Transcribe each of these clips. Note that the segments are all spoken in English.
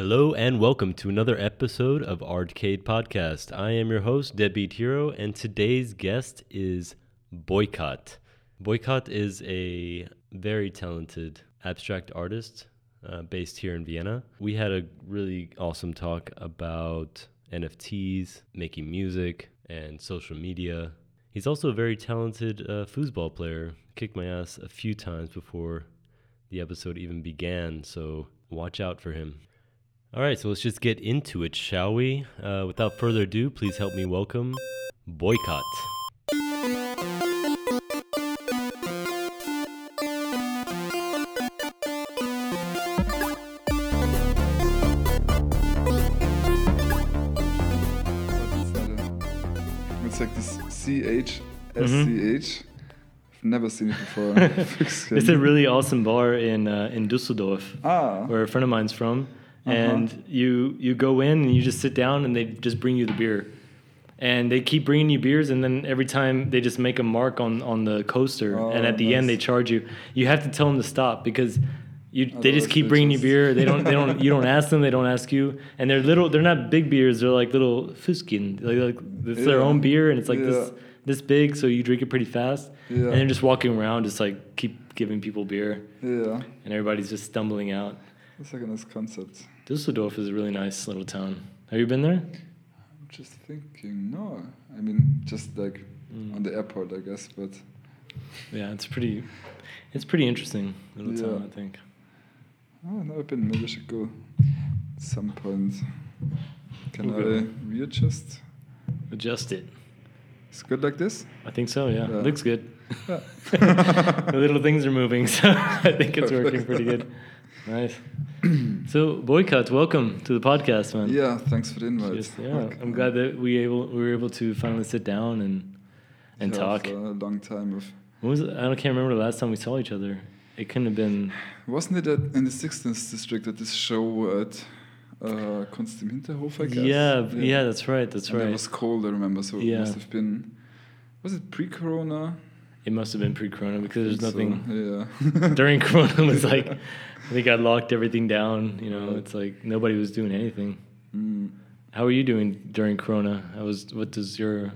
Hello and welcome to another episode of Artcade Podcast. I am your host, Deadbeathero, and today's guest is Boycut. Boycut is a very talented abstract artist based here in Vienna. We had a really awesome talk about NFTs, making music, and social media. He's also a very talented foosball player. Kicked my ass a few times before the episode even began, so watch out for him. All right, so let's just get into it, shall we? Without further ado, please help me welcome Boycut. It's like this CHSCH. I've never seen it before. It's a really awesome bar in Düsseldorf, where a friend of mine's from. And you go in and you just sit down and they just bring you the beer. And they keep bringing you beers, and then every time they just make a mark on the coaster. Oh, and at the end they charge you. You have to tell them to stop because they just keep bringing you beer. You don't ask them, they don't ask you. And they're not big beers, they're like little Fuskin. Like it's their own beer and it's like this big, so you drink it pretty fast. Yeah. And they're just walking around just like keep giving people beer. Yeah. And everybody's just stumbling out. That's like a nice concept. Düsseldorf is a really nice little town. Have you been there? I'm just thinking, no. I mean, just like on the airport, I guess, but... Yeah, it's pretty interesting little town, I think. Oh, I've never been. Maybe I should go at some point. Can I readjust? Adjust it. It's good like this? I think so, yeah. It looks good. Yeah. The little things are moving, so I think it's working pretty good. Nice. So, Boycut, welcome to the podcast, man. Yeah, thanks for the invite. I'm glad that we were able to finally sit down and talk. After a long time. I can't remember the last time we saw each other. It couldn't have been... Wasn't it in the 16th district at this show at Kunst im Hinterhof, I guess? Yeah, that's right. And it was cold, I remember, so it must have been... Was it pre-Corona? It must have been pre-Corona because there's nothing... So, yeah. During Corona was like... I think I locked everything down, it's like nobody was doing anything. Mm. How were you doing during Corona? What was your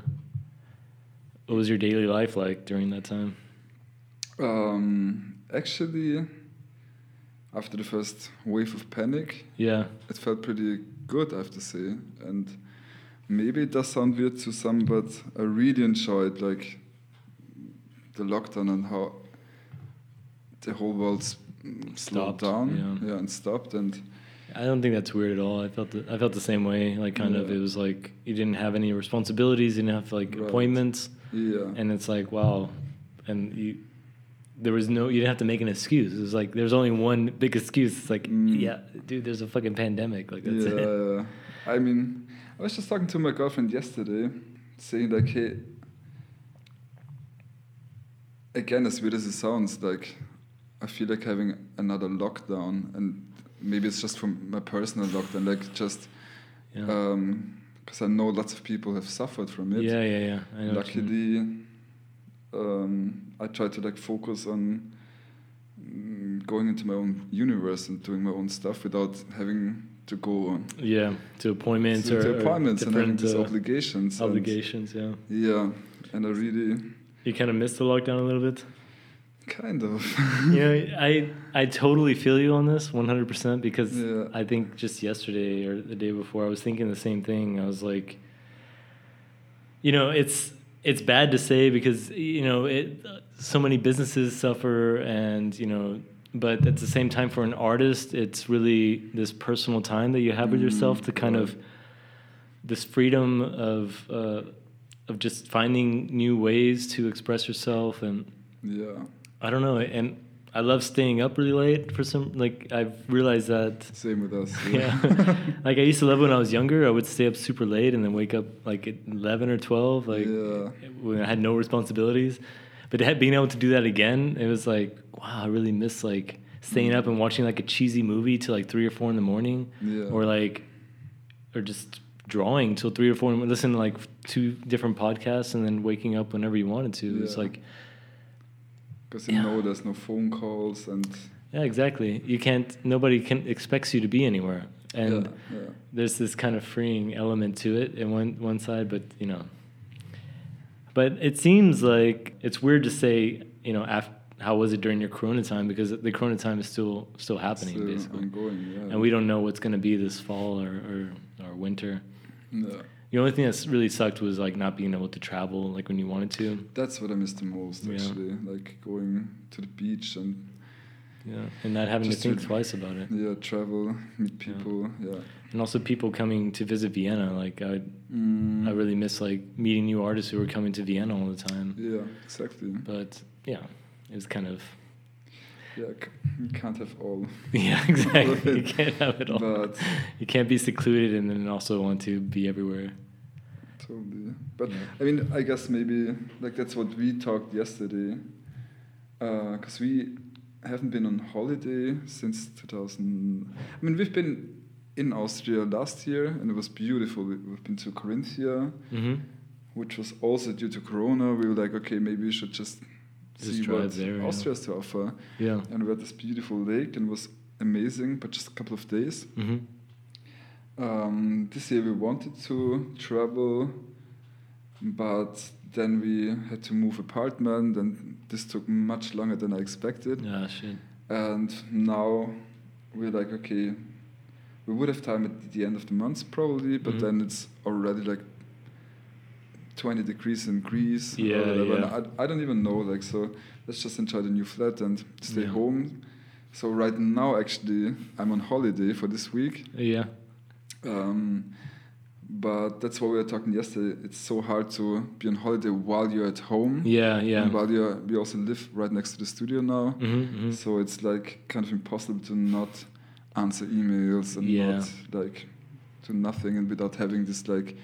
daily life like during that time? Actually, after the first wave of panic, it felt pretty good, I have to say. And maybe it does sound weird to some, but I really enjoyed like the lockdown and how the whole world's slowed down, and stopped, and I don't think that's weird at all. I felt the same way. Like kind of, it was like you didn't have any responsibilities, you didn't have like appointments, and it's like wow, and you didn't have to make an excuse. It was like there's only one big excuse. It's like there's a fucking pandemic. Like that's it. I mean, I was just talking to my girlfriend yesterday, saying like, hey, again, as weird as it sounds, like. I feel like having another lockdown, and maybe it's just from my personal lockdown, like just because I know lots of people have suffered from it. Yeah. I know. Luckily, I try to like focus on going into my own universe and doing my own stuff without having to go on. Yeah, to appointments or and having these obligations. Yeah, and I really. You kind of missed the lockdown a little bit. Kind of. I totally feel you on this 100% because I think just yesterday or the day before I was thinking the same thing. I was like, it's bad to say because so many businesses suffer, and but at the same time for an artist it's really this personal time that you have with yourself to kind of this freedom of just finding new ways to express yourself and I don't know, and I love staying up really late for some, like, I've realized that... Same with us. Yeah. Like, I used to love when I was younger, I would stay up super late and then wake up, like, at 11 or 12, like, when I had no responsibilities. But being able to do that again, it was like, wow, I really miss, like, staying up and watching, like, a cheesy movie till, like, 3 or 4 in the morning. Yeah. Or just drawing till 3 or 4 in the morning, listening to, like, 2 different podcasts and then waking up whenever you wanted to. Yeah. It's like... Because you know there's no phone calls and... Yeah, exactly. You can't. Nobody can expects you to be anywhere, and there's this kind of freeing element to it in one side, but you know. But it seems like it's weird to say, you know, how was it during your Corona time, because the Corona time is still happening, still basically ongoing, and we don't know what's going to be this fall or winter. No. The only thing that's really sucked was like not being able to travel like when you wanted to. That's what I missed the most, actually, like going to the beach and. Yeah, and not having to think twice about it. Yeah, travel, meet people, And also people coming to visit Vienna. Like, I really miss, like, meeting new artists who were coming to Vienna all the time. Yeah, exactly. But, yeah, it's kind of... Yeah, you can't have all. Yeah, exactly. You can't have it all. But you can't be secluded and then also want to be everywhere. Totally. But, I mean, I guess maybe, like, that's what we talked yesterday. Because we... haven't been on holiday since 2000. I mean, we've been in Austria last year, and it was beautiful. We've been to Corinthia, which was also due to Corona. We were like, okay, maybe we should just see what Austria has to offer. Yeah. And we had this beautiful lake, and it was amazing, but just a couple of days. This year we wanted to travel, but then we had to move apartment, and this took much longer than I expected. Yeah, shit. And now we're like, okay, we would have time at the end of the month probably, but then it's already like 20 degrees in Greece. Yeah, or whatever. Yeah. I don't even know, like, so let's just enjoy the new flat and stay home. So right now, actually, I'm on holiday for this week. Yeah. But that's what we were talking yesterday. It's so hard to be on holiday while you're at home. Yeah, yeah. And while we also live right next to the studio now. So it's like kind of impossible to not answer emails and not like do nothing and without having this like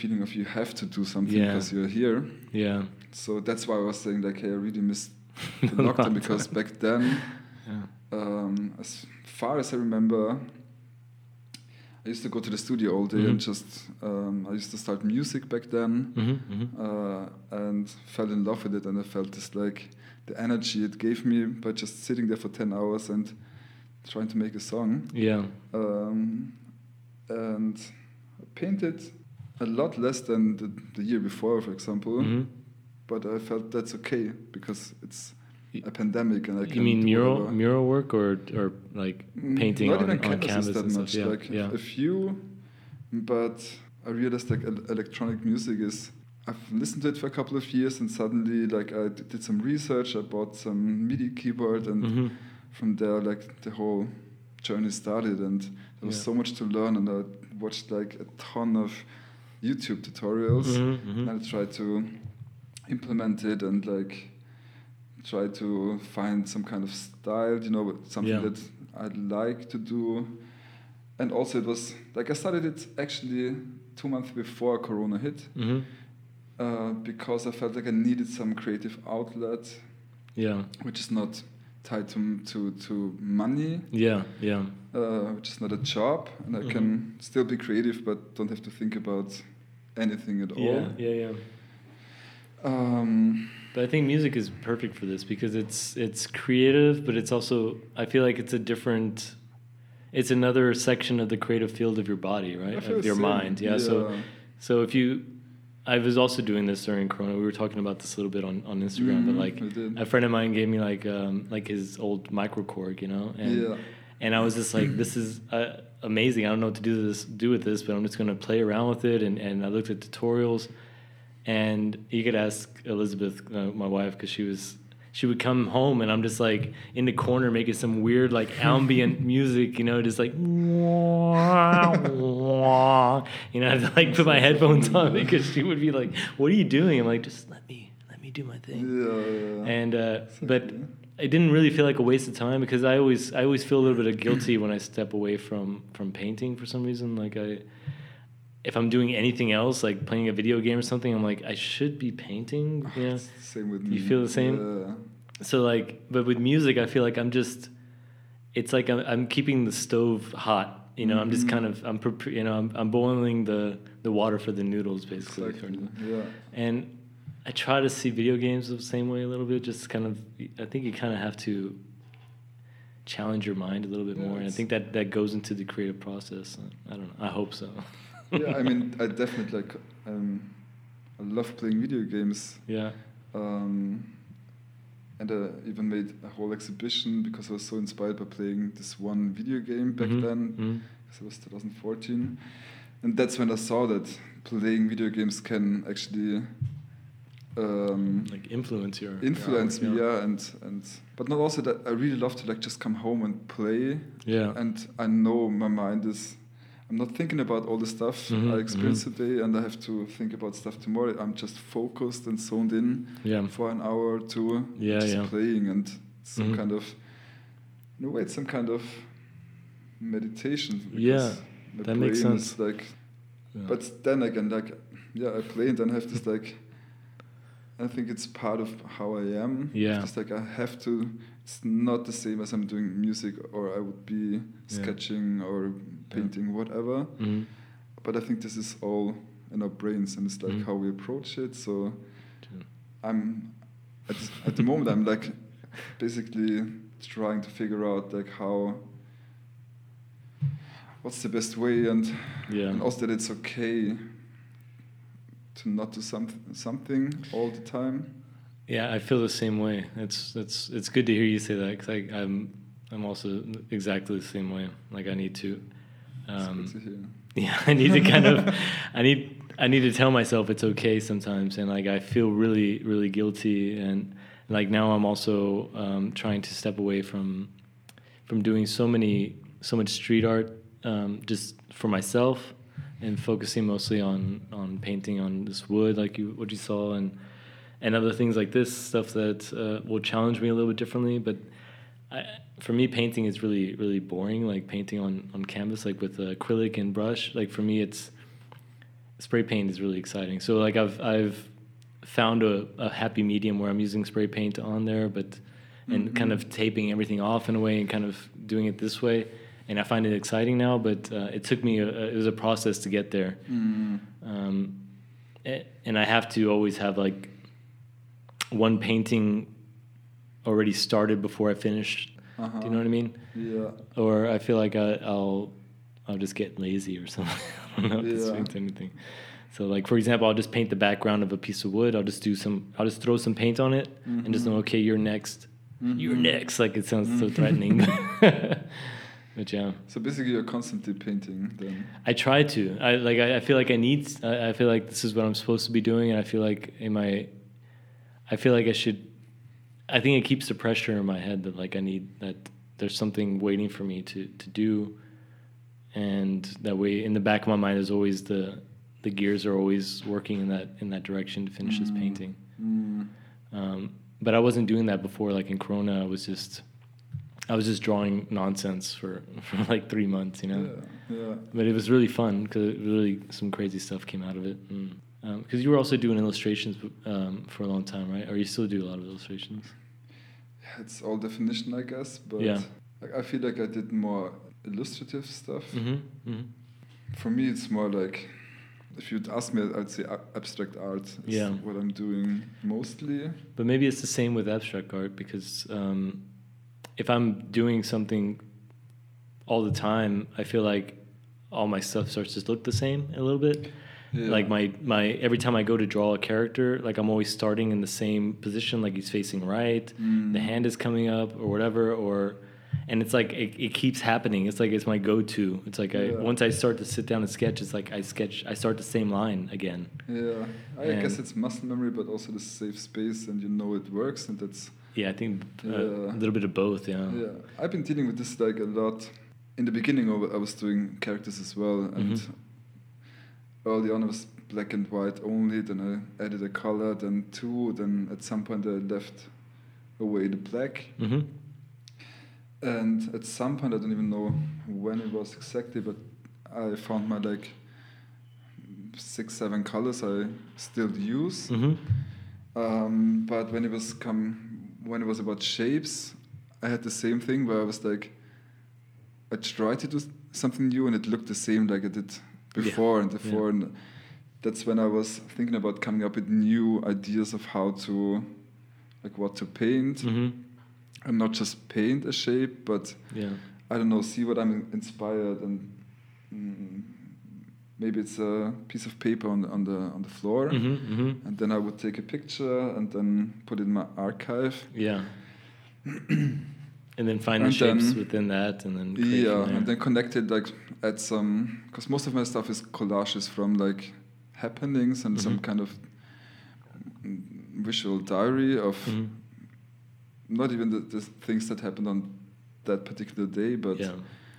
feeling of you have to do something because you're here. Yeah. So that's why I was saying like, hey, I really missed the lockdown because back then, as far as I remember, I used to go to the studio all day and just, I used to start music back then and fell in love with it, and I felt this like the energy it gave me by just sitting there for 10 hours and trying to make a song. Yeah. And I painted a lot less than the year before, for example, but I felt that's okay because it's a pandemic, and I can. You mean mural work or like painting not even on canvas that and much. Stuff. Yeah. Like a few, but I realized like electronic music is. I've listened to it for a couple of years, and suddenly like I did some research. I bought some MIDI keyboard, and from there like the whole journey started, and there was so much to learn, and I watched like a ton of YouTube tutorials, and I tried to implement it and like. Try to find some kind of style, you know, something that I'd like to do. And also it was, like I started it actually 2 months before Corona hit because I felt like I needed some creative outlet, which is not tied to money, which is not a job. And I can still be creative, but don't have to think about anything at all. Yeah. But I think music is perfect for this because it's creative, but it's also, I feel like it's a different, it's another section of the creative field of your body, right? Of your mind. Yeah. So if you, I was also doing this during Corona. We were talking about this a little bit on Instagram, but like a friend of mine gave me like his old microcorg, you know? And I was just like, this is amazing. I don't know what to do with this, but I'm just going to play around with it. And I looked at tutorials. And you could ask Elizabeth, my wife, because she would come home and I'm just like in the corner making some weird like ambient music, you know, just like, you know, I had to like put my headphones on because she would be like, "What are you doing?" I'm like, "Just let me do my thing." Yeah. And but it didn't really feel like a waste of time because I always feel a little bit of guilty when I step away from painting for some reason, like if I'm doing anything else, like playing a video game or something, I'm like, I should be painting. Yeah. Same with me. You feel the same? Yeah. So like, but with music, I feel like it's like I'm keeping the stove hot. You know, I'm just kind of, I'm boiling the water for the noodles, basically. Exactly. Yeah. And I try to see video games the same way a little bit, just kind of, I think you kind of have to challenge your mind a little bit more. And I think that that goes into the creative process. I don't know. I hope so. Yeah, I mean, I definitely like. I love playing video games. Yeah. And I even made a whole exhibition because I was so inspired by playing this one video game back then. Because it was 2014, and that's when I saw that playing video games can actually like influence me. Yeah, and but not also that I really love to like just come home and play. Yeah. And I know my mind is. I'm not thinking about all the stuff I experienced today, and I have to think about stuff tomorrow. I'm just focused and zoned in for an hour or two, just playing, and some kind of, in a way, it's some kind of meditation. Yeah, my that makes sense. Like, but then again, like, I play and then have this like. I think it's part of how I am. Yeah, it's like I have to. It's not the same as I'm doing music, or I would be sketching or painting, whatever. But I think this is all in our brains, and it's like how we approach it. So, I'm at the moment I'm like basically trying to figure out like how. What's the best way, and also that it's okay. To not do something all the time. Yeah, I feel the same way. It's good to hear you say that, because I'm also exactly the same way. Like I need to, it's good to hear. Yeah, I need to kind of, I need to tell myself it's okay sometimes, and like I feel really really guilty, and like now I'm also trying to step away from doing so much street art just for myself. And focusing mostly on painting on this wood, like what you saw, and other things like this, stuff that will challenge me a little bit differently. But for me, painting is really, really boring. Like painting on canvas, like with acrylic and brush. Like for me, it's spray paint is really exciting. So like I've found a happy medium where I'm using spray paint on there, but and kind of taping everything off in a way and kind of doing it this way. And I find it exciting now, but it took me. It was a process to get there, and I have to always have like one painting already started before I finished. Do you know what I mean? Yeah. Or I feel like I'll just get lazy or something. I don't know if this means anything. So like for example, I'll just paint the background of a piece of wood. I'll just throw some paint on it and just know. Okay, you're next. You're next. Like it sounds so threatening. But yeah. So basically, you're constantly painting. Then I try to. I feel like I need. I feel like this is what I'm supposed to be doing, and I feel like I feel like I should. I think it keeps the pressure in my head that like I need that. There's something waiting for me to do, and that way in the back of my mind is always the gears are always working in that direction to finish this painting. But I wasn't doing that before. Like in Corona, I was just drawing nonsense for like 3 months, you know? Yeah. But it was really fun because really some crazy stuff came out of it. Because you were also doing illustrations for a long time, right? Or you still do a lot of illustrations? Yeah, it's all definition, I guess. But like, I feel like I did more illustrative stuff. For me, it's more like, if you'd ask me, I'd say abstract art is what I'm doing mostly. But maybe it's the same with abstract art because... if I'm doing something all the time, I feel like all my stuff starts to look the same a little bit. Yeah. Like my every time I go to draw a character, like I'm always starting in the same position, like he's facing right, the hand is coming up or whatever, and it's like it keeps happening. It's like it's my go-to. It's like once I start to sit down and sketch, it's like I start the same line again. Yeah, I guess it's muscle memory, but also the safe space, and you know it works, and that's. Yeah, I think a little bit of both, Yeah, I've been dealing with this like a lot. In the beginning, I was doing characters as well, and early on I was black and white only, then I added a color, then two, then at some point I left away the black. And at some point, I don't even know when it was exactly, but I found my like 6-7 colors I still use. But when it was about shapes, I had the same thing where I was like, I tried to do something new and it looked the same like I did before and before. Yeah. And that's when I was thinking about coming up with new ideas of how to, like what to paint. and not just paint a shape, but I don't know, see what I'm inspired, and maybe it's a piece of paper on the floor, and then I would take a picture and then put it in my archive. Yeah. And then find the shapes within that, and then and then connect it, like, at some, because most of my stuff is collages from, like, happenings and some kind of visual diary of not even the things that happened on that particular day, but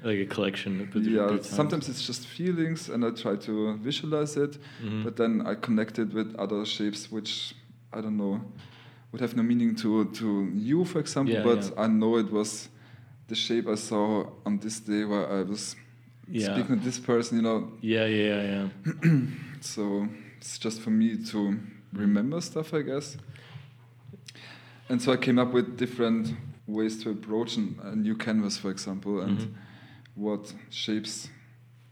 like a collection of particular times. Sometimes it's just feelings, and I try to visualize it, but then I connect it with other shapes which, I don't know, would have no meaning to you, for example, I know it was the shape I saw on this day where I was speaking to this person, you know. So it's just for me to remember stuff, I guess. And so I came up with different ways to approach a new canvas, for example, and what shapes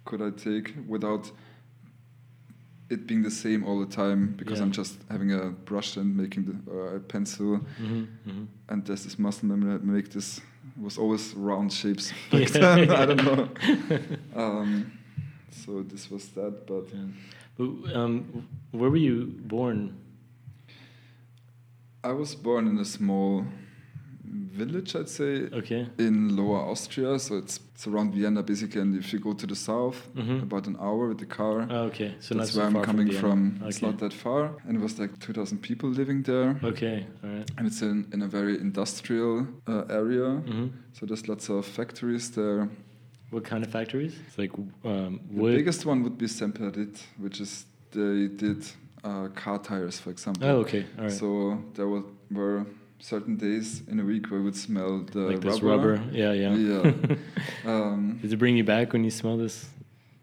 could I take without it being the same all the time, because I'm just having a brush and making a pencil, and there's this muscle memory that make this, was always round shapes back then. I don't know. So this was that, but... Yeah. But where were you born? I was born in a small village, I'd say, in Lower Austria, so it's around Vienna, basically, and if you go to the south, about an hour with the car, so that's where I'm coming from. It's not that far, and it was like 2,000 people living there. And it's in a very industrial area, so there's lots of factories there. What kind of factories? It's like wood. The biggest one would be Semperit, which is they did car tires, for example. So there were certain days in a week where we would smell the rubber. Like this rubber. Does it bring you back when you smell this?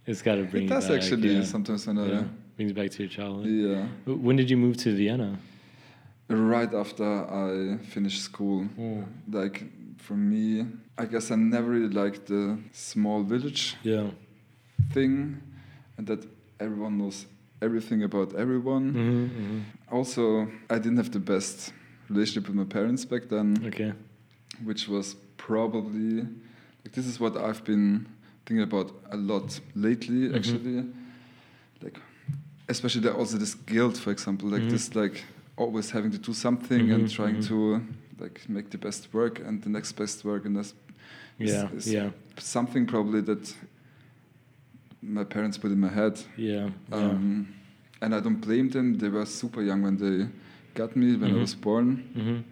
It's got to bring you back. It does, actually, sometimes when I... brings you back to your childhood. Yeah. When did you move to Vienna? Right after I finished school. Like, for me, I guess I never really liked the small village thing, and that everyone knows everything about everyone. Also, I didn't have the best relationship with my parents back then, which was probably, like, this is what I've been thinking about a lot lately, actually. Like, especially also this guilt, for example, like this, like, always having to do something and trying to, like, make the best work and the next best work, and that's something probably that my parents put in my head. And I don't blame them. They were super young when they got me, when I was born,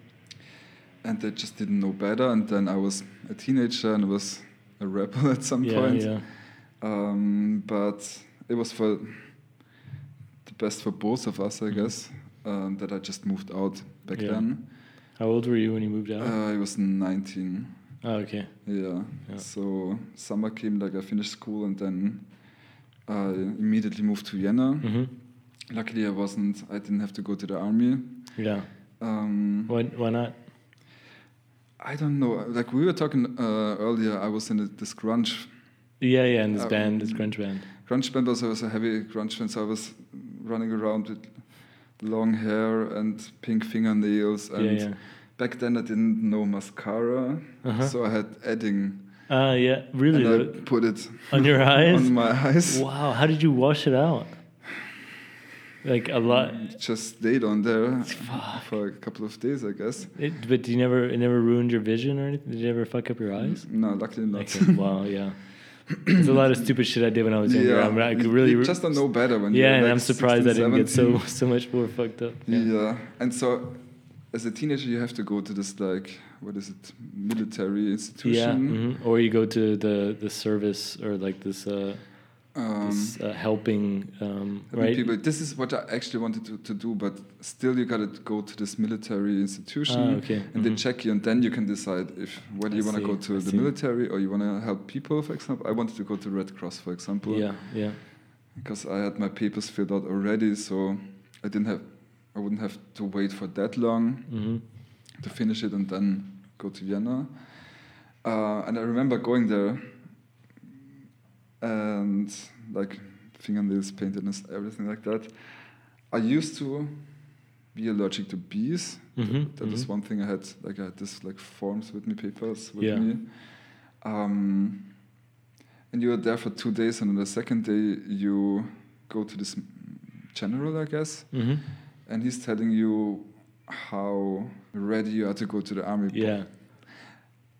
and they just didn't know better. And then I was a teenager and I was a rebel at some point. But it was for the best for both of us, I guess, that I just moved out back then. How old were you when you moved out? I was 19. Oh, okay. Yeah. So summer came, like, I finished school, and then I immediately moved to Vienna. Luckily, I didn't have to go to the army. Why not? I don't know. Like, we were talking earlier, I was in this grunge. In this band, this grunge band. Grunge band, also, I was a heavy grunge band, so I was running around with long hair and pink fingernails, and back then I didn't know mascara, so I had adding. Really? And I put it on your eyes? On my eyes. Wow, how did you wash it out? Like, a lot? It just stayed on there for a couple of days, I guess. But do you never ruined your vision or anything? Did it ever fuck up your eyes? No, luckily not. Okay. Wow, there's a lot of stupid shit I did when I was younger. I could really just don't know better when you're, like, and I'm surprised 16, I didn't 17. Get so much more fucked up. And so as a teenager you have to go to this, like, what is it, military institution, or you go to the service, or like this helping right people. This is what I actually wanted to do, but still you gotta go to this military institution, and they check you, and then you can decide if whether you want to go to the military or you want to help people. For example, I wanted to go to Red Cross, for example, because I had my papers filled out already, so I wouldn't have to wait for that long to finish it and then go to Vienna. And I remember going there, and, like, fingernails painted and everything like that. I used to be allergic to bees. That is one thing I had. Like I had this like forms with me, papers with me. And you were there for 2 days, and on the second day you go to this general, I guess, and he's telling you how ready you are to go to the army.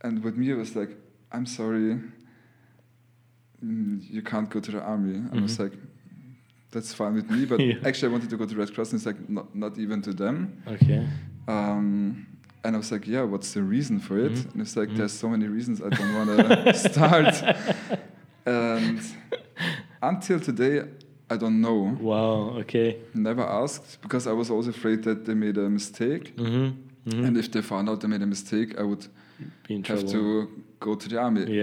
And with me, it was like, I'm sorry, you can't go to the army. I was like, that's fine with me, but actually I wanted to go to Red Cross, and it's like, not even to them. And I was like, yeah, what's the reason for it? And it's like, there's so many reasons I don't want to start. And until today, I don't know. Wow, okay. Never asked, because I was always afraid that they made a mistake. And if they found out they made a mistake, I would have to go to the army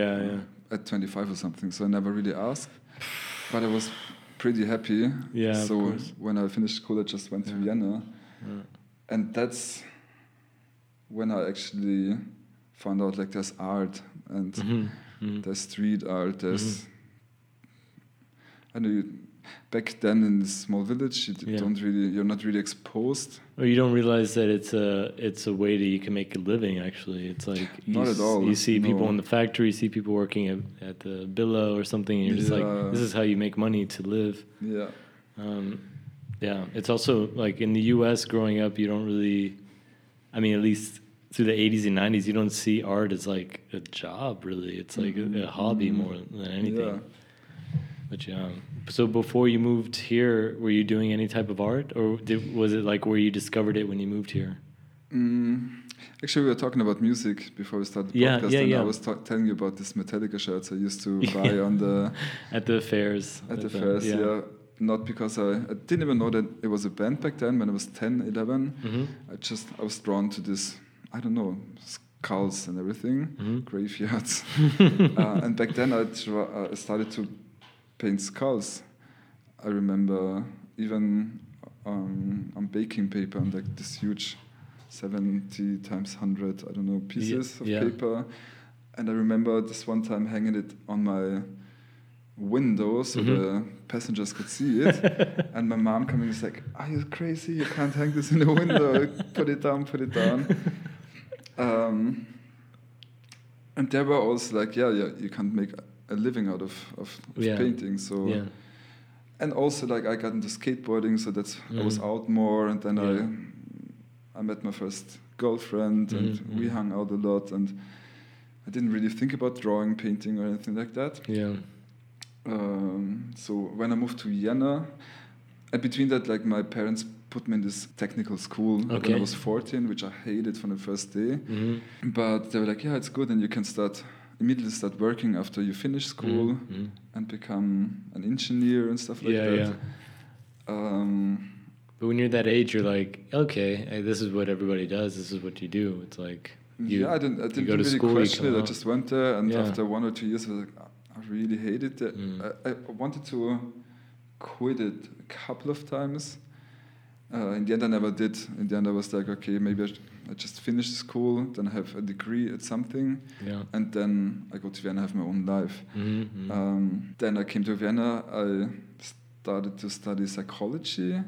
at 25 or something. So I never really asked. But I was pretty happy. So when I finished school, I just went to Vienna. And that's when I actually found out, like, there's art and there's street art, there's I know you, back then in this small village you don't really, you're not really exposed. Or you don't realize that it's a way that you can make a living. Actually, it's like not at all. You see people in the factory, you see people working at the villa or something, and you're just like, this is how you make money to live. Yeah, it's also like in the U.S. growing up, you don't really. I mean, at least through the 80s and 90s, you don't see art as like a job, really. It's like a hobby more than anything. But yeah. So before you moved here, were you doing any type of art? Or was it like where you discovered it when you moved here? Actually, we were talking about music before we started the podcast. And I was telling you about these Metallica shirts I used to buy on the... At the fairs. At the fairs, Not because I didn't even know that it was a band back then. When I was 10, 11, I was drawn to this, I don't know, skulls and everything, graveyards. And back then I started to paint skulls. I remember even on baking paper, on like this huge 70 times 100, I don't know, pieces of paper. And I remember this one time hanging it on my window so the passengers could see it, and my mom coming is like, are you crazy, you can't hang this in the window, put it down. And they were also like, you can't make a living out of painting, so and also like I got into skateboarding, so that's I was out more, and then I met my first girlfriend, and we hung out a lot, and I didn't really think about drawing, painting or anything like that. So when I moved to Vienna, and between that, like, my parents put me in this technical school when I was 14, which I hated from the first day. But they were like, yeah, it's good, and you can immediately start working after you finish school and become an engineer and stuff like that. But when you're that age, you're like, okay, hey, this is what everybody does, this is what you do. It's like, I didn't really question it. I just went there, and after 1 or 2 years I was like, I really hated it. I wanted to quit it a couple of times. In the end, I never did. In the end, I was like, okay, maybe I just finish school, then I have a degree at something, and then I go to Vienna, have my own life. Then I came to Vienna. I started to study psychology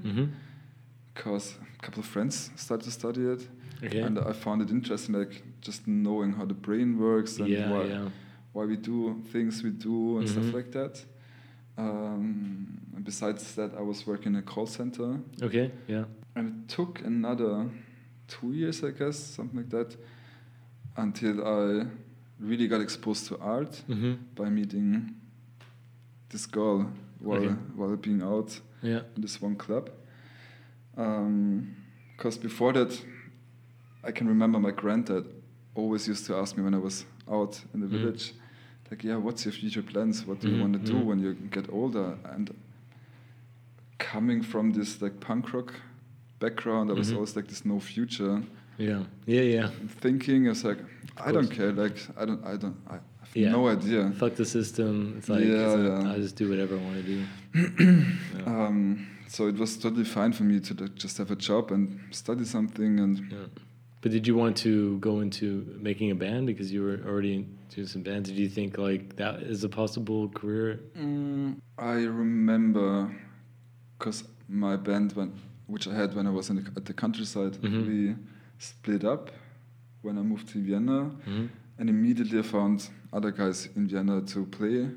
because a couple of friends started to study it, and I found it interesting, like just knowing how the brain works and why we do things we do and stuff like that. And besides that, I was working in a call center. And it took another 2 years, I guess, something like that, until I really got exposed to art by meeting this girl while being out in this one club. Because before that, I can remember my granddad always used to ask me when I was out in the village, like, yeah, what's your future plans? What do you want to do when you get older? And coming from this like punk rock background, I was always like this no future. Thinking, I was like, I don't care. Like, I have no idea. Fuck the system. It's like, I just do whatever I want to do. So it was totally fine for me to just have a job and study something. And But did you want to go into making a band because you were already doing some bands? Did you think like that is a possible career? I remember because my band, when which I had when I was in at the countryside. Mm-hmm. We split up when I moved to Vienna, mm-hmm. and immediately I found other guys in Vienna to play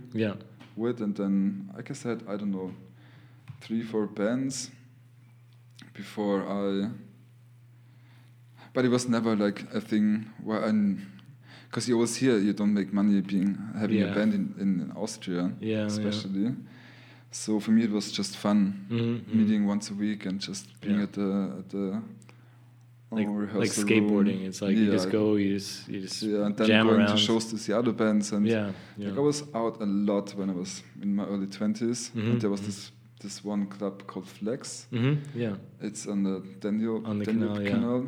with, and then like I said, I don't know, 3-4 bands before I. But it was never like a thing where I. Because you always hear you don't make money having a band in Austria, especially. Yeah. So for me it was just fun, mm-hmm, meeting once a week and just being at the like skateboarding room. It's like you just go, you just and then jam going around to shows to see other bands, and like I was out a lot when I was in my early 20s, mm-hmm, and there was this one club called Flex. Mm-hmm. Yeah, it's on the Danube Canal.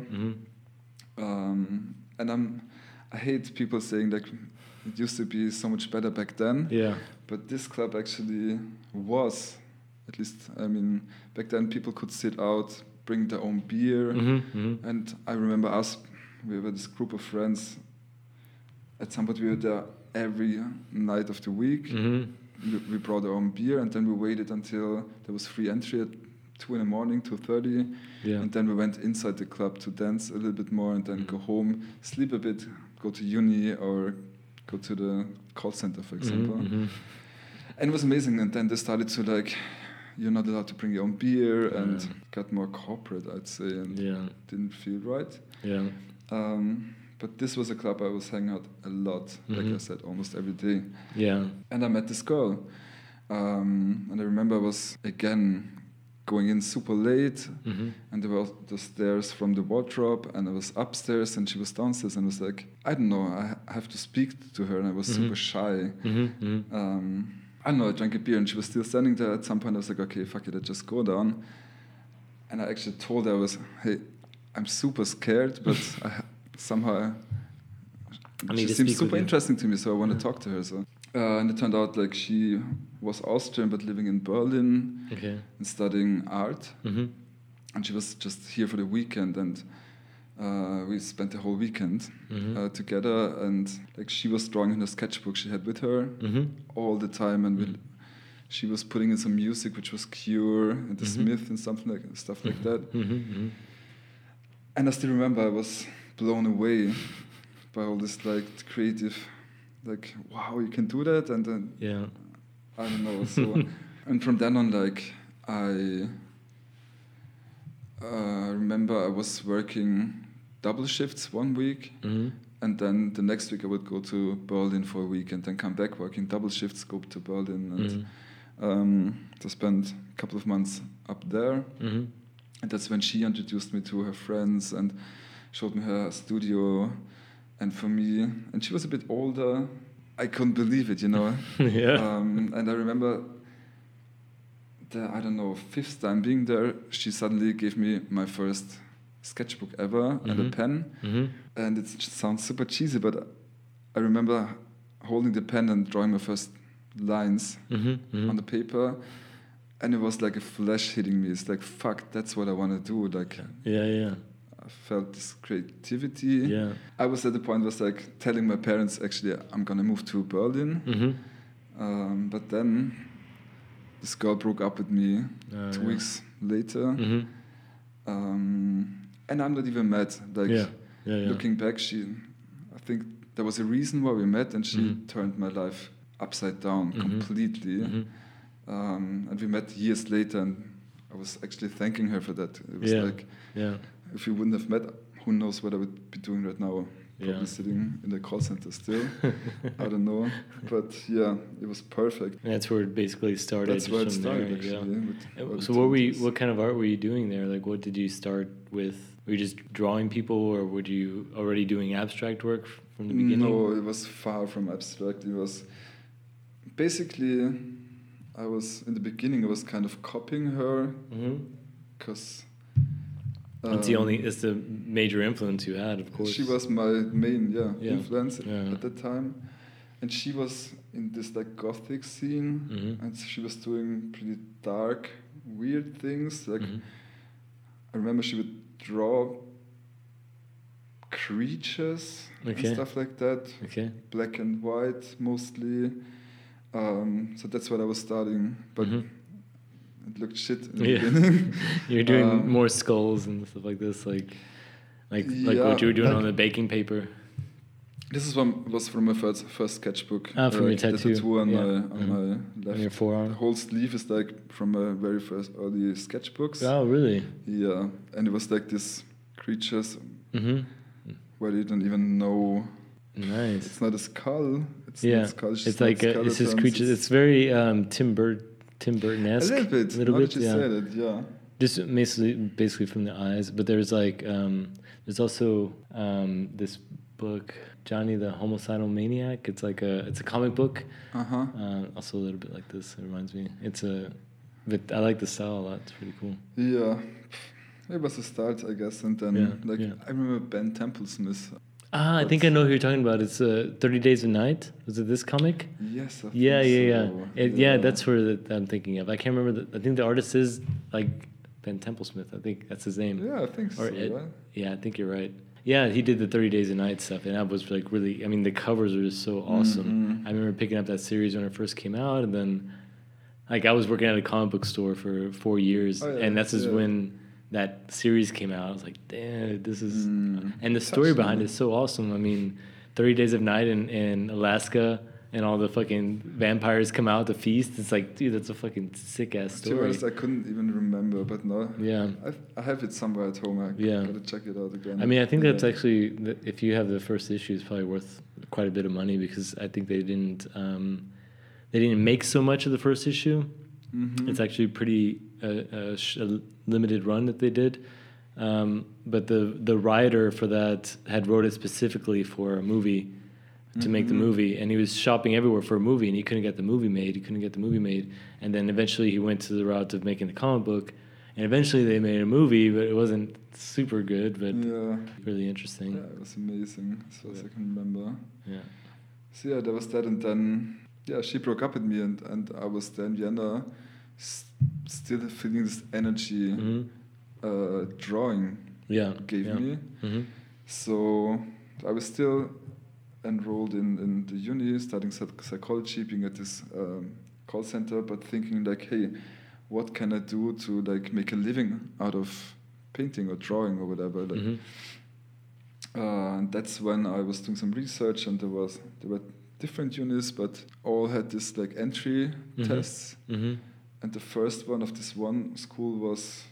Mm-hmm. And I hate people saying like it used to be so much better back then. Yeah. But this club actually was, at least, I mean, back then people could sit out, bring their own beer. Mm-hmm, mm-hmm. And I remember we were this group of friends. At some point we were there every night of the week. Mm-hmm. We brought our own beer, and then we waited until there was free entry at 2 a.m, 2:30, and then we went inside the club to dance a little bit more, and then go home, sleep a bit, go to uni or go to the call center, for example. Mm-hmm. And it was amazing. And then they started to like, you're not allowed to bring your own beer, and got more corporate, I'd say, and didn't feel right. Yeah. But this was a club I was hanging out a lot, mm-hmm, like I said, almost every day. Yeah. And I met this girl, and I remember I was again going in super late, mm-hmm, and there were the stairs from the wardrobe, and I was upstairs and she was downstairs, and I was like, I don't know, I have to speak to her, and I was mm-hmm. super shy. Mm-hmm. I don't know, I drank a beer and she was still standing there. At some point I was like, okay, fuck it, I just go down. And I actually told her, hey, I'm super scared, but she seems super interesting to me, so I want to talk to her. So. And it turned out like she was Austrian but living in Berlin and studying art, mm-hmm, and she was just here for the weekend, and we spent the whole weekend together, and like she was drawing in her sketchbook she had with her all the time, and she was putting in some music which was Cure and The Smiths and something like stuff like that, mm-hmm, and I still remember I was blown away by all this like creative. Like, wow, you can do that, and then I don't know. So, and from then on, like I remember I was working double shifts one week, and then the next week I would go to Berlin for a week, and then come back working double shifts, go to Berlin, and to spend a couple of months up there. Mm-hmm. And that's when she introduced me to her friends and showed me her studio. And for me, and she was a bit older, I couldn't believe it, you know. And I remember the, I don't know, 5th time being there, she suddenly gave me my first sketchbook ever and a pen. Mm-hmm. And it sounds super cheesy, but I remember holding the pen and drawing my first lines on the paper. And it was like a flash hitting me. It's like, fuck, that's what I want to do. Like, I felt this creativity. Yeah. I was at the point was like telling my parents, actually, I'm going to move to Berlin. Mm-hmm. But then this girl broke up with me 2 weeks later. Mm-hmm. And I'm not even mad. Like looking back, I think there was a reason why we met, and she turned my life upside down completely. Mm-hmm. And we met years later, and I was actually thanking her for that. It was like... Yeah. If we wouldn't have met, who knows what I would be doing right now. Probably sitting in the call center still. I don't know. But it was perfect. And that's where it basically started. That's where it started, actually. Yeah. So what kind of art were you doing there? Like, what did you start with? Were you just drawing people, or were you already doing abstract work from the beginning? No, it was far from abstract. It was basically, in the beginning, I was kind of copying her because... it's the major influence you had, of course. She was my main influence at that time, and she was in this like gothic scene, and she was doing pretty dark, weird things. Like I remember she would draw creatures and stuff like that, black and white mostly. So that's what I was studying, but It looked shit in the beginning. You're doing more skulls and stuff like this, like what you were doing on the baking paper. This is was from my first sketchbook. Ah, from your tattoo. The tattoo on my left. On your forearm. The whole sleeve is like from my very first early sketchbooks. Oh, really? Yeah, and it was like these creatures where you don't even know. Nice. It's not a skull. It's just creatures. It's very Tim Burton-esque. A little bit. You said it. Just basically from the eyes, but there's like there's also this book, Johnny the Homicidal Maniac. It's a comic book. Also a little bit like this. It reminds me. I like the style a lot. It's pretty cool. Yeah, it was a start, I guess, and then I remember Ben Templesmith. Ah, I think I know who you're talking about. It's 30 Days of Night. Was it this comic? Yes. I think so. Yeah, that's where I'm thinking of. I can't remember. I think the artist is like Ben Templesmith. I think that's his name. Yeah, I think so. Right? Yeah, I think you're right. Yeah, he did the 30 Days of Night stuff, and that was like really. I mean, the covers are just so awesome. Mm-hmm. I remember picking up that series when it first came out, and then like I was working at a comic book store for 4 years, and that's just when that series came out. I was like, damn, this is... And the story behind it is so awesome. I mean, 30 Days of Night in Alaska, and all the fucking vampires come out to feast. It's like, dude, that's a fucking sick-ass story. To be honest, I couldn't even remember, but no. Yeah. I have it somewhere at home. I gotta check it out again. I mean, I think that's actually... If you have the first issue, it's probably worth quite a bit of money, because I think they didn't make so much of the first issue. Mm-hmm. It's actually pretty... A limited run that they did, but the writer for that had wrote it specifically for a movie, to make the movie, and he was shopping everywhere for a movie, and he couldn't get the movie made. And then eventually he went to the route of making the comic book, and eventually they made a movie, but it wasn't super good, but really interesting. Yeah, it was amazing as far as I can remember. Yeah. So yeah, there was that, and then she broke up with me, and I was then in Vienna. Still feeling this energy drawing gave me. Mm-hmm. So I was still enrolled in the uni, studying psychology, being at this call center, but thinking like, hey, what can I do to like make a living out of painting or drawing or whatever? Like, and that's when I was doing some research, and there were different unis, but all had this like entry tests. Mm-hmm. And the first one of this one school was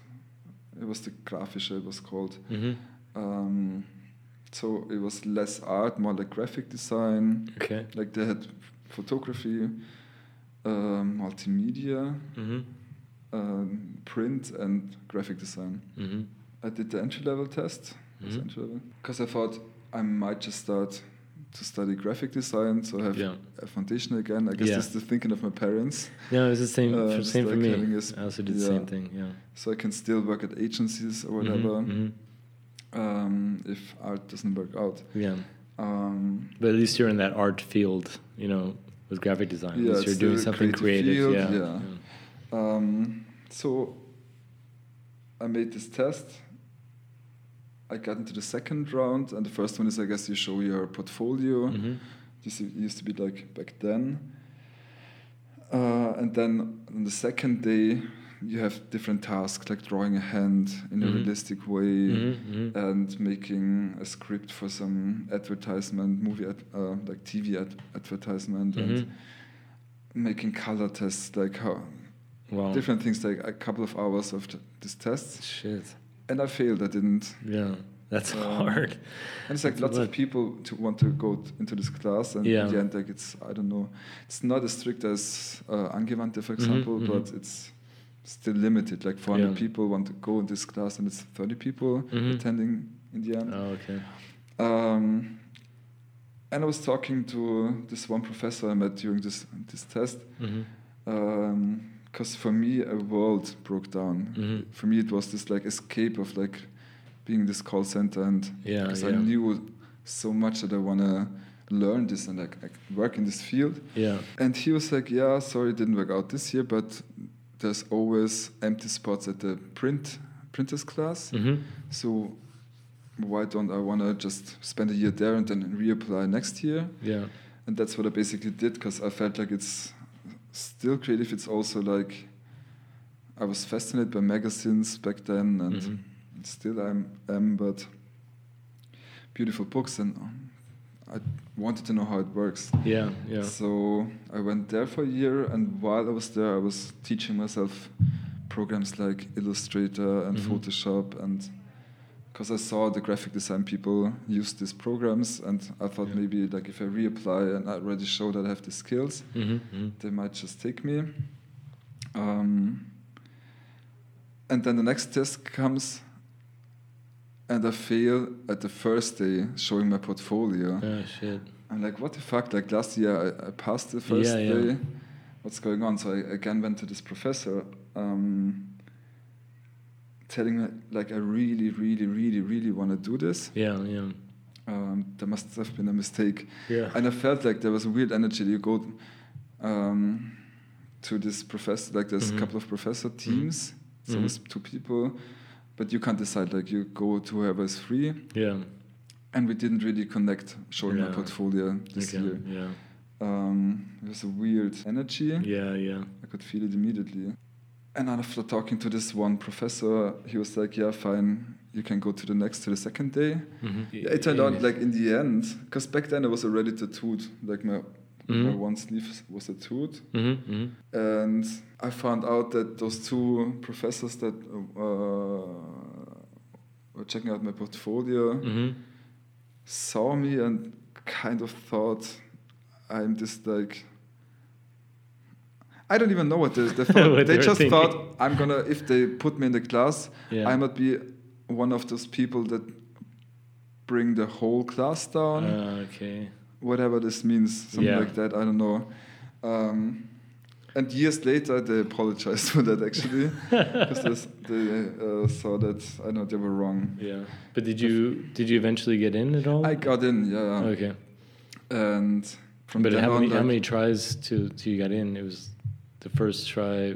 the Grafische, it was called. Mm-hmm. So it was less art, more like graphic design. Okay. Like they had photography, multimedia, print, and graphic design. Mm-hmm. I did the entry-level test, because I thought I might just start to study graphic design, so I have a foundation again. I guess this is the thinking of my parents. No, it's the same for me. I also did the same thing, So I can still work at agencies or whatever, if art doesn't work out. Yeah. But at least you're in that art field, you know, with graphic design. Yeah, you're doing something creative. So I made this test. I got into the second round, and the first one is, I guess, you show your portfolio. Mm-hmm. This used to be like back then. And then on the second day, you have different tasks, like drawing a hand in a realistic way and making a script for some advertisement, like TV advertisement, and making color tests, like how different things, like a couple of hours of these tests. Shit. And I failed. I didn't. Yeah, that's hard. And it's like that's lots of people to want to go into this class, and in the end, like it's not as strict as Angewandte, for example, but it's still limited. Like 400 people want to go in this class, and it's 30 people attending in the end. Oh, okay. And I was talking to this one professor I met during this test. Because for me, a world broke down. For me, it was this like escape of like being this call center, and because I knew so much that I wanna learn this and like work in this field. Yeah. And he was like, "Yeah, sorry, it didn't work out this year, but there's always empty spots at the printers class. So why don't I wanna just spend a year there and then reapply next year?" Yeah. And that's what I basically did, because I felt like it's still creative. It's also like I was fascinated by magazines back then, and still I am, but beautiful books, and I wanted to know how it works. Yeah, yeah. So I went there for a year, and while I was there, I was teaching myself programs like Illustrator and Photoshop, and because I saw the graphic design people use these programs, and I thought maybe like if I reapply and I already show that I have the skills, they might just take me. And then the next test comes, and I fail at the first day showing my portfolio. Oh, shit. I'm like, what the fuck? Like last year I passed the first day. What's going on? So I again went to this professor, telling me like I really want to do this. Yeah, yeah. There must have been a mistake. Yeah. And I felt like there was a weird energy. You go to this professor, like there's a couple of professor teams. So it's two people, but you can't decide. Like you go to whoever is free. Yeah. And we didn't really connect showing my portfolio this year. Yeah. It was a weird energy. Yeah, yeah. I could feel it immediately. And after talking to this one professor, he was like, yeah, fine, you can go to the second day. It turned out like in the end, because back then I was already tattooed, like my one sleeve was tattooed. And I found out that those two professors that were checking out my portfolio saw me and kind of thought I'm just like, I don't even know what they thought. They just thought I'm gonna, if they put me in the class, I might be one of those people that bring the whole class down. Okay. Whatever this means, something like that. I don't know. And years later, they apologized for that actually, because they saw that I know they were wrong. Yeah. But did you eventually get in at all? I got in. Yeah. Okay. And from but how many tries till you got in? It was the first try.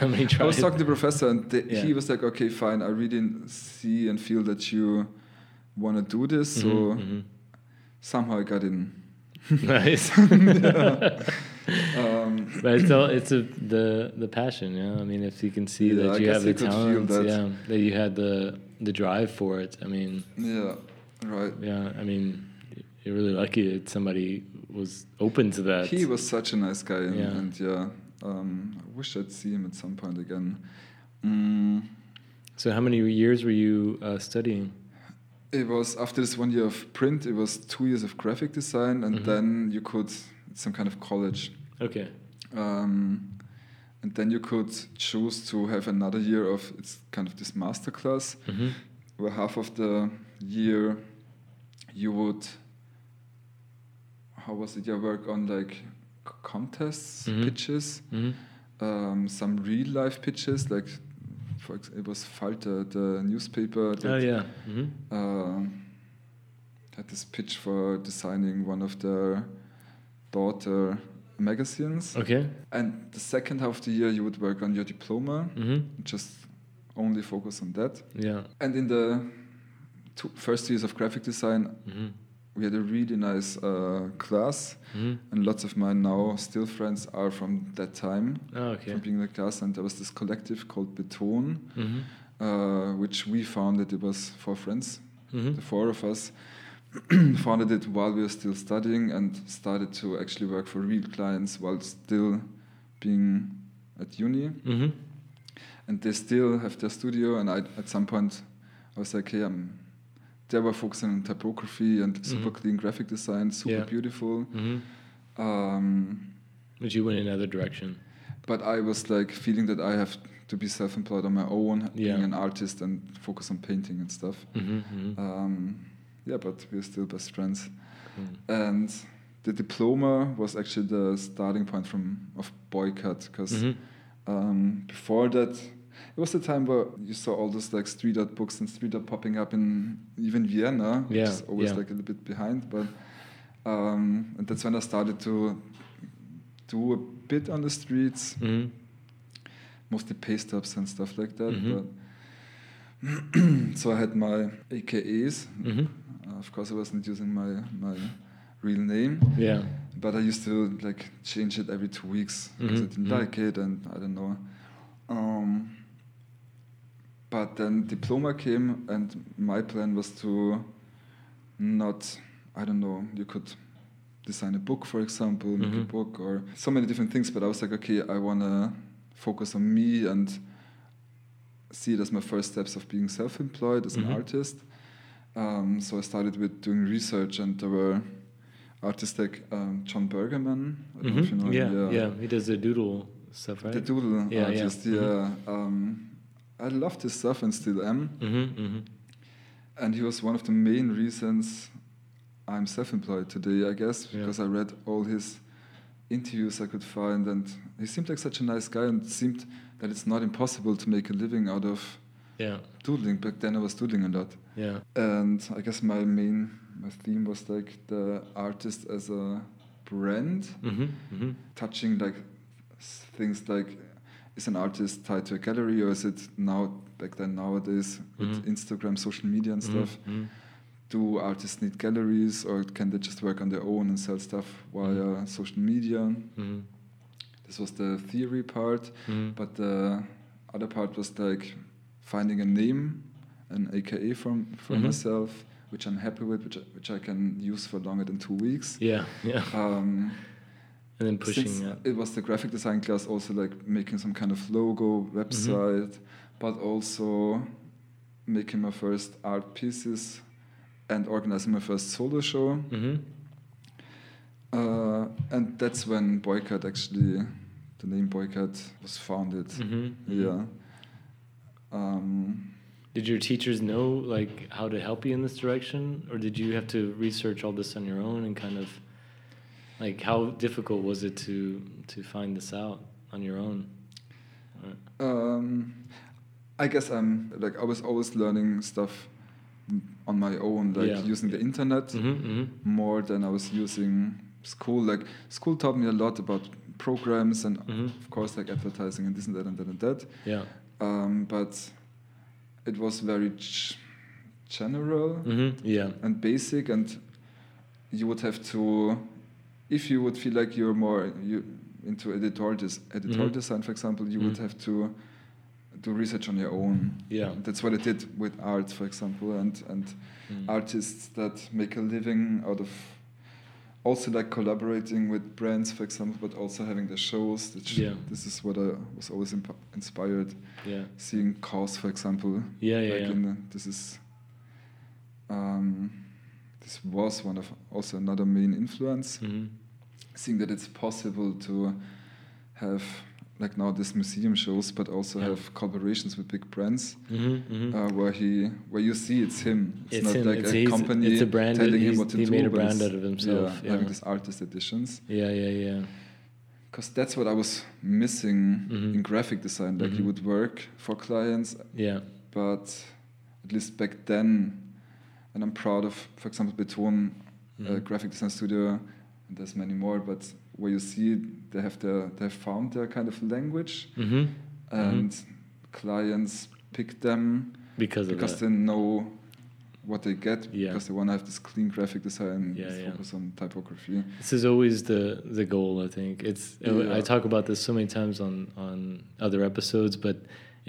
How many tries? I was talking to the professor, and he was like, "Okay, fine. I really see and feel that you want to do this, so somehow I got in." Nice. But it's the passion, yeah. I mean, if you can see that you have the talent, that you had the drive for it. I mean, yeah, right. Yeah, I mean, you're really lucky that somebody was open to that. He was such a nice guy, I wish I'd see him at some point again. So how many years were you studying? It was after this 1 year of print. It was 2 years of graphic design, and then you could some kind of college. Okay. And then you could choose to have another year of it's kind of this master class, where half of the year you would. How was it? I work on like contests, pitches, some real life pitches. Like, it was Falter, the newspaper. That, had this pitch for designing one of their daughter magazines. Okay. And the second half of the year, you would work on your diploma. Just only focus on that. Yeah. And in the first years of graphic design. We had a really nice class, and lots of my now still friends are from that time, from being in the class. And there was this collective called Beton, which we founded. It was four friends, the four of us founded it while we were still studying, and started to actually work for real clients while still being at uni. And they still have their studio. And I, at some point, I was like, hey, they were focusing on typography and super clean graphic design, super beautiful. But you went in another direction. But I was like feeling that I have to be self-employed on my own, being an artist and focus on painting and stuff. But we're still best friends. And the diploma was actually the starting point of Boycut, because before that, it was the time where you saw all those like street art books and street art popping up in even Vienna, which is always like a little bit behind. But and that's when I started to do a bit on the streets, mostly paste ups and stuff like that. But so I had my AKAs. Of course, I wasn't using my real name. Yeah. But I used to like change it every 2 weeks because I didn't like it, and I don't know. But then diploma came, and my plan was to not, I don't know, you could design a book, for example, make a book or so many different things. But I was like, okay, I want to focus on me and see it as my first steps of being self-employed as an artist. So I started with doing research, and there were artists like John Bergerman. I don't know if you know him. Yeah, he does the doodle stuff, right? The doodle artist, I loved his stuff and still am. And he was one of the main reasons I'm self-employed today, I guess, because I read all his interviews I could find, and he seemed like such a nice guy, and it seemed that it's not impossible to make a living out of doodling. Back then I was doodling a lot. And I guess my theme was like the artist as a brand, touching like things like, is an artist tied to a gallery, or is it now, back then, nowadays, with Instagram, social media and stuff? Do artists need galleries, or can they just work on their own and sell stuff via social media? This was the theory part, but the other part was like finding a name, an AKA for myself, which I'm happy with, which I can use for longer than 2 weeks. And then pushing. It was the graphic design class, also like making some kind of logo, website, but also making my first art pieces and organizing my first solo show. And that's when Boycut actually, the name Boycut was founded. Did your teachers know like how to help you in this direction, or did you have to research all this on your own and kind of? Like, how difficult was it to find this out on your own? I guess I was always learning stuff on my own, like using the internet more than I was using school. Like, school taught me a lot about programs and, of course, like advertising and this and that and that and that. But it was very general and basic, and you would have to... If you would feel like you're more into editorial design, for example, you would have to do research on your own. That's what I did with art, for example, and artists that make a living out of also like collaborating with brands, for example, but also having the shows. This is what I was always inspired. Seeing Kaos, for example. This was one of also another main influence, seeing that it's possible to have like now this museum shows, but also have collaborations with big brands where you see it's him. It's not like a company it's a brand telling him what to do. He made a brand out of himself. Having these artist editions. Because that's what I was missing in graphic design. Like you would work for clients, but at least back then. And I'm proud of, for example, Beton, graphic design studio, and there's many more, but where you see they have found their kind of language, and clients pick them because they know what they get, because they want to have this clean graphic design, focus on typography. This is always the goal, I think. I talk about this so many times on other episodes, but...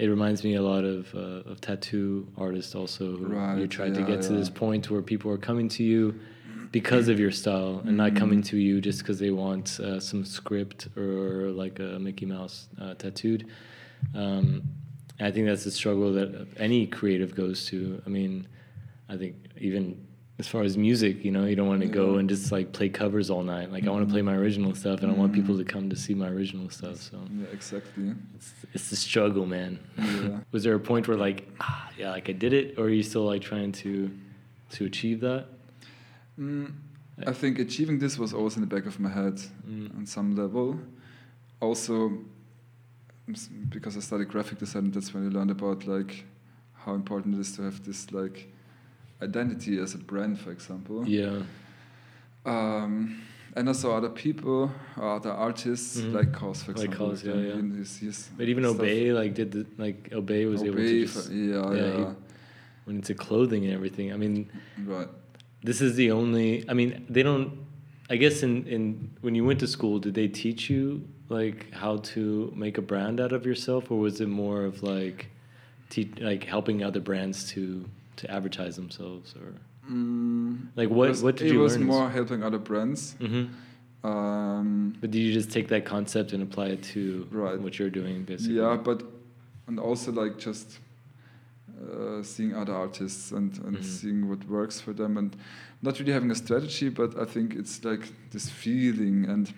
It reminds me a lot of tattoo artists also who you tried to get to this point where people are coming to you because of your style and not coming to you just because they want some script or like a Mickey Mouse tattooed. I think that's the struggle that any creative goes to. I mean, I think even as far as music, you don't want to go and just like play covers all night. Like I want to play my original stuff, and I want people to come to see my original stuff. So exactly. It's the struggle, man. Was there a point where like, like I did it, or are you still like trying to achieve that? I think achieving this was always in the back of my head on some level. Also, because I studied graphic design, that's when I learned about like how important it is to have this like. Identity as a brand, for example. And I saw other people, other artists like Kaos, for example. Like Kaos, but even stuff. Obey, like Obey was able to just, when it's a clothing and everything. I mean, right. This is the only. I mean, they don't. I guess in when you went to school, did they teach you like how to make a brand out of yourself, or was it more of like helping other brands to advertise themselves, or like what did you learn? It was more helping other brands. Mm-hmm. But did you just take that concept and apply it to what you're doing, basically? Yeah, but and also like just seeing other artists and mm-hmm. seeing what works for them, and not really having a strategy, but I think it's like this feeling, and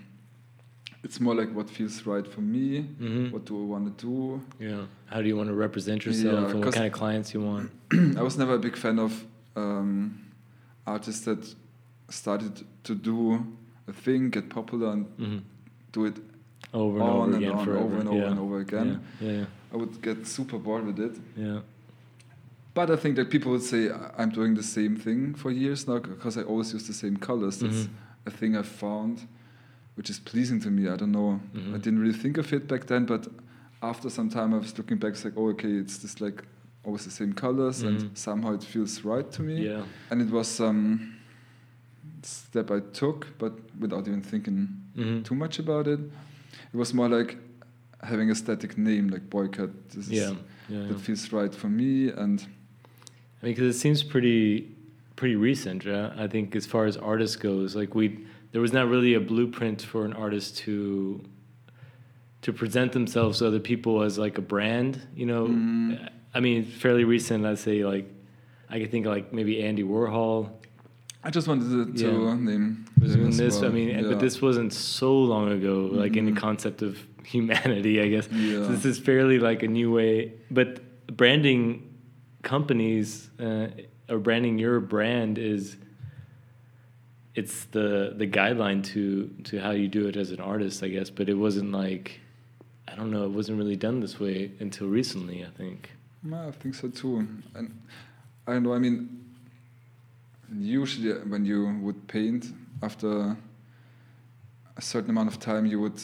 it's more like what feels right for me. Mm-hmm. What do I want to do? Yeah. How do you want to represent yourself, and what kind of clients you want? I was never a big fan of artists that started to do a thing, get popular, and mm-hmm. do it over and over again. Yeah. Yeah, yeah. I would get super bored with it. Yeah. But I think that people would say I'm doing the same thing for years now because I always use the same colors. Mm-hmm. That's a thing I found, which is pleasing to me. I don't know. Mm-hmm. I didn't really think of it back then, but after some time I was looking back, it's like, oh, okay, it's just like always the same colors, mm-hmm. and somehow it feels right to me. Yeah. And it was some step I took, but without even thinking mm-hmm. too much about it. It was more like having a static name, like Boycut. This is that feels right for me. And I mean, because it seems pretty recent. Yeah? I think as far as artists goes, like there was not really a blueprint for an artist to present themselves to other people as like a brand, you know. Mm. I mean, fairly recent, I'd say, like, I could think like maybe Andy Warhol. I just wanted to name this. Well. I mean, but this wasn't so long ago, like in the concept of humanity, I guess. Yeah. So this is fairly like a new way, but branding companies or branding your brand is. It's the guideline to how you do it as an artist, I guess, but it wasn't like, I don't know, it wasn't really done this way until recently, I think. No, I think so too. And I don't know, I mean, usually when you would paint, after a certain amount of time you would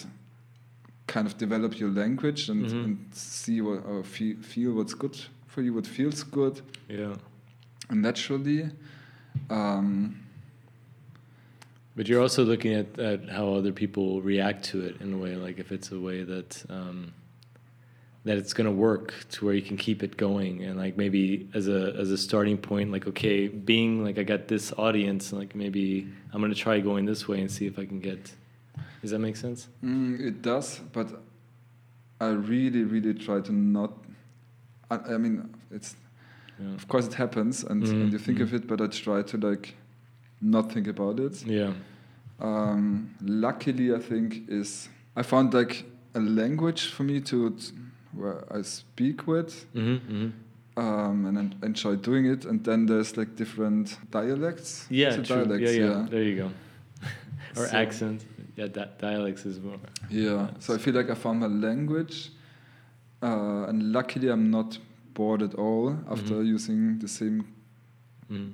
kind of develop your language and, mm-hmm. and see what, or feel what's good for you, what feels good. Yeah. And naturally, but you're also looking at how other people react to it in a way, like if it's a way that that it's going to work to where you can keep it going, and like maybe as a starting point, like, okay, being like I got this audience, and like maybe I'm going to try going this way and see if I can get. Does that make sense? It does, but I really, really try to not. I mean, it's of course it happens, and you think of it, but I try to not think about it. Yeah. Luckily, I think I found like a language for me to where I speak with, mm-hmm, mm-hmm. And I enjoy doing it. And then there's like different dialects. Yeah, so true. Dialects, yeah. There you go. Or so, accent. Yeah, dialects is more. Yeah. So I feel like I found my language, and luckily I'm not bored at all after mm-hmm. using the same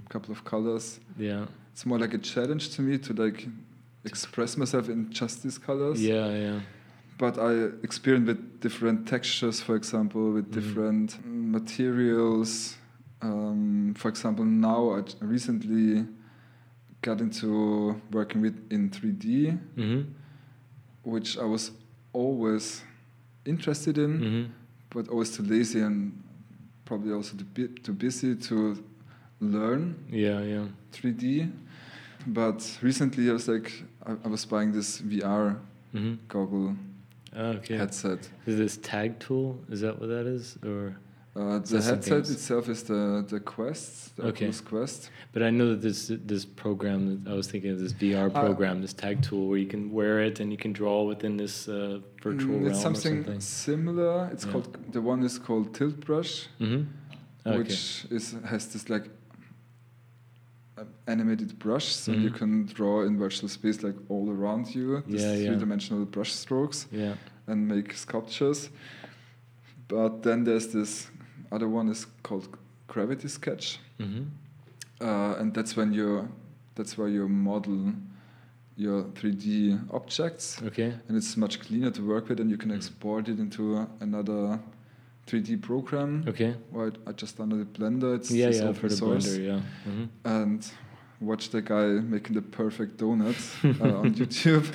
couple of colors. Yeah. It's more like a challenge to me to like express myself in just these colors. Yeah, yeah. But I experiment with different textures, for example, with different materials. For example, now I recently got into working in 3D, mm-hmm. which I was always interested in, mm-hmm. but always too lazy and probably also too busy to learn 3D. But recently I was like, I was buying this VR mm-hmm. goggle headset. Is this tag tool? Is that what that is? Or the headset itself is the Quest, the Oculus Quest. But I know that this program, that I was thinking of this VR program, this tag tool where you can wear it and you can draw within this virtual realm. It's something similar. It's called, the one is called Tilt Brush, mm-hmm. Which has this like animated brush, so you can draw in virtual space like all around you, these three-dimensional brush strokes, and make sculptures. But then there's this other one is called Gravity Sketch, mm-hmm. And that's where you model your 3D objects, and it's much cleaner to work with, and you can export it into another 3D program. Okay. Well, I just downloaded Blender. It's open source. Blender, yeah. Mm-hmm. And watch the guy making the perfect donuts on YouTube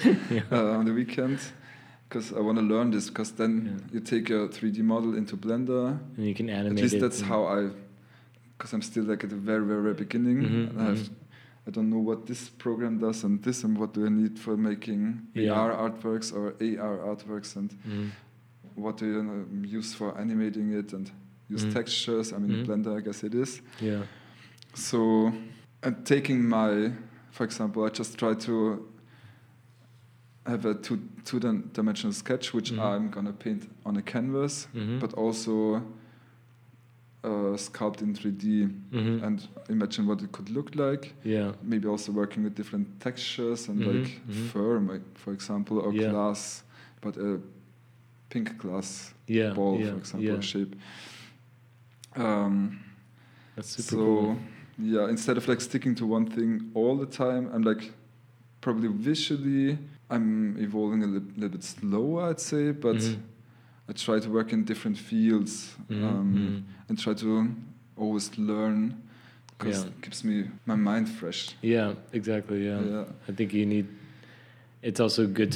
on the weekend, because I want to learn this, because then you take your 3D model into Blender. And you can animate it. At least that's how I, because I'm still like at the very, very beginning. Mm-hmm, and I don't know what this program does and this, and what do I need for making VR artworks or AR artworks, and what do you use for animating it, and use textures. I mean, Blender, I guess it is. Yeah. So I'm taking my, for example, I just try to have a two-dimensional sketch, which I'm going to paint on a canvas, but also sculpt in 3D and imagine what it could look like. Yeah. Maybe also working with different textures and fur, for example, or glass, but a pink glass ball, for example, shape. That's super cool. Yeah, instead of like sticking to one thing all the time, I'm like probably visually I'm evolving a little bit slower, I'd say, but I try to work in different fields and try to always learn, because it keeps my mind fresh. Yeah, exactly. Yeah, I think you need. It's also good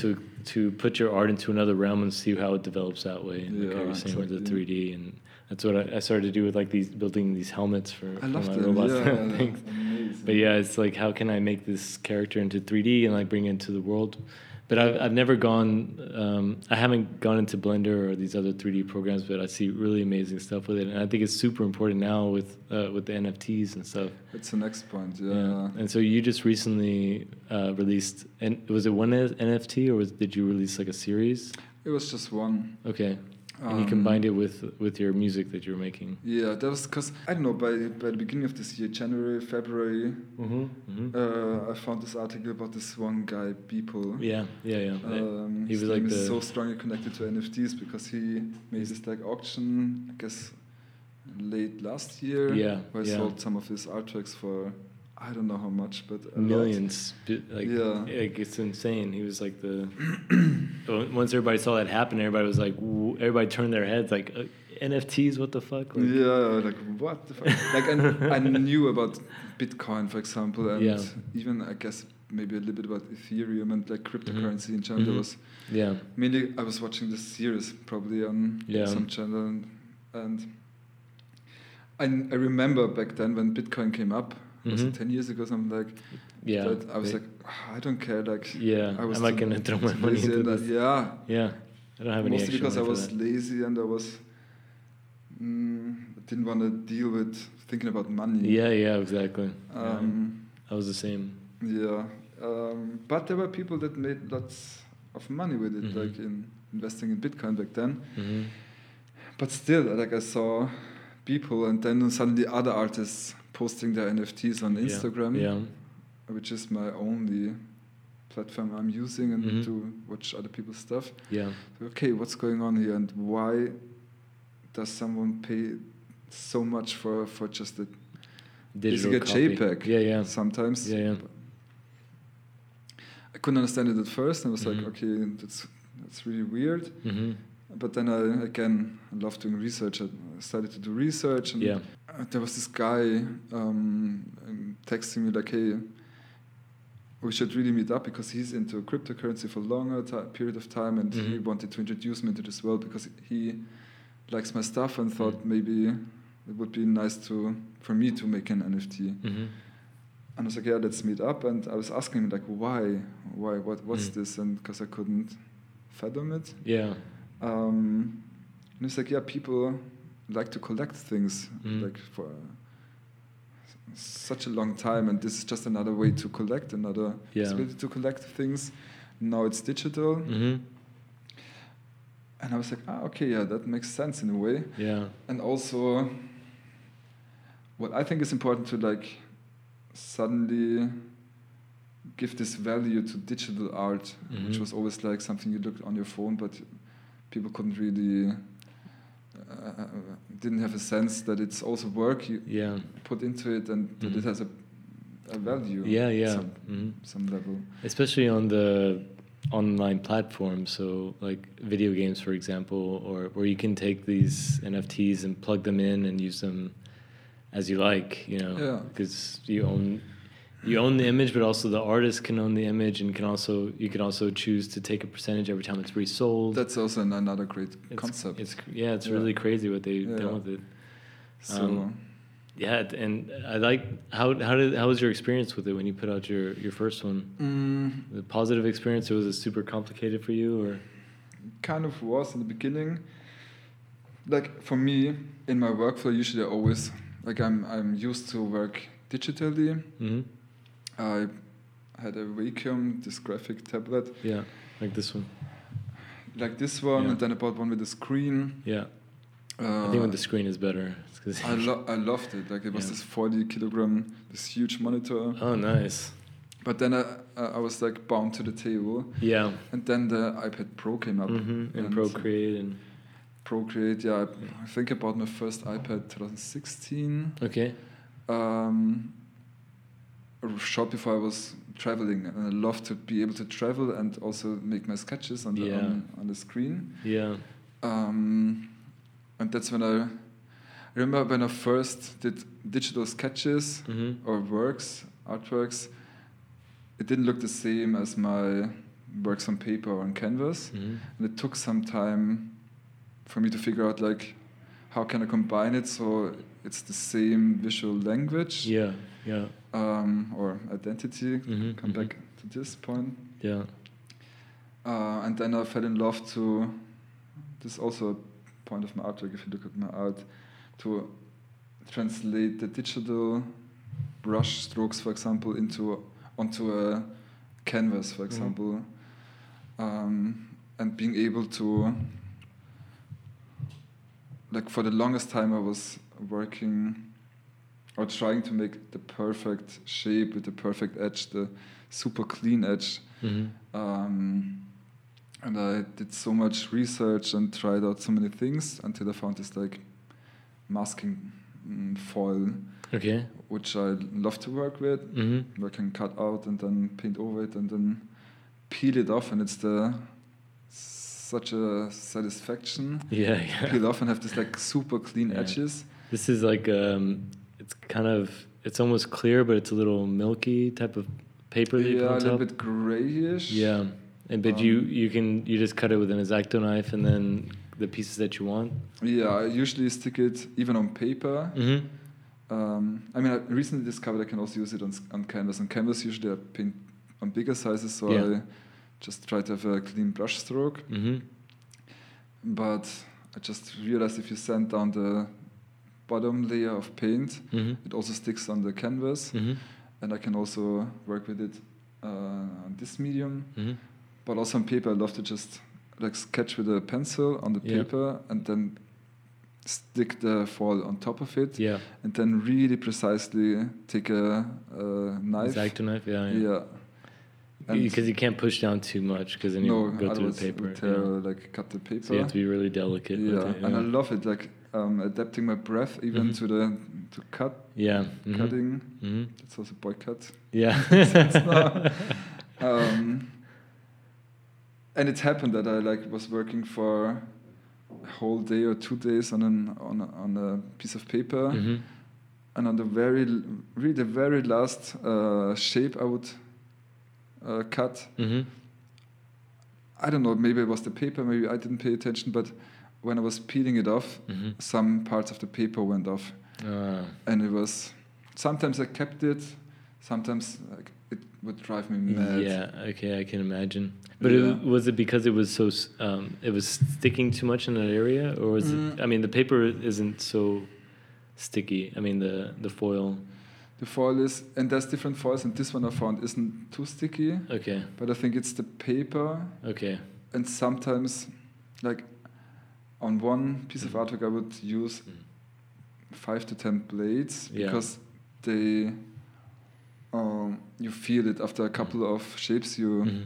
to put your art into another realm and see how it develops that way. And like how you're saying with the 3D, and that's what I started to do with like building these helmets for my robots. And things. But it's like, how can I make this character into 3D and like bring it into the world? But I've never gone, I haven't gone into Blender or these other 3D programs, but I see really amazing stuff with it. And I think it's super important now with the NFTs and stuff. It's the next point, And so you just recently released, and was it one NFT or did you release like a series? It was just one. Okay. And you combined it with your music that you're making. Yeah, that was because, I don't know, by the beginning of this year, January, February, I found this article about this one guy, Beeple. Yeah. He was like so strongly connected to NFTs because he made this like auction, I guess, late last year. Yeah, where he sold some of his artworks for, I don't know how much, but millions. Like it's insane. He was like the once everybody saw that happen, everybody was like, everybody turned their heads like, NFTs, what the fuck? Like, what the fuck? Like I knew about Bitcoin, for example, and even I guess maybe a little bit about Ethereum and like cryptocurrency in general. Mainly I was watching this series probably on some channel, and I remember back then when Bitcoin came up. Was it 10 years ago, something like that? I was I don't care. Like, I'm not going to throw my money into this. I don't have any extra money. Mostly because I was lazy and I was didn't want to deal with thinking about money. Yeah, exactly. I was the same. Yeah. But there were people that made lots of money with it, like in investing in Bitcoin back then. But still, like I saw people and then suddenly other artists posting their NFTs on Instagram, which is my only platform I'm using and to watch other people's stuff. Okay, what's going on here, and why does someone pay so much for just a digital copy? JPEG? Sometimes. I couldn't understand it at first, and I was like, okay, that's really weird. But then I love doing research. I started to do research, and there was this guy texting me like, hey, we should really meet up, because he's into cryptocurrency for a longer period of time, and he wanted to introduce me to this world because he likes my stuff and thought maybe it would be nice for me to make an NFT. And I was like, yeah, let's meet up. And I was asking him like, why, what's this? And because I couldn't fathom it. And it's like, people like to collect things like for such a long time, and this is just another way to collect, another possibility to collect things. Now it's digital, and I was like, that makes sense in a way. And also, what I think is important to like suddenly give this value to digital art, which was always like something you looked on your phone, but people couldn't really, didn't have a sense that it's also work you put into it, and that it has a value. Some level. Especially on the online platform, so like video games, for example, or where you can take these NFTs and plug them in and use them as you like, you know, because you own. you own the image, but also the artist can own the image, and you can also choose to take a percentage every time it's resold. That's also another great concept. It's really crazy what they've done with it. And I like how was your experience with it when you put out your first one? The positive experience, or was it super complicated for you, or? It kind of was in the beginning. Like for me, in my workflow, usually I always I'm used to work digitally. Mm-hmm. I had a Wacom, this graphic tablet. Yeah, like this one. And then I bought one with a screen. Yeah. I think when the screen is better. I loved it. Like it was this 40 kilogram, this huge monitor. Oh, nice. But then I was like bound to the table. Yeah. And then the iPad Pro came up. Mm-hmm. And Procreate. Yeah. I think I bought my first iPad 2016. Okay. Short before I was traveling, and I love to be able to travel and also make my sketches on the on the screen. Yeah. And that's when I remember when I first did digital sketches or artworks. It didn't look the same as my works on paper or on canvas, and it took some time for me to figure out like how can I combine it so it's the same visual language. Yeah, yeah. Or identity. Come back to this point. Yeah. And then I fell in love to this also point of my artwork. If you look at my art, to translate the digital brush strokes, for example, onto a canvas, for example, and being able to, like, for the longest time I was working or trying to make the perfect shape with the perfect edge, the super clean edge. And I did so much research and tried out so many things until I found this like masking foil, which I love to work with. I can cut out and then paint over it and then peel it off, and it's such a satisfaction. Peel off and have this like super clean edges. This is like it's almost clear, but it's a little milky type of paper. That you put on top. A little bit grayish. Yeah. And but you just cut it with an X-Acto knife, and then the pieces that you want. Yeah, I usually stick it even on paper. I recently discovered I can also use it on canvas. On canvas, usually I paint on bigger sizes, so I just try to have a clean brush stroke. But I just realized if you sand down the bottom layer of paint, it also sticks on the canvas, and I can also work with it on this medium. But also on paper, I love to just like sketch with a pencil on the paper and then stick the foil on top of it. Yeah. And then really precisely take a knife. Exacto knife, because you can't push down too much, because then you go through the paper. Cut the paper. So you have to be really delicate. Yeah, with it, and I love it, like adapting my breath even to cut. Yeah. Mm-hmm. Cutting. Mm-hmm. That's also Boycut. Yeah. And it happened that I was working for a whole day or 2 days on a piece of paper, and on the very last shape I would cut. I don't know, maybe it was the paper, maybe I didn't pay attention, but when I was peeling it off, some parts of the paper went off, and it was sometimes I kept it, sometimes it would drive me mad. Yeah, okay, I can imagine. But was it because it was so it was sticking too much in that area, or was it? I mean, the paper isn't so sticky. I mean, the foil. The foil is, and there's different foils, and this one I found isn't too sticky. Okay. But I think it's the paper. Okay. And sometimes, like, on one piece of artwork, I would use 5 to 10 blades because they. You feel it after a couple of shapes you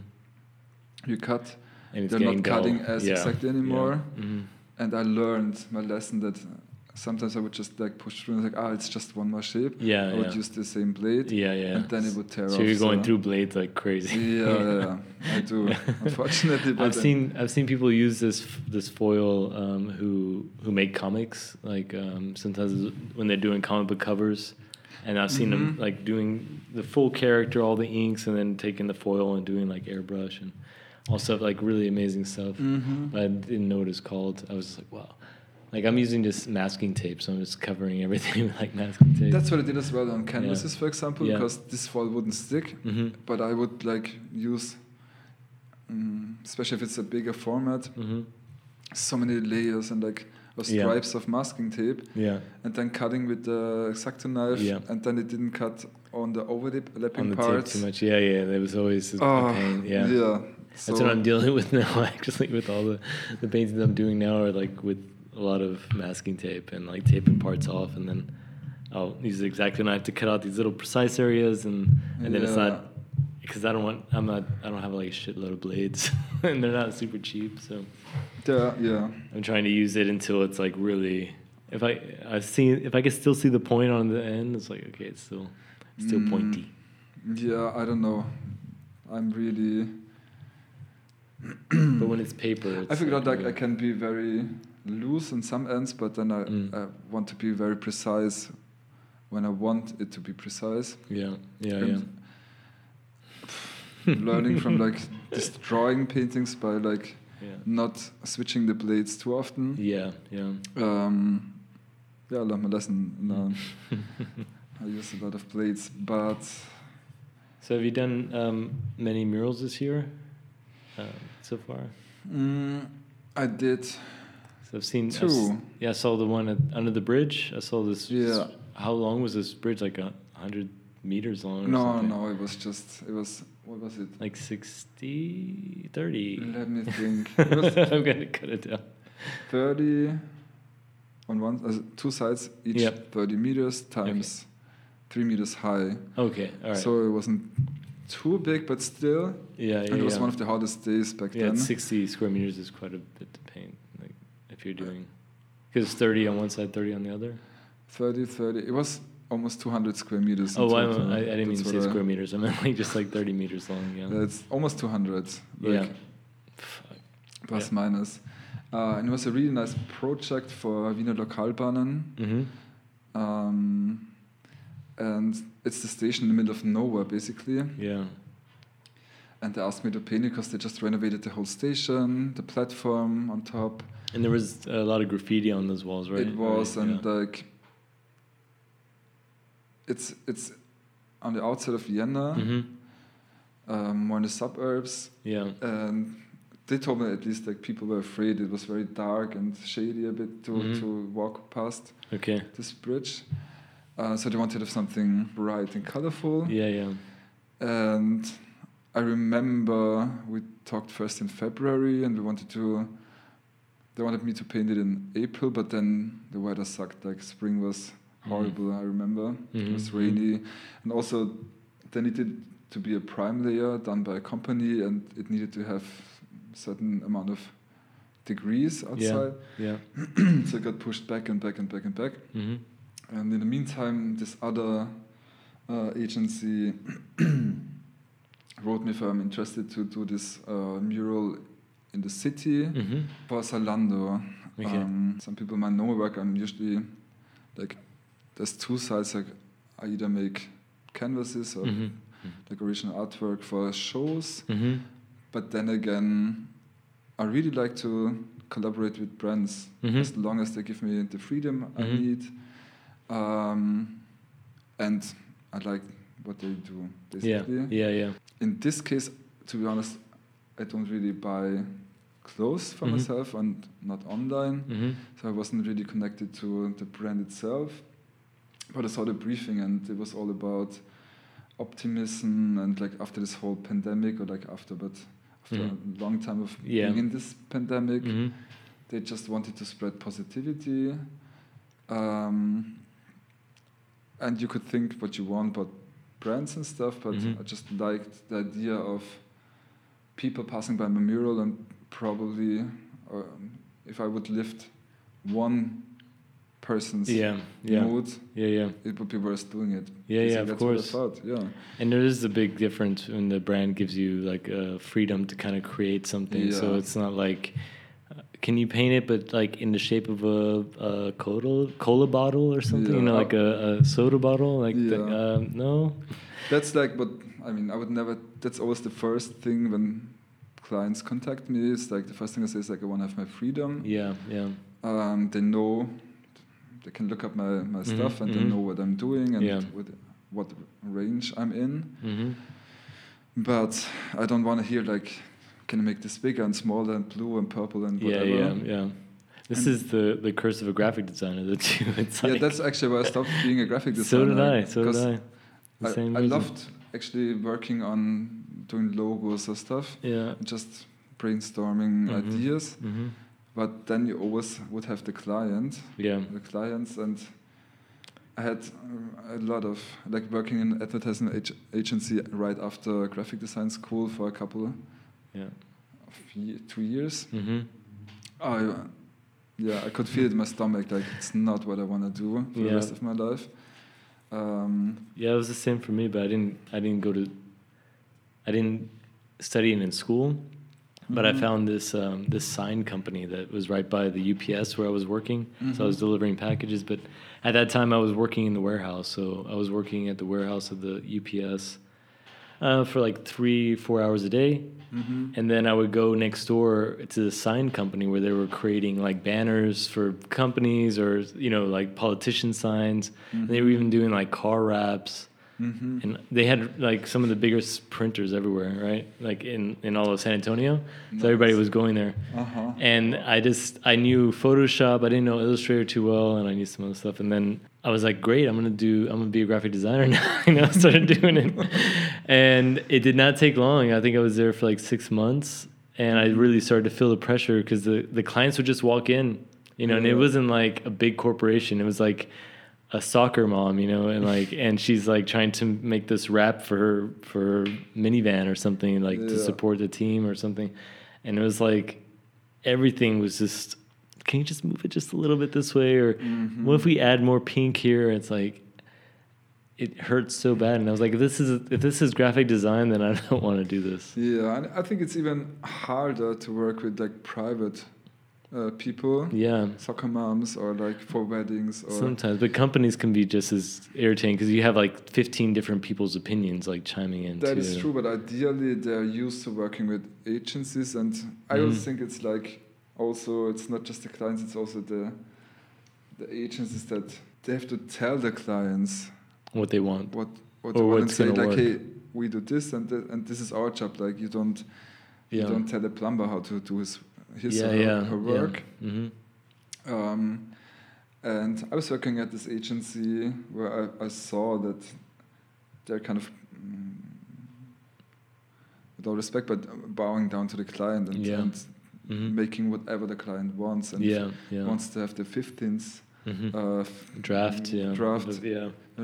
cut. And they're not cutting as exactly anymore. Yeah. And I learned my lesson that sometimes I would just push through and it's just one more shape. Yeah, I would use the same blade. Yeah, yeah. And then it would tear off. So you're going through blades like crazy. Yeah. I do. Unfortunately, but I've seen people use this foil who make comics. Sometimes when they're doing comic book covers. And I've seen them like doing the full character, all the inks, and then taking the foil and doing like airbrush and all stuff, like really amazing stuff. But I didn't know what it's called. I was just like, wow. Like I'm using just masking tape, so I'm just covering everything with like masking tape. That's what I did as well on canvases, for example, because this foil wouldn't stick. But I would like use, especially if it's a bigger format, so many layers and like stripes of masking tape, and then cutting with the Exacto knife, and then it didn't cut on the overlapping parts too much. There was always a pain. So that's what I'm dealing with now, actually, with all the paintings I'm doing now are like with a lot of masking tape and like taping parts off, and then I'll use the Exacto knife to cut out these little precise areas, and then it's not, because I don't have like a shitload of blades, and they're not super cheap, so I'm trying to use it until it's like really, if I can still see the point on the end, it's like, okay, it's still pointy. I don't know, I'm really but when it's paper, it's, I forgot like I can be very loose on some ends, but then I want to be very precise when I want it to be precise. Learning from like destroying paintings by like not switching the blades too often. I learned my lesson now. I use a lot of blades, but. So have you done many murals this year so far? I did. So I've seen two. I saw the one under the bridge. I saw this. How long was this bridge? Like 100 meters long? No. It was. What was it? Like 60, 30. Let me think. I'm gonna cut it down. 30 on two sides, each 30 meters times 3 meters high. Okay, all right. So it wasn't too big, but still. And it was one of the hardest days back then. 60 square meters is quite a bit to paint. You're doing, because 30 on one side, 30 on the other. 30. It was almost 200 square meters. Oh, I didn't mean to say square meters. I meant like just like 30 meters long. It's almost 200. Plus minus. And it was a really nice project for Wiener Lokalbahnen. And it's the station in the middle of nowhere, basically. And they asked me to paint it because they just renovated the whole station, the platform on top. And there was a lot of graffiti on those walls, right? It was, right? Like it's on the outside of Vienna, more in the suburbs. And they told me at least like people were afraid. It was very dark and shady a bit to walk past this bridge. So they wanted to have something bright and colorful. And I remember we talked first in February, and they wanted me to paint it in April, but then the weather sucked. Like spring was horrible, I remember. It was rainy. And also there needed to be a prime layer done by a company, and it needed to have a certain amount of degrees outside. So it got pushed back and back and back and back. And in the meantime, this other agency wrote me if I'm interested to do this mural in the city for Zalando. Some people might know my work. I'm usually like, there's two sides. Like, I either make canvases or like original artwork for shows, but then again, I really like to collaborate with brands as long as they give me the freedom I need, and I like what they do, basically. In this case, to be honest, I don't really buy clothes for myself, and not online, so I wasn't really connected to the brand itself, but I saw the briefing, and it was all about optimism, and like after this whole pandemic, or like after a long time of being in this pandemic, they just wanted to spread positivity, and you could think what you want about brands and stuff, but I just liked the idea of people passing by my mural, and probably if I would lift one person's mood, it would be worth doing it. Of course. And there is a big difference when the brand gives you like freedom to kind of create something. So it's not like can you paint it, but like in the shape of a cola bottle or something? Yeah. You know, like a soda bottle? Like yeah. No? That's like what, I mean, I would never, that's always the first thing when clients contact me, is like the first thing I say is like, I want to have my freedom. Yeah, yeah. They know, they can look up my mm-hmm. stuff and mm-hmm. they know what I'm doing and yeah. with what range I'm in. Mm-hmm. But I don't want to hear like, can I make this bigger and smaller and blue and purple and whatever. Yeah, yeah, yeah. This and is the curse of a graphic designer. That you, it's yeah, like that's actually why I stopped being a graphic designer. So did I. I loved actually working on doing logos or stuff. Yeah. Just brainstorming mm-hmm. ideas. Mm-hmm. But then you always would have the client. Yeah. The clients, and I had a lot of, like, working in an advertising agency right after graphic design school for a couple of 2 years. Mm-hmm. I could feel it in my stomach, like, it's not what I want to do for the rest of my life. It was the same for me, but I didn't study it in school. But I found this sign company that was right by the UPS where I was working. Mm-hmm. So I was delivering packages. But at that time, I was working in the warehouse. So I was working at the warehouse of the UPS for like 3-4 hours a day. Mm-hmm. And then I would go next door to the sign company where they were creating like banners for companies or, you know, like politician signs. Mm-hmm. And they were even doing like car wraps. Mm-hmm. And they had like some of the biggest printers everywhere, right? Like in all of San Antonio. Nice. So everybody was going there. Uh-huh. And I knew Photoshop. I didn't know Illustrator too well, and I knew some other stuff. And then I was like, great, I'm gonna be a graphic designer now. You know, I started doing it, and it did not take long. I think I was there for like 6 months, and I really started to feel the pressure because the clients would just walk in, you know, and it wasn't like a big corporation. It was like a soccer mom, you know, and like, and she's like trying to make this wrap for her minivan or something, like to support the team or something. And it was like, everything was just, can you just move it just a little bit this way? Or mm-hmm. what if we add more pink here? It's like, it hurts so bad. And I was like, if this is graphic design, then I don't want to do this. Yeah. And I think it's even harder to work with like private people, soccer moms, or like for weddings, or sometimes. But companies can be just as irritating because you have like 15 different people's opinions like chiming in. That is true, but ideally they're used to working with agencies, and I also think it's like also it's not just the clients; it's also the agencies that they have to tell the clients what they want, what they want, and say like, "Hey, we do this, and this is our job." Like you don't tell the plumber how to do his or her work. Yeah. Mm-hmm. And I was working at this agency where I saw that they're kind of, with all respect, but bowing down to the client and mm-hmm. making whatever the client wants, and wants to have the 15th mm-hmm. draft. They're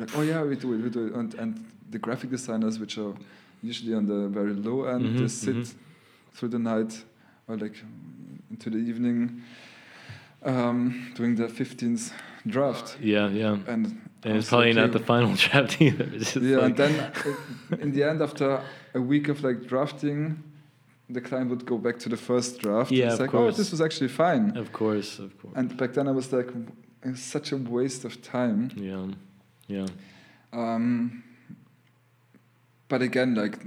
like, oh yeah, we do it. And the graphic designers, which are usually on the very low end, mm-hmm. they sit through the night, or like into the evening, doing the 15th draft. And it's probably not the final draft either. And then in the end, after a week of like drafting, the client would go back to the first draft. Yeah, and it's like, oh, this was actually fine. Of course. And back then I was like, it was such a waste of time. Yeah. But again, like,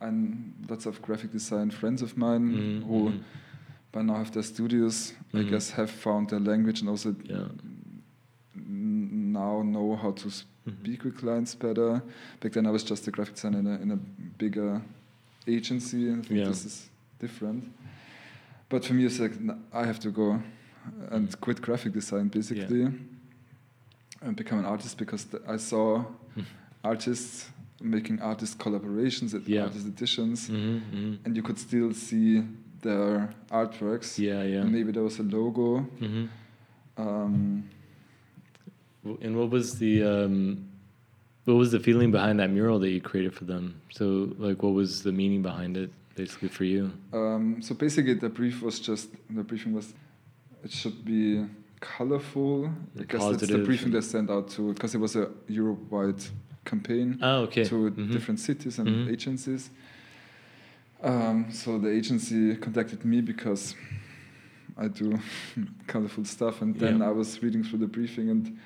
and lots of graphic design friends of mine who by now have their studios, I guess, have found their language and also now know how to speak with clients better. Back then I was just a graphic designer in a bigger agency, and I think this is different. But for me it's like, I have to go and quit graphic design basically and become an artist, because I saw artists making artist collaborations, artist editions, and you could still see their artworks. And maybe there was a logo. Mm-hmm. And what was the feeling behind that mural that you created for them? So, like, what was the meaning behind it, basically, for you? So basically, the briefing was, it should be colorful. I guess that's the briefing they sent out to, because it was a Europe-wide campaign to different cities and agencies. So the agency contacted me because I I do colorful stuff. And then I was reading through the briefing and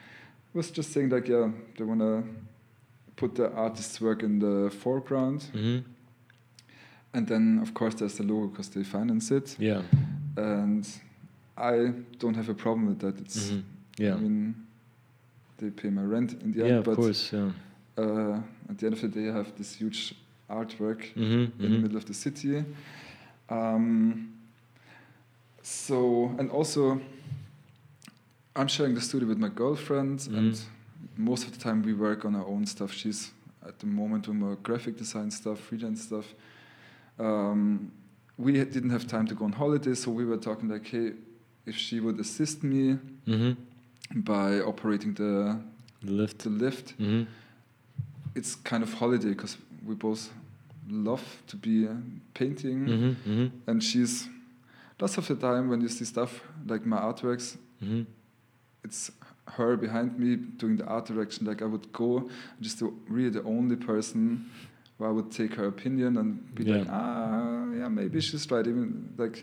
was just saying like, yeah, they want to put the artist's work in the foreground. Mm-hmm. And then, of course, there's the logo because they finance it. Yeah. And I don't have a problem with that. It's I mean, they pay my rent in the end. Yeah, of course. Yeah. At the end of the day, I have this huge artwork in the middle of the city. And also, I'm sharing the studio with my girlfriend, and most of the time we work on our own stuff. She's at the moment doing more graphic design stuff, freelance stuff. We didn't have time to go on holiday, so we were talking like, hey, if she would assist me by operating the lift. Mm-hmm. It's kind of holiday because we both love to be painting, and she's lots of the time when you see stuff like my artworks, it's her behind me doing the art direction. Like I would go just to really the only person where I would take her opinion and be like, maybe she's right. Even like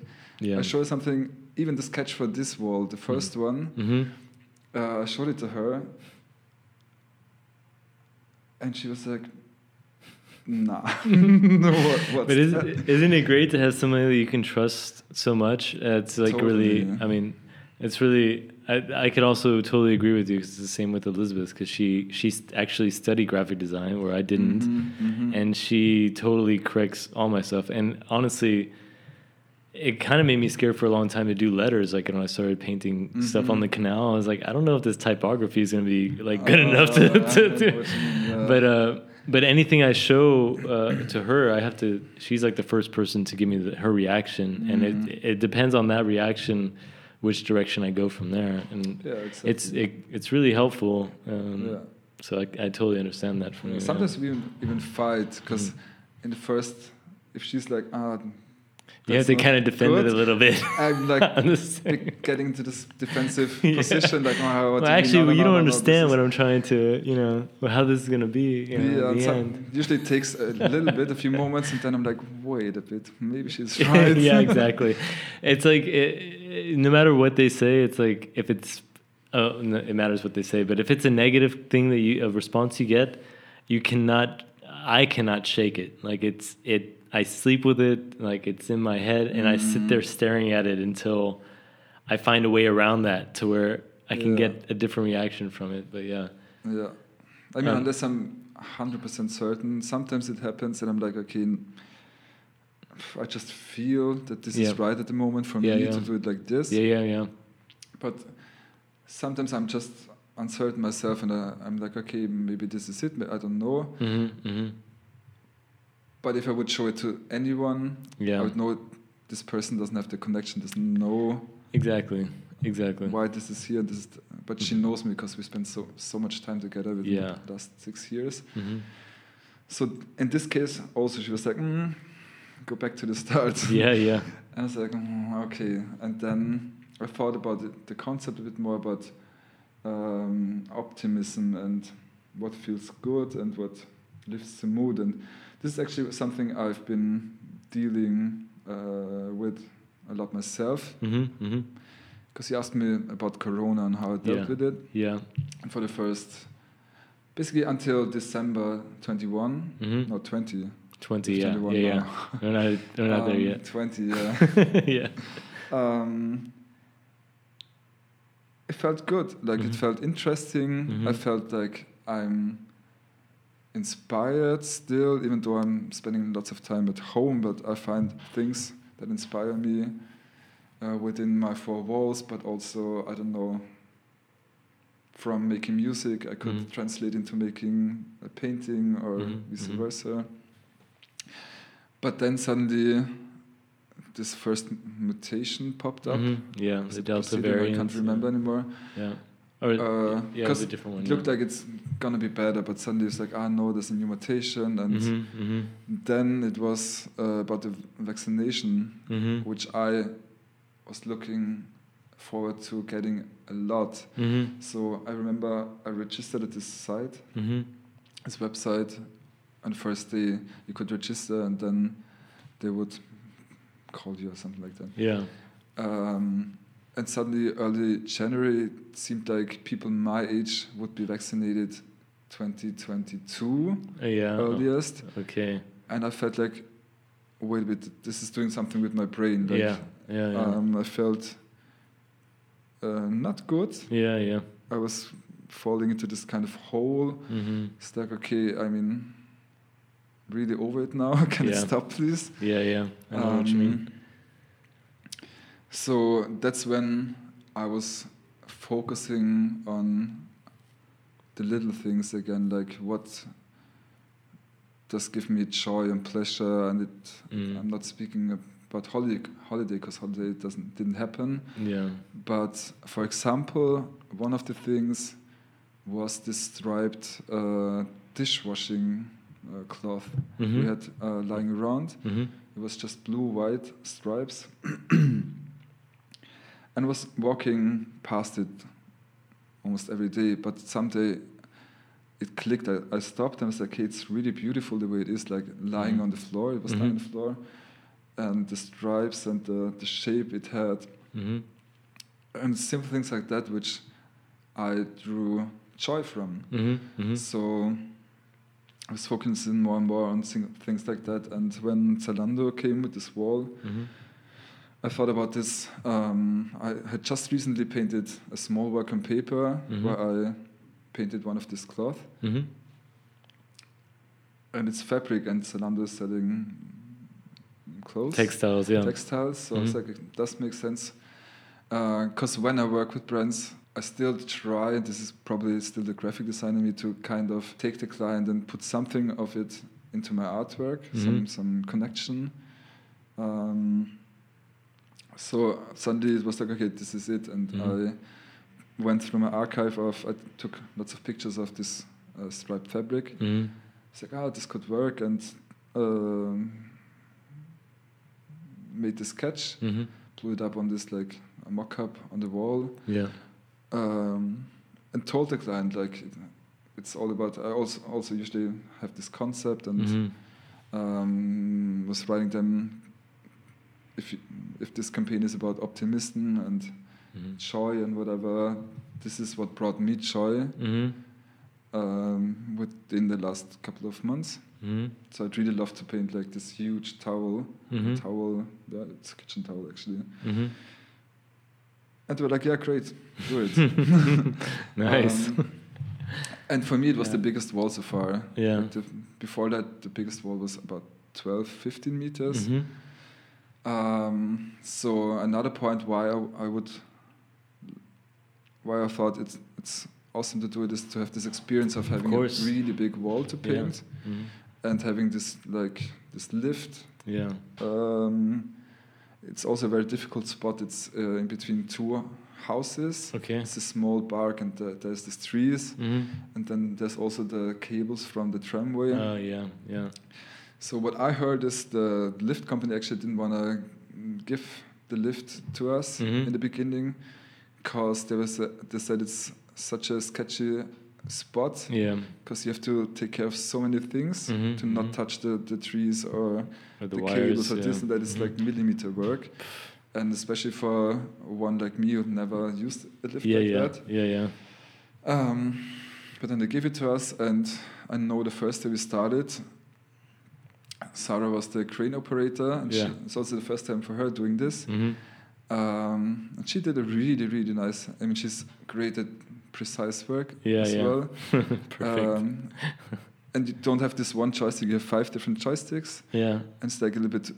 I show her something, even the sketch for this wall, the first one, I showed it to her, and she was like, nah. But isn't it great to have somebody that you can trust so much? It's like totally, really, I mean, it's really, I could also totally agree with you because it's the same with Elizabeth because she actually studied graphic design where I didn't, and she totally corrects all my stuff. And honestly, it kind of made me scared for a long time to do letters. Like when I started painting stuff on the canal, I was like, I don't know if this typography is going to be like good enough to do. But anything I show to her, I have to. She's like the first person to give me her reaction, and it depends on that reaction, which direction I go from there. And exactly. it's really helpful. So I totally understand that from you. Sometimes we even fight because in the first, if she's like you have to kind of defend it a little bit. I'm like getting into this defensive position. Like, oh, well, actually, you don't understand what I'm trying to, how this is going to be. Usually it takes a little bit, a few moments, and then I'm like, wait a bit, maybe she's right. Yeah, exactly. It's like, no matter what they say, it's like, if it's, it matters what they say, but if it's a negative thing that a response you get, I cannot shake it. Like I sleep with it, like it's in my head, and I sit there staring at it until I find a way around that to where I can get a different reaction from it, but Yeah. I mean, unless I'm 100% certain, sometimes it happens and I'm like, okay, I just feel that this is right at the moment for me to do it like this. Yeah. But sometimes I'm just uncertain myself and I'm like, okay, maybe this is it, but I don't know. But if I would show it to anyone, I would know this person doesn't have the connection, doesn't know exactly why this is here. But she knows me because we spent so much time together within the last 6 years. So in this case, also she was like, go back to the start. Yeah. And I was like, okay. And then I thought about the concept a bit more about optimism and what feels good and what lifts the mood. And this is actually something I've been dealing with a lot myself. Because you asked me about Corona and how I dealt with it. Yeah. And for the first, basically until December 21, not 20. 20, yeah. We're not there yet. 20, yeah. Yeah. It felt good. Like, it felt interesting. I felt like I'm inspired still, even though I'm spending lots of time at home, but I find things that inspire me within my four walls, but also, I don't know, from making music, I could translate into making a painting or vice versa. But then suddenly, this first mutation popped up. Yeah, the Delta variant. I can't remember anymore. Yeah. Because it looked like it's gonna be better, but suddenly it's like, there's a new mutation, and then it was about the vaccination, which I was looking forward to getting a lot. So I remember I registered at this site, this website, and first day you could register, and then they would call you or something like that. Yeah. And suddenly early January, it seemed like people my age would be vaccinated 2022 earliest. Okay. And I felt like, wait a bit, this is doing something with my brain. Like, yeah. I felt not good. Yeah. I was falling into this kind of hole. Mm-hmm. It's like, okay, I mean, really over it now. Can it stop, please? Yeah. I know what you mean. So that's when I was focusing on the little things again, like what does give me joy and pleasure, and I'm not speaking about holiday because holiday didn't happen. Yeah. But for example, one of the things was this striped dishwashing cloth we had lying around. Mm-hmm. It was just blue-white stripes. And was walking past it almost every day, but someday it clicked. I stopped and I was like, "Hey, it's really beautiful the way it is, like lying on the floor." It was lying on the floor, and the stripes and the shape it had, and simple things like that, which I drew joy from. So I was focusing more and more on things like that. And when Zalando came with this wall. I thought about this. I had just recently painted a small work on paper where I painted one of this cloth. And it's fabric, and Zalando is selling clothes. Textiles, so I was like, it does make sense. Because when I work with brands, I still try, and this is probably still the graphic design in me, to kind of take the client and put something of it into my artwork, some connection. So suddenly it was like, okay, this is it. And I went through my archive I took lots of pictures of this striped fabric. It's like, this could work. And made the sketch, blew it up on this, like, a mock-up on the wall. Yeah. And told the client, like, it's all about, I also usually have this concept and was writing them, if this campaign is about optimism and joy and whatever, this is what brought me joy within the last couple of months. So I'd really love to paint like this huge towel. It's a kitchen towel actually. And they were like, yeah, great, do it. Nice. And for me it was the biggest wall so far. Yeah. Like before that, the biggest wall was about 12, 15 meters. So another point why I thought it's awesome to do it is to have this experience of having a really big wall to paint and having this lift. Yeah. It's also a very difficult spot. It's in between two houses. Okay. It's a small park and there's these trees and then there's also the cables from the tramway. Oh yeah. So what I heard is the lift company actually didn't want to give the lift to us in the beginning because they said it's such a sketchy spot because you have to take care of so many things to not touch the trees or the cables wires, or this and that. It's like millimeter work. And especially for one like me who never used a lift that. Yeah. But then they gave it to us, and I know the first day we started, Sarah was the crane operator, and it's also the first time for her doing this. And she did a really, really nice. I mean, she's great at precise work well. Perfect. And you don't have this one joystick; you have 5 different joysticks. Yeah, and it's like a little bit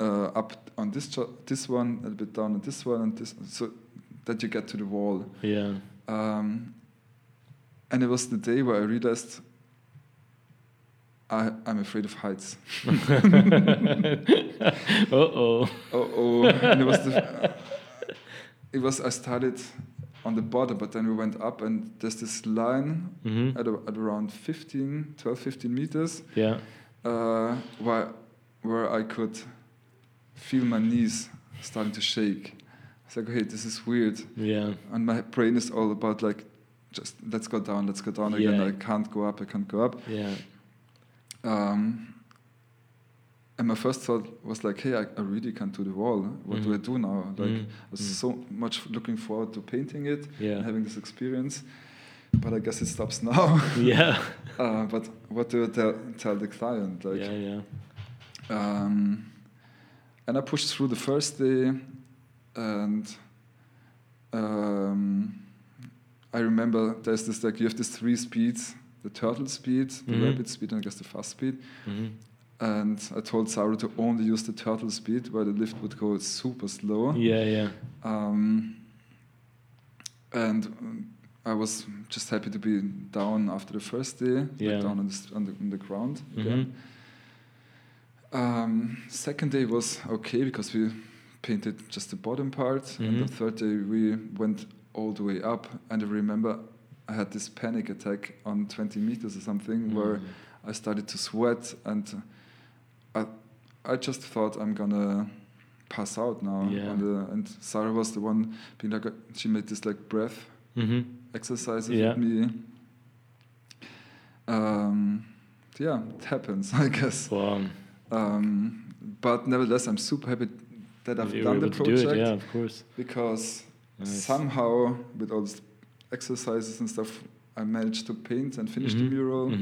up on this one, a little bit down on this one, and this, so that you get to the wall. Yeah. And it was the day where I realized. I'm afraid of heights. Uh-oh. And I started on the bottom, but then we went up, and there's this line at around 12, 15 meters. Yeah. Where I could feel my knees starting to shake. It's like, hey, this is weird. Yeah. And my brain is all about like, just let's go down again. I can't go up. Yeah. And my first thought was like, hey, I really can't do the wall. What do I do now? Like, I was so much looking forward to painting it and having this experience. But I guess it stops now. Yeah. But what do I tell the client? Like, and I pushed through the first day, and I remember there's this, like, you have these three speeds, the turtle speed, the rapid speed, and I guess the fast speed. And I told Sarah to only use the turtle speed, where the lift would go super slow. And I was just happy to be down after the first day, like down on the ground again. Second day was okay because we painted just the bottom part, and the third day we went all the way up. And I remember I had this panic attack on 20 meters or something where I started to sweat, and I just thought I'm gonna pass out now. And Sarah was the one being like, she made this like breath exercises with me. Yeah, it happens, I guess. Wow. But nevertheless, I'm super happy that I've done the project. Do it, yeah, of course. Because somehow, with all these exercises and stuff, I managed to paint and finish the mural.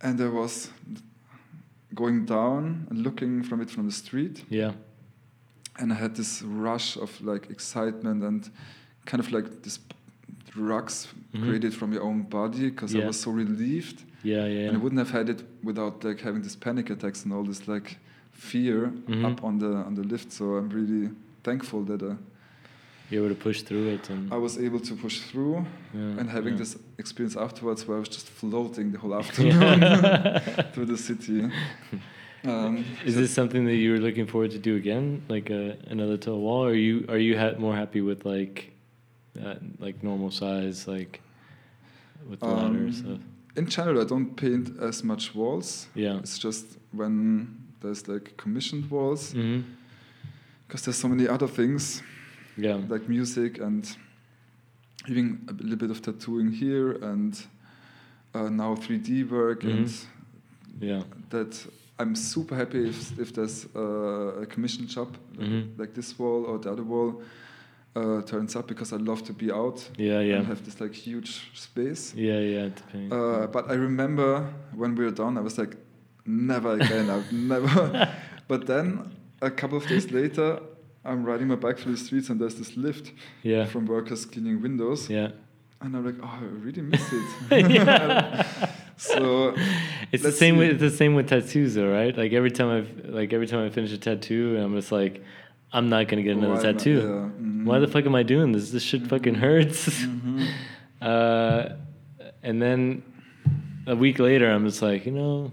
And I was going down and looking from it from the street. And I had this rush of like excitement and kind of like this drugs created from your own body, because I was so relieved. And I wouldn't have had it without like having these panic attacks and all this like fear up on the lift. So I'm really thankful that you were able to push through it. And I was able to push through, and having this experience afterwards where I was just floating the whole afternoon through the city. Is this something that you were looking forward to do again, like another tall wall? Or are you more happy with like normal size, like with the ladder and stuff? In general, I don't paint as much walls. Yeah, it's just when there's like commissioned walls, because there's so many other things. Yeah, like music and even a little bit of tattooing here, and now 3D work, and that I'm super happy if there's a commission job like this wall or the other wall turns up, because I love to be out and have this like huge space. But I remember when we were done, I was like, never again, never. But then a couple of days later, I'm riding my bike through the streets, and there's this lift from workers cleaning windows. And I'm like, oh, I really miss it. So it's the same with tattoos, though, right? Like every time I finish a tattoo, I'm just like, I'm not gonna get another tattoo. Why the fuck am I doing this? This shit fucking hurts. And then a week later, I'm just like, you know.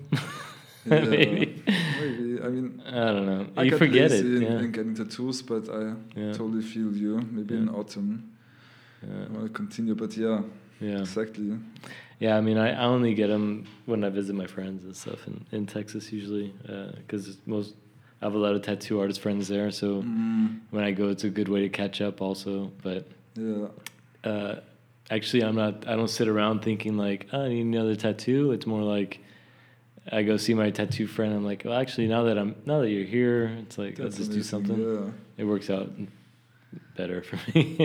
Maybe. I mean, I don't know. You forget it. In getting tattoos, but I totally feel you. Maybe in autumn, I want to continue. But exactly. Yeah, I mean, I only get them when I visit my friends and stuff in Texas usually, because I have a lot of tattoo artist friends there. So when I go, it's a good way to catch up also. But actually, I don't sit around thinking like, oh, I need another tattoo. It's more like, I go see my tattoo friend. I'm like, well, actually, now that you're here, it's like, let's just do something. It works out better for me.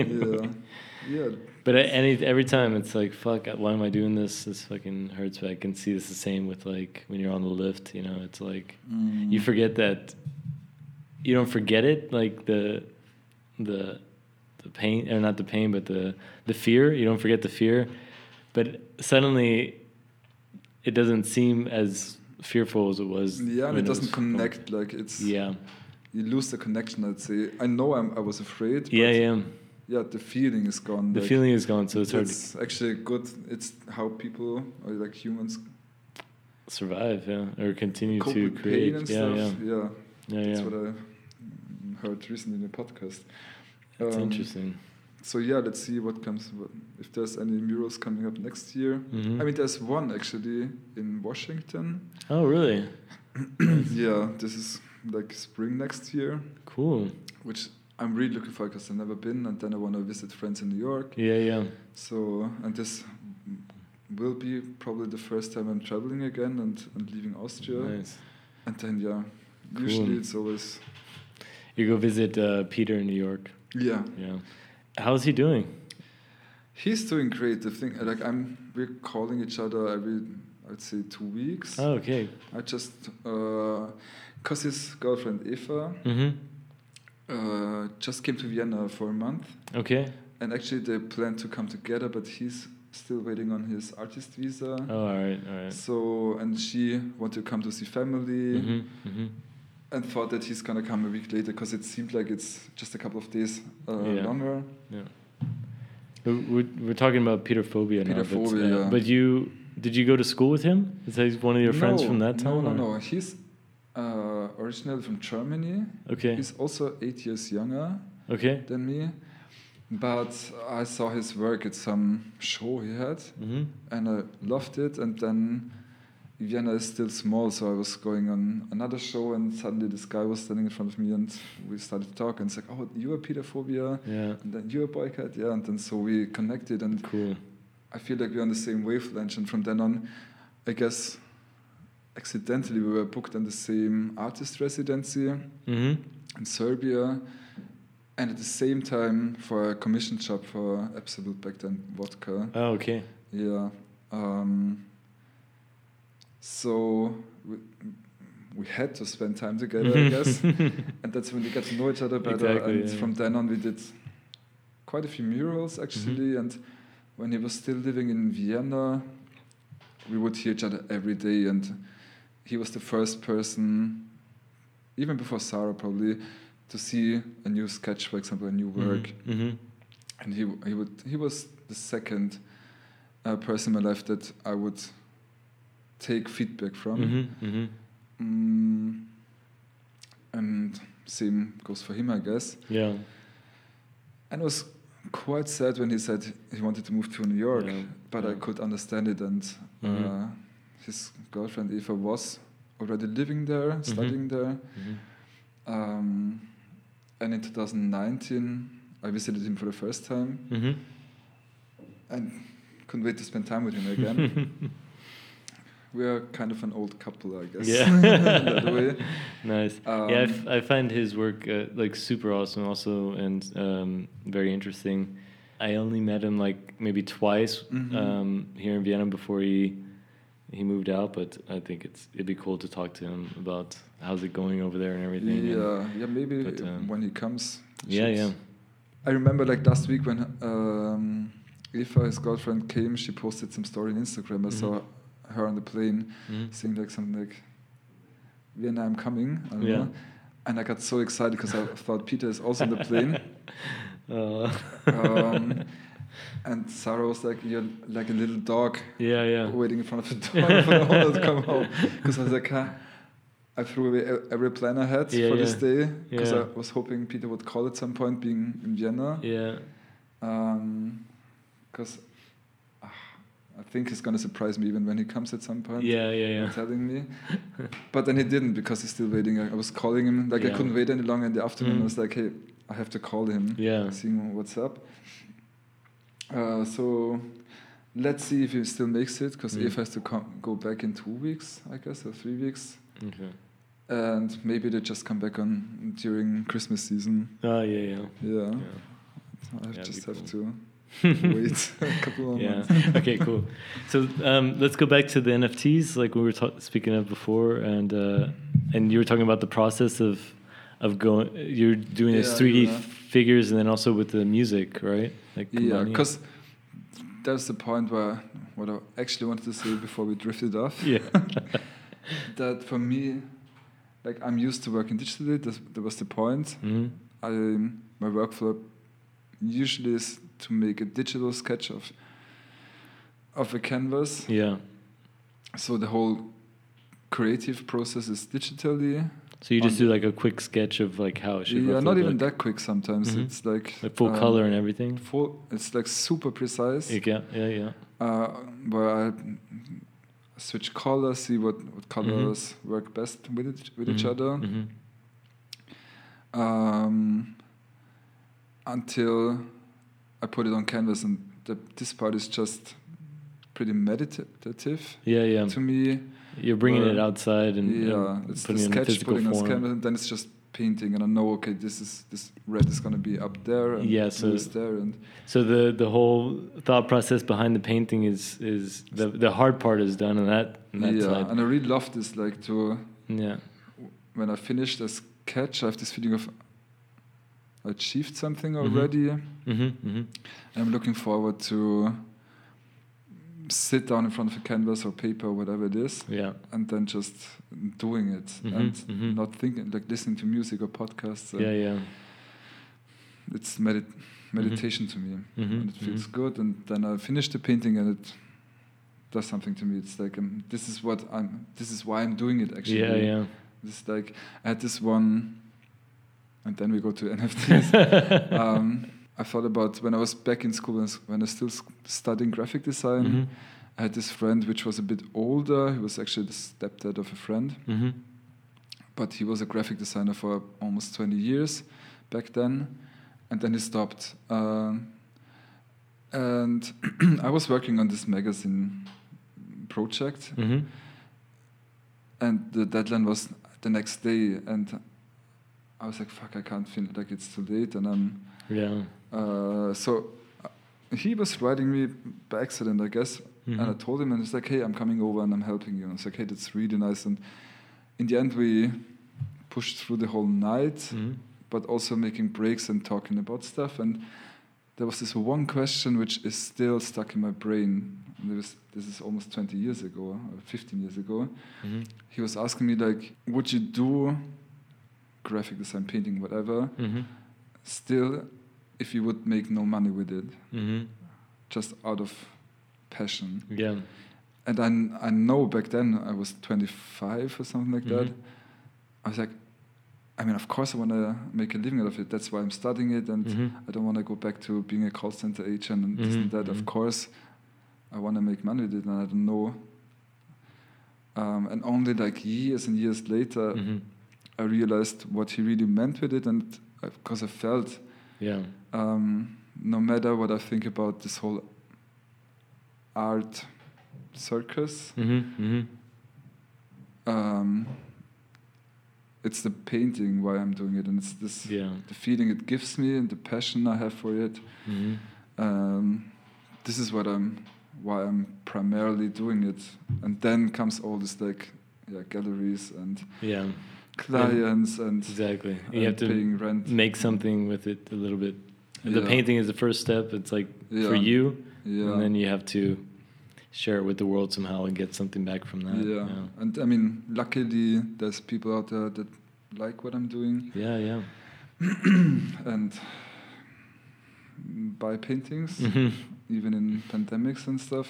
But every time it's like, fuck, why am I doing this? This fucking hurts. But I can see it's the same with like when you're on the lift. You know, it's like you forget that. You don't forget it, like the pain, or not the pain, but the fear. You don't forget the fear, but suddenly it doesn't seem as fearful as it was. Yeah, and it doesn't connect. Like it's you lose the connection. I'd say I know I was afraid. But the feeling is gone. The feeling is gone, so it's hard. It's actually good. It's how people or like humans survive, or continue to create. And stuff. That's what I heard recently in a podcast. That's interesting. So let's see what comes. If there's any murals coming up next year, I mean, there's one actually in Washington. Oh, really? This is like spring next year. Cool. Which I'm really looking for, because I've never been, and then I want to visit friends in New York. So, and this will be probably the first time I'm traveling again and leaving Austria. Nice. And then Cool. Usually it's always... You go visit Peter in New York. Yeah. Yeah. How's he doing? He's doing great. The thing, like, we're calling each other every, I'd say, 2 weeks. Oh, okay. I just, cause his girlfriend Eva just came to Vienna for a month. Okay. And actually they plan to come together, but he's still waiting on his artist visa. Oh, all right. So, and she wanted to come to see family. And thought that he's gonna come a week later because it seemed like it's just a couple of days longer. Yeah, we're talking about Peterfobia now. Peterfobia. But, but did you go to school with him? Is that one of your friends from that town? No. He's originally from Germany. Okay. He's also 8 years younger. Okay. Than me, but I saw his work at some show he had, and I loved it, and then. Vienna is still small, so I was going on another show and suddenly this guy was standing in front of me and we started to talk and it's like, oh, you're Peterfobia, and then you're Boycut, and then so we connected and cool. I feel like we're on the same wavelength and from then on, I guess, accidentally we were booked on the same artist residency in Serbia and at the same time for a commission job for Absolute back then, Vodka. Oh, okay. Yeah. So we had to spend time together, I guess, and that's when we got to know each other better. Exactly, and from then on, we did quite a few murals actually. And when he was still living in Vienna, we would hear each other every day. And he was the first person, even before Sarah probably, to see a new sketch, for example, a new work. And he was the second person in my life that I would. Take feedback from, and same goes for him, I guess. Yeah. And it was quite sad when he said he wanted to move to New York, but I could understand it. And his girlfriend Eva was already living there, studying there. And in 2019, I visited him for the first time, and couldn't wait to spend time with him again. We are kind of an old couple, I guess. Yeah. That way. Nice. I find his work like super awesome, also, and very interesting. I only met him like maybe twice here in Vienna before he moved out, but I think it'd be cool to talk to him about how's it going over there and everything. Yeah, and, maybe but, when he comes. Yeah. I remember like last week when Eva, his girlfriend, came. She posted some story on Instagram. I saw. Her on the plane, saying like something like, "Vienna, I'm coming." I don't know. And I got so excited because I thought Peter is also on the plane. And Sarah was like, "You're like a little dog, waiting in front of the door for the owner to come home." Because I was like, I threw away every plan I had for this day because I was hoping Peter would call at some point, being in Vienna. Yeah. Because. I think he's gonna surprise me even when he comes at some point. Yeah. Telling me, but then he didn't because he's still waiting. I was calling him I couldn't wait any longer in the afternoon. I was like, hey, I have to call him. Yeah, seeing what's up. So let's see if he still makes it because Eva has to go back in 2 weeks, I guess, or 3 weeks. Okay. And maybe they just come back on during Christmas season. Oh yeah. I just have to. Wait a couple of months. Okay, cool. So let's go back to the NFTs, like we were speaking of before, and you were talking about the process of going. You're doing these 3D figures, and then also with the music, right? Like because that's the point where what I actually wanted to say before we drifted off. Yeah, that for me, like I'm used to working digitally. That was the point. My workflow usually is. To make a digital sketch of a canvas. Yeah. So the whole creative process is digitally. So you just do like a quick sketch of like how it should look. Yeah, not even that quick sometimes. It's like full color and everything. It's like super precise. Yeah. Where I switch colors, see what colors work best with each other. Until I put it on canvas, and this part is just pretty meditative to me. You're bringing it outside and it's putting the sketch, in putting on canvas, and then it's just painting, and I know, okay, this red is going to be up there, and it's there, and so the whole thought process behind the painting is the hard part is done, and that side. And I really love this, like when I finish the sketch, I have this feeling of I achieved something already. Mm-hmm. Mm-hmm. Mm-hmm. I'm looking forward to sit down in front of a canvas or paper, whatever it is, and then just doing it, and not thinking, like listening to music or podcasts. It's meditation to me, and it feels good. And then I finish the painting, and it does something to me. It's like this is why I'm doing it. Actually, It's like I had this one, and then we go to NFTs. I thought about when I was back in school and when I was still studying graphic design. Mm-hmm. I had this friend which was a bit older. He was actually the stepdad of a friend. Mm-hmm. But he was a graphic designer for almost 20 years back then. And then he stopped. And I was working on this magazine project. Mm-hmm. And the deadline was the next day. And I was like, fuck, I can't feel like it's too late. And I'm... So he was writing me by accident, I guess, and I told him, and he's like, hey, I'm coming over and I'm helping you. And I was like, hey, that's really nice. And in the end, we pushed through the whole night, but also making breaks and talking about stuff. And there was this one question which is still stuck in my brain. This is almost 20 years ago, or 15 years ago. Mm-hmm. He was asking me, like, would you do graphic design, painting, whatever, still, if you would make no money with it, just out of passion. Yeah. And I know back then I was 25 or something like that. I was like, I mean, of course I want to make a living out of it. That's why I'm studying it, and I don't want to go back to being a call center agent and this and that. Of course, I want to make money with it, and I don't know. And only like years and years later, I realized what he really meant with it, and because I felt... no matter what I think about this whole art circus, it's the painting why I'm doing it, and it's this the feeling it gives me and the passion I have for it. This is what why I'm primarily doing it, and then comes all this like galleries and clients and you have to paying rent. Make something with it a little bit. The painting is the first step. It's like for you, and then you have to share it with the world somehow and get something back from that. And I mean, luckily there's people out there that like what I'm doing. And buy paintings, even in pandemics and stuff.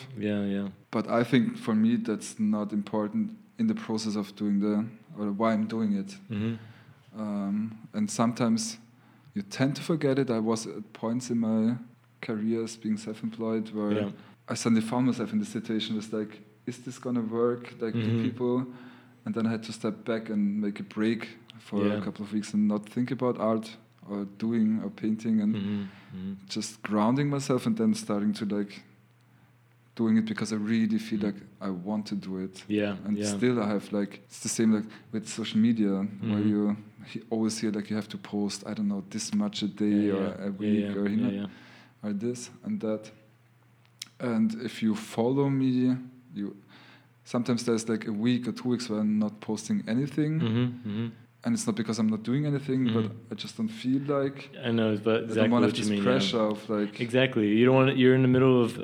But I think for me that's not important in the process of doing or why I'm doing it. And sometimes you tend to forget it. I was at points in my career as being self-employed where I suddenly found myself in this situation was like, is this gonna work? Like the people, and then I had to step back and make a break for a couple of weeks and not think about art or doing or painting and just grounding myself and then starting to like doing it because I really feel like I want to do it. Still I have like, it's the same like with social media where you always hear like you have to post, I don't know, this much a day a week or or this and that. And if you follow me, you sometimes there's like a week or 2 weeks where I'm not posting anything. And it's not because I'm not doing anything, but I just don't feel like... I know, but exactly I don't want to have this pressure of like... Exactly. You don't want to, you're in the middle of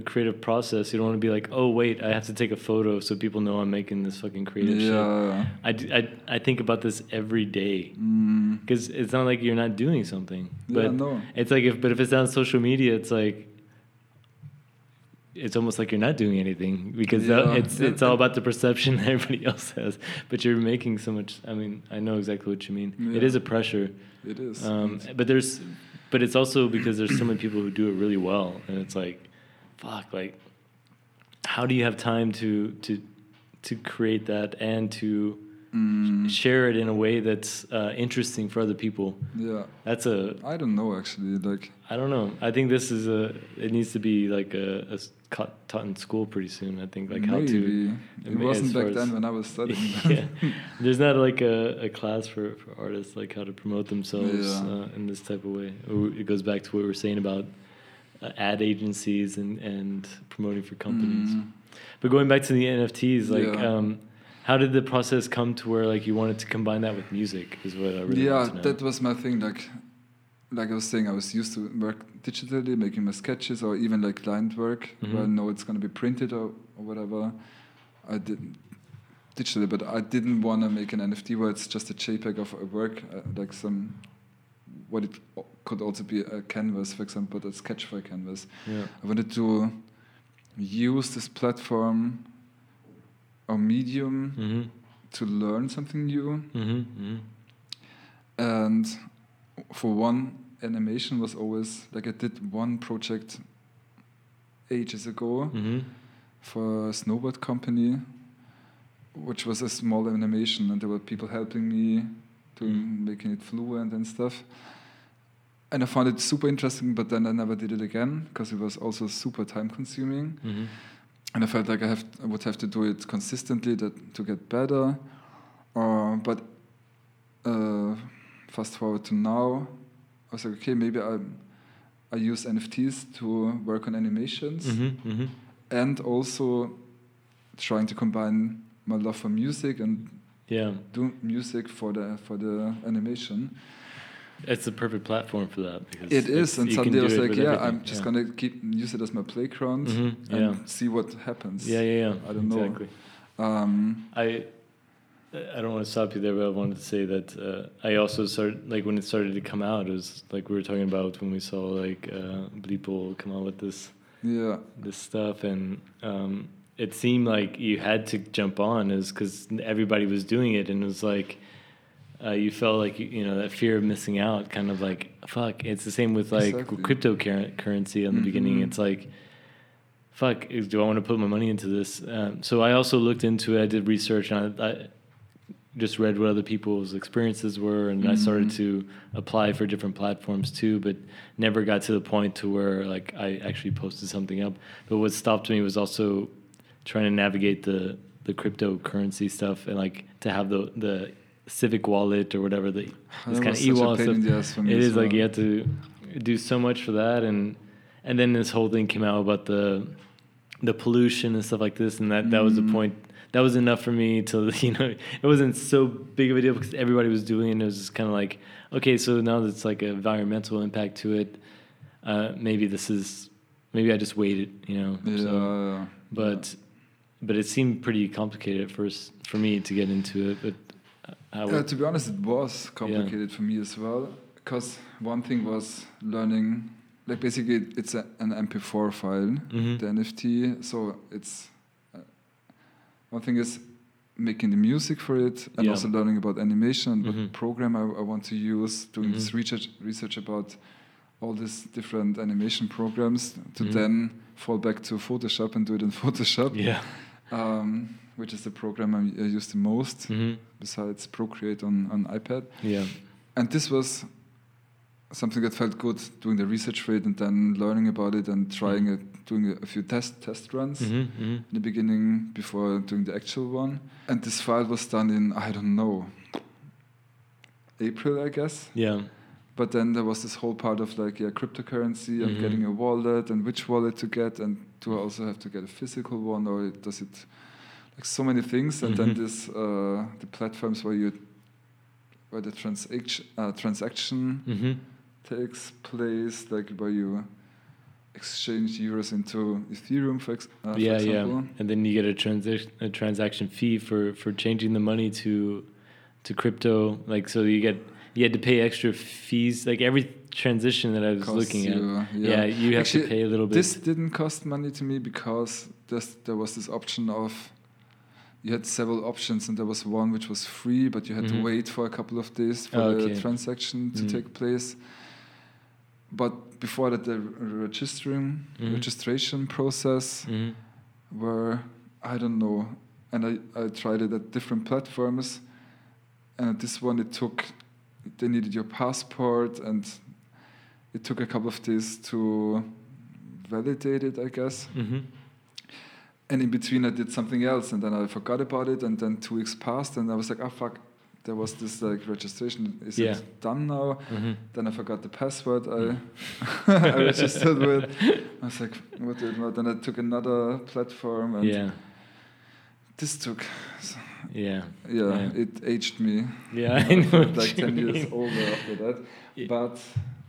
a creative process. You don't want to be like, oh, wait, I have to take a photo so people know I'm making this fucking creative shit. I think about this every day. Because it's not like you're not doing something. But it's like, if it's on social media, it's like... It's almost like you're not doing anything because it's all about the perception that everybody else has. But you're making so much. I mean, I know exactly what you mean. Yeah. It is a pressure. It is. But it's also because there's so many people who do it really well, and it's like, fuck, like, how do you have time to create that and to share it in a way that's interesting for other people. Yeah, that's a. I don't know actually. Like I don't know. I think this is a. It needs to be like a taught in school pretty soon. I think like maybe. How to. It wasn't back then when I was studying. Yeah, there's not like a class for artists like how to promote themselves in this type of way. It goes back to what we were saying about ad agencies and promoting for companies. But going back to the NFTs, like. Yeah. How did the process come to where like you wanted to combine that with music? Is what I really want to know. That was my thing. Like I was saying, I was used to work digitally, making my sketches or even like client work. Where I know it's gonna be printed or whatever. I did digitally, but I didn't want to make an NFT where it's just a JPEG of a work, like some. What it could also be a canvas, for example, but a sketch for a canvas. Yeah. I wanted to use this platform. Or medium to learn something new, and for one, animation was always like I did one project ages ago for a snowboard company, which was a small animation, and there were people helping me to making it fluent and stuff. And I found it super interesting, but then I never did it again because it was also super time consuming. And I felt like I would have to do it consistently to get better. But fast forward to now, I was like, okay, maybe I use NFTs to work on animations and also trying to combine my love for music and do music for the animation. It's the perfect platform for that. Because it is, and someday I was like, I'm just going to keep use it as my playground and see what happens. Yeah. I don't know. I don't want to stop you there, but I wanted to say that I also started, like when it started to come out, it was like we were talking about when we saw like Bleeple come out with this stuff, and it seemed like you had to jump on because everybody was doing it, and it was like, you felt like, you know, that fear of missing out, kind of like, fuck, it's the same with like cryptocurrency in the beginning. It's like, fuck, do I want to put my money into this? So I also looked into it. I did research and I just read what other people's experiences were. And I started to apply for different platforms too, but never got to the point to where like I actually posted something up. But what stopped me was also trying to navigate the cryptocurrency stuff and like to have the Civic wallet or whatever this kind of e-wallet stuff. It is like you have to do so much for that, and then this whole thing came out about the pollution and stuff like this, and that was the point. That was enough for me to, you know, it wasn't so big of a deal because everybody was doing it. And it was just kind of like, okay, so now there's like an environmental impact to it. Maybe I just waited, you know. Yeah. So, but it seemed pretty complicated at first for me to get into it, but. To be honest, it was complicated for me as well, because one thing was learning, like basically it's an MP4 file, the NFT, so it's, one thing is making the music for it, and also learning about animation, and what program I want to use, doing this research about all these different animation programs, to then fall back to Photoshop and do it in Photoshop. Yeah. Which is the program I use the most, besides Procreate on iPad. Yeah. And this was something that felt good, doing the research for it and then learning about it and trying it, doing a few test runs in the beginning before doing the actual one. And this file was done in, I don't know, April, I guess. Yeah. But then there was this whole part of like, cryptocurrency and getting a wallet and which wallet to get, and do I also have to get a physical one, or does it... Like so many things, and then this the platforms where the transaction takes place, like where you exchange euros into Ethereum, for example. And then you get a transaction fee for changing the money to crypto. Like so, you had to pay extra fees. Like every transition that I was looking at, you have to pay a little bit. This didn't cost money to me because there was this option of. You had several options, and there was one which was free, but you had to wait for a couple of days for the transaction to take place. But before that, the registration process were, I don't know, and I tried it at different platforms, This one, they needed your passport, and it took a couple of days to validate it, I guess. Mm-hmm. And in between I did something else, and then I forgot about it, and then 2 weeks passed, and I was like, oh fuck, there was this like registration, is it done now? Mm-hmm. Then I forgot the password I registered with. I was like, what do you know? Then I took another platform, and this took... it aged me. Yeah, I know. Like 10 years older after that. Yeah.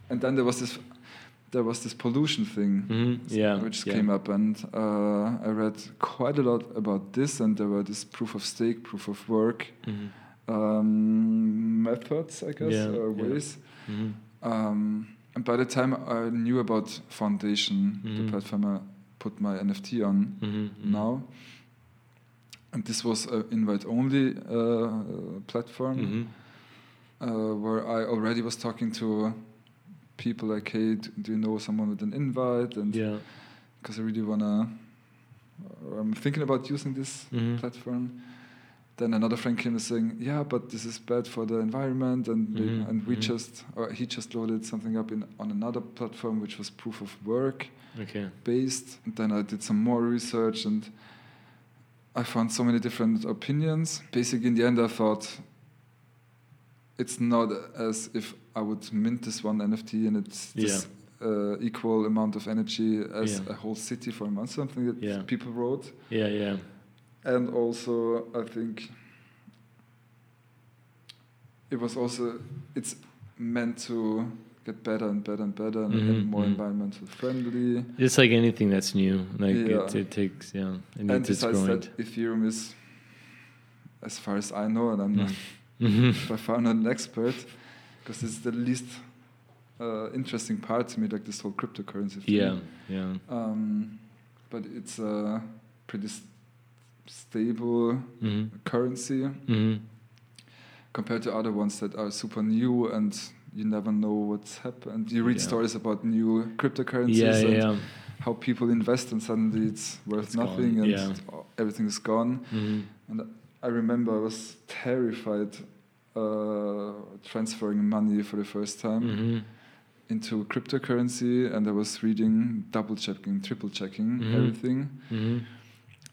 And then there was this pollution thing, mm-hmm. Which came up, and I read quite a lot about this, and there were this proof of stake, proof of work mm-hmm. Methods, I guess, ways. Mm-hmm. And by the time I knew about Foundation, mm-hmm. the platform I put my NFT on mm-hmm. now, and this was an invite-only platform mm-hmm. Where I already was talking to people like, hey, do you know someone with an invite? And because I really I'm thinking about using this mm-hmm. platform. Then another friend came and saying, yeah, but this is bad for the environment, and mm-hmm. and we mm-hmm. he just loaded something up on another platform, which was proof of work based. And then I did some more research, and I found so many different opinions. Basically, in the end, I thought it's not as if I would mint this one NFT and it's this equal amount of energy as a whole city for a month, something that people wrote. Yeah, yeah. And also, I think it's meant to get better and better and better and mm-hmm. more mm-hmm. environmental friendly. It's like anything that's new. Like it takes, and besides that, Ethereum is, as far as I know, and I'm not by far not an expert, because it's the least interesting part to me, like this whole cryptocurrency thing. Yeah, yeah. But it's a pretty stable mm-hmm. currency mm-hmm. compared to other ones that are super new, and you never know what's happened. You read stories about new cryptocurrencies and how people invest, and suddenly it's worth nothing gone. And everything is gone. Mm-hmm. And I remember I was terrified transferring money for the first time mm-hmm. into cryptocurrency, and I was reading, triple checking mm-hmm. everything. Mm-hmm.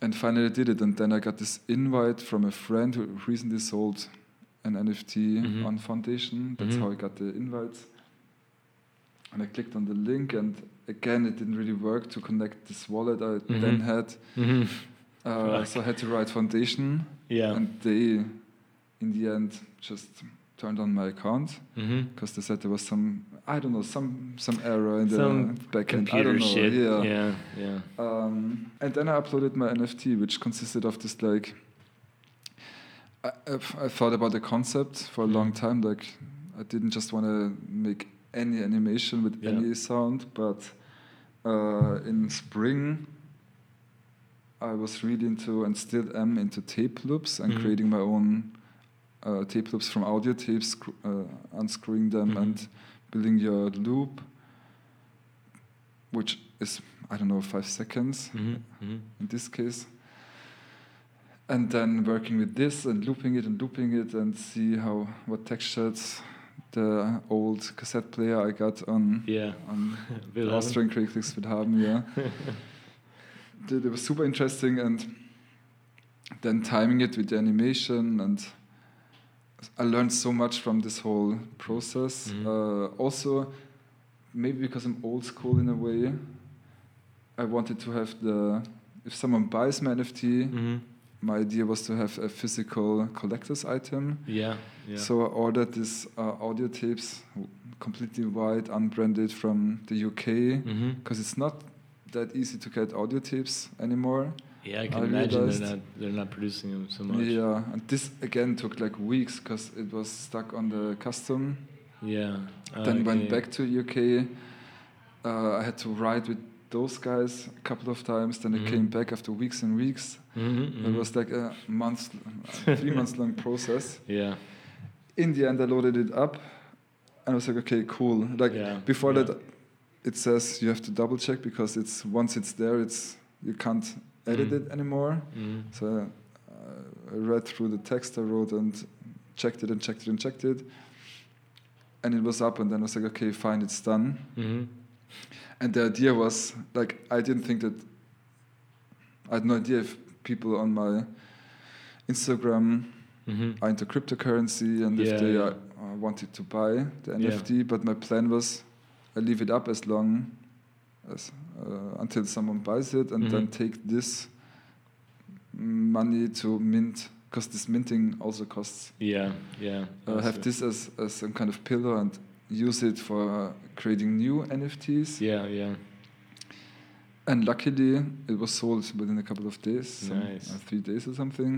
And finally I did it, and then I got this invite from a friend who recently sold an NFT mm-hmm. on Foundation. That's mm-hmm. how I got the invites. And I clicked on the link, and again it didn't really work to connect this wallet I mm-hmm. then had. Mm-hmm. So I had to write Foundation, and they in the end just turned on my account because mm-hmm. they said there was some error in some the backend. I don't know. Shit. Yeah. And then I uploaded my NFT, which consisted of this like. I thought about the concept for a long time. Like, I didn't just want to make any animation with any sound, but in spring I was really into, and still am into, tape loops and mm-hmm. creating my own. Tape loops from audio tapes, unscrewing them mm-hmm. and building your loop, which is, I don't know, 5 seconds mm-hmm. in this case, and then working with this and looping it and see what textures the old cassette player I got on Austin Critics would have. It was super interesting, and then timing it with the animation, and I learned so much from this whole process. Mm-hmm. Also, maybe because I'm old school in a way, I wanted to have if someone buys my NFT, mm-hmm. my idea was to have a physical collector's item. Yeah. So I ordered these audio tapes, completely white, unbranded, from the UK, because it's not that easy to get audio tapes anymore. Yeah, I can imagine they're not producing them so much. Yeah, and this again took like weeks because it was stuck on the custom. Yeah. Then went back to UK. I had to ride with those guys a couple of times. Then it came back after weeks and weeks. Mm-hmm, it was like a month, 3 months long process. Yeah. In the end, I loaded it up, and I was like, okay, cool. Like before that, it says you have to double check because it's once it's there, you can't edit it anymore. So I read through the text I wrote and checked it and checked it and checked it. And it was up, and then I was like, okay, fine, it's done. Mm-hmm. And the idea was, like, I didn't think that, I had no idea if people on my Instagram mm-hmm. are into cryptocurrency and if they wanted to buy the NFT, but my plan was, I leave it up as long as, until someone buys it, and mm-hmm. then take this money to mint, because this minting also costs. Have this as some kind of pillar and use it for creating new NFTs. And luckily, it was sold within a couple of days, 3 days or something.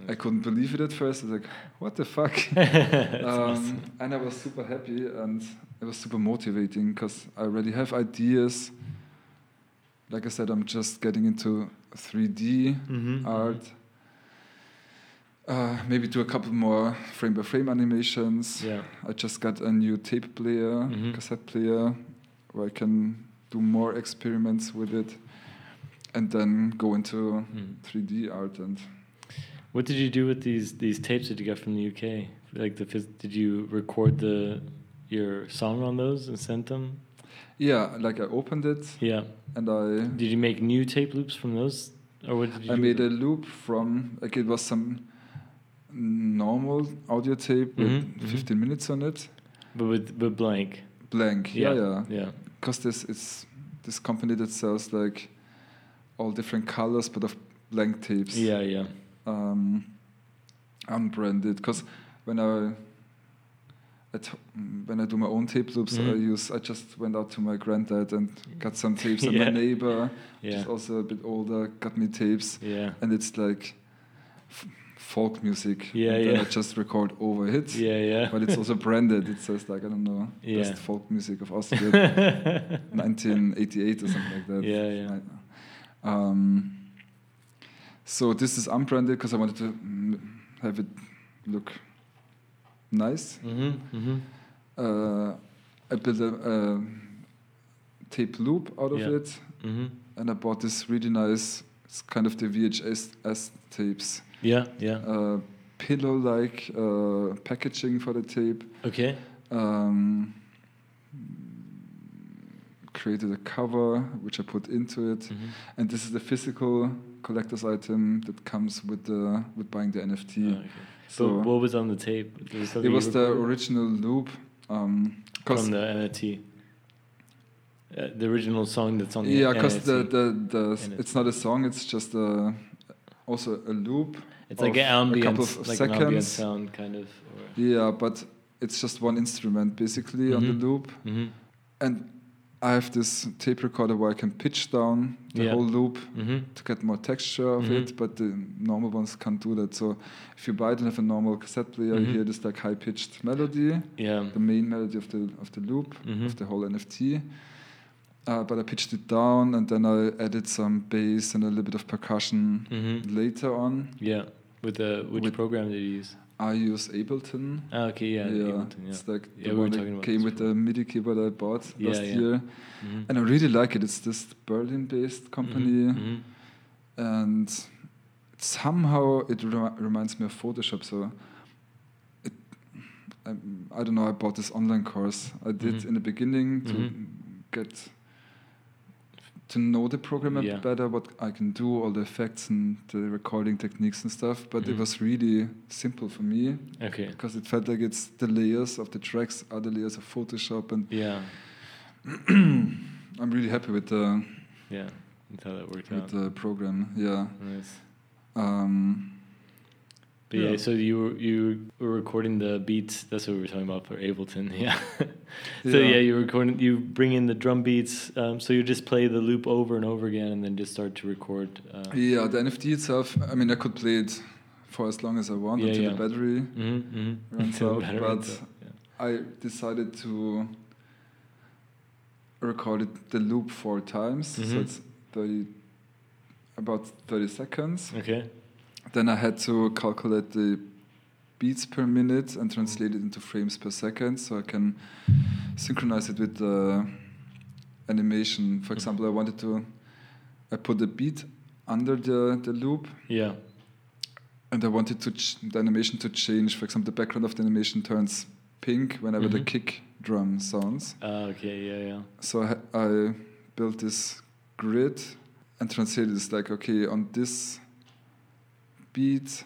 Nice. I couldn't believe it at first. I was like, what the fuck? Awesome. And I was super happy, and it was super motivating, because I already have ideas. Like I said, I'm just getting into 3D art. Maybe do a couple more frame-by-frame animations. I just got a new tape player, cassette player, where I can do more experiments with it, and then go into 3D art. And what did you do with these tapes that you got from the UK? Like, did you record your song on those and send them? Yeah, like I opened it. And did you make new tape loops from those, or what did you? I made a loop from, like, it was some normal audio tape with 15 minutes on it, but with blank. Because this company that sells like all different colors but of blank tapes, unbranded, because when I do my own tape loops, I just went out to my granddad and got some tapes, and my neighbor, who's also a bit older, got me tapes, and it's like folk music, I just record over it, but it's also branded. It says, like, I don't know, best folk music of Austria, 1988 or something like that. So this is unbranded because I wanted to have it look nice. I built a tape loop out of it, and I bought this really nice, it's kind of the VHS tapes. Pillow-like packaging for the tape. Okay. Created a cover which I put into it, and this is the physical collector's item that comes with buying the NFT. Okay. So what was on the tape? It was the original loop from the NFT. The original song that's on the NFT. Yeah, because the it's not a song; it's just a. Also a loop. It's like an ambient, like an ambient sound, kind of. Yeah, but it's just one instrument basically on the loop, and I have this tape recorder where I can pitch down the whole loop to get more texture of it. But the normal ones can't do that. So if you buy it and have a normal cassette player, you hear this like high pitched melody, the main melody of the loop of the whole NFT. But I pitched it down, and then I added some bass and a little bit of percussion later on. Yeah, which program did you use? I use Ableton. Oh, okay, Ableton, it's like the one that came with the MIDI keyboard I bought last year, and I really like it. It's this Berlin-based company, and somehow it reminds me of Photoshop. So I don't know. I bought this online course I did in the beginning to get to know the programmer better, what I can do, all the effects and the recording techniques and stuff, but it was really simple for me. Okay. Because it felt like it's the layers of the tracks are the layers of Photoshop, and I'm really happy with the how that worked out. The program. Yeah. Nice. But so you were recording the beats. That's what we were talking about for Ableton. Yeah. You're recording. You bring in the drum beats. So you just play the loop over and over again, and then just start to record. The NFT itself. I mean, I could play it for as long as I want until the battery runs out. I decided to record the loop 4 times. So it's about 30 seconds. Okay. Then I had to calculate the beats per minute and translate it into frames per second, so I can synchronize it with the animation. For example, I put the beat under the loop. And I wanted to the animation to change. For example, the background of the animation turns pink whenever the kick drum sounds. So I built this grid and translated this like, okay, on this beat,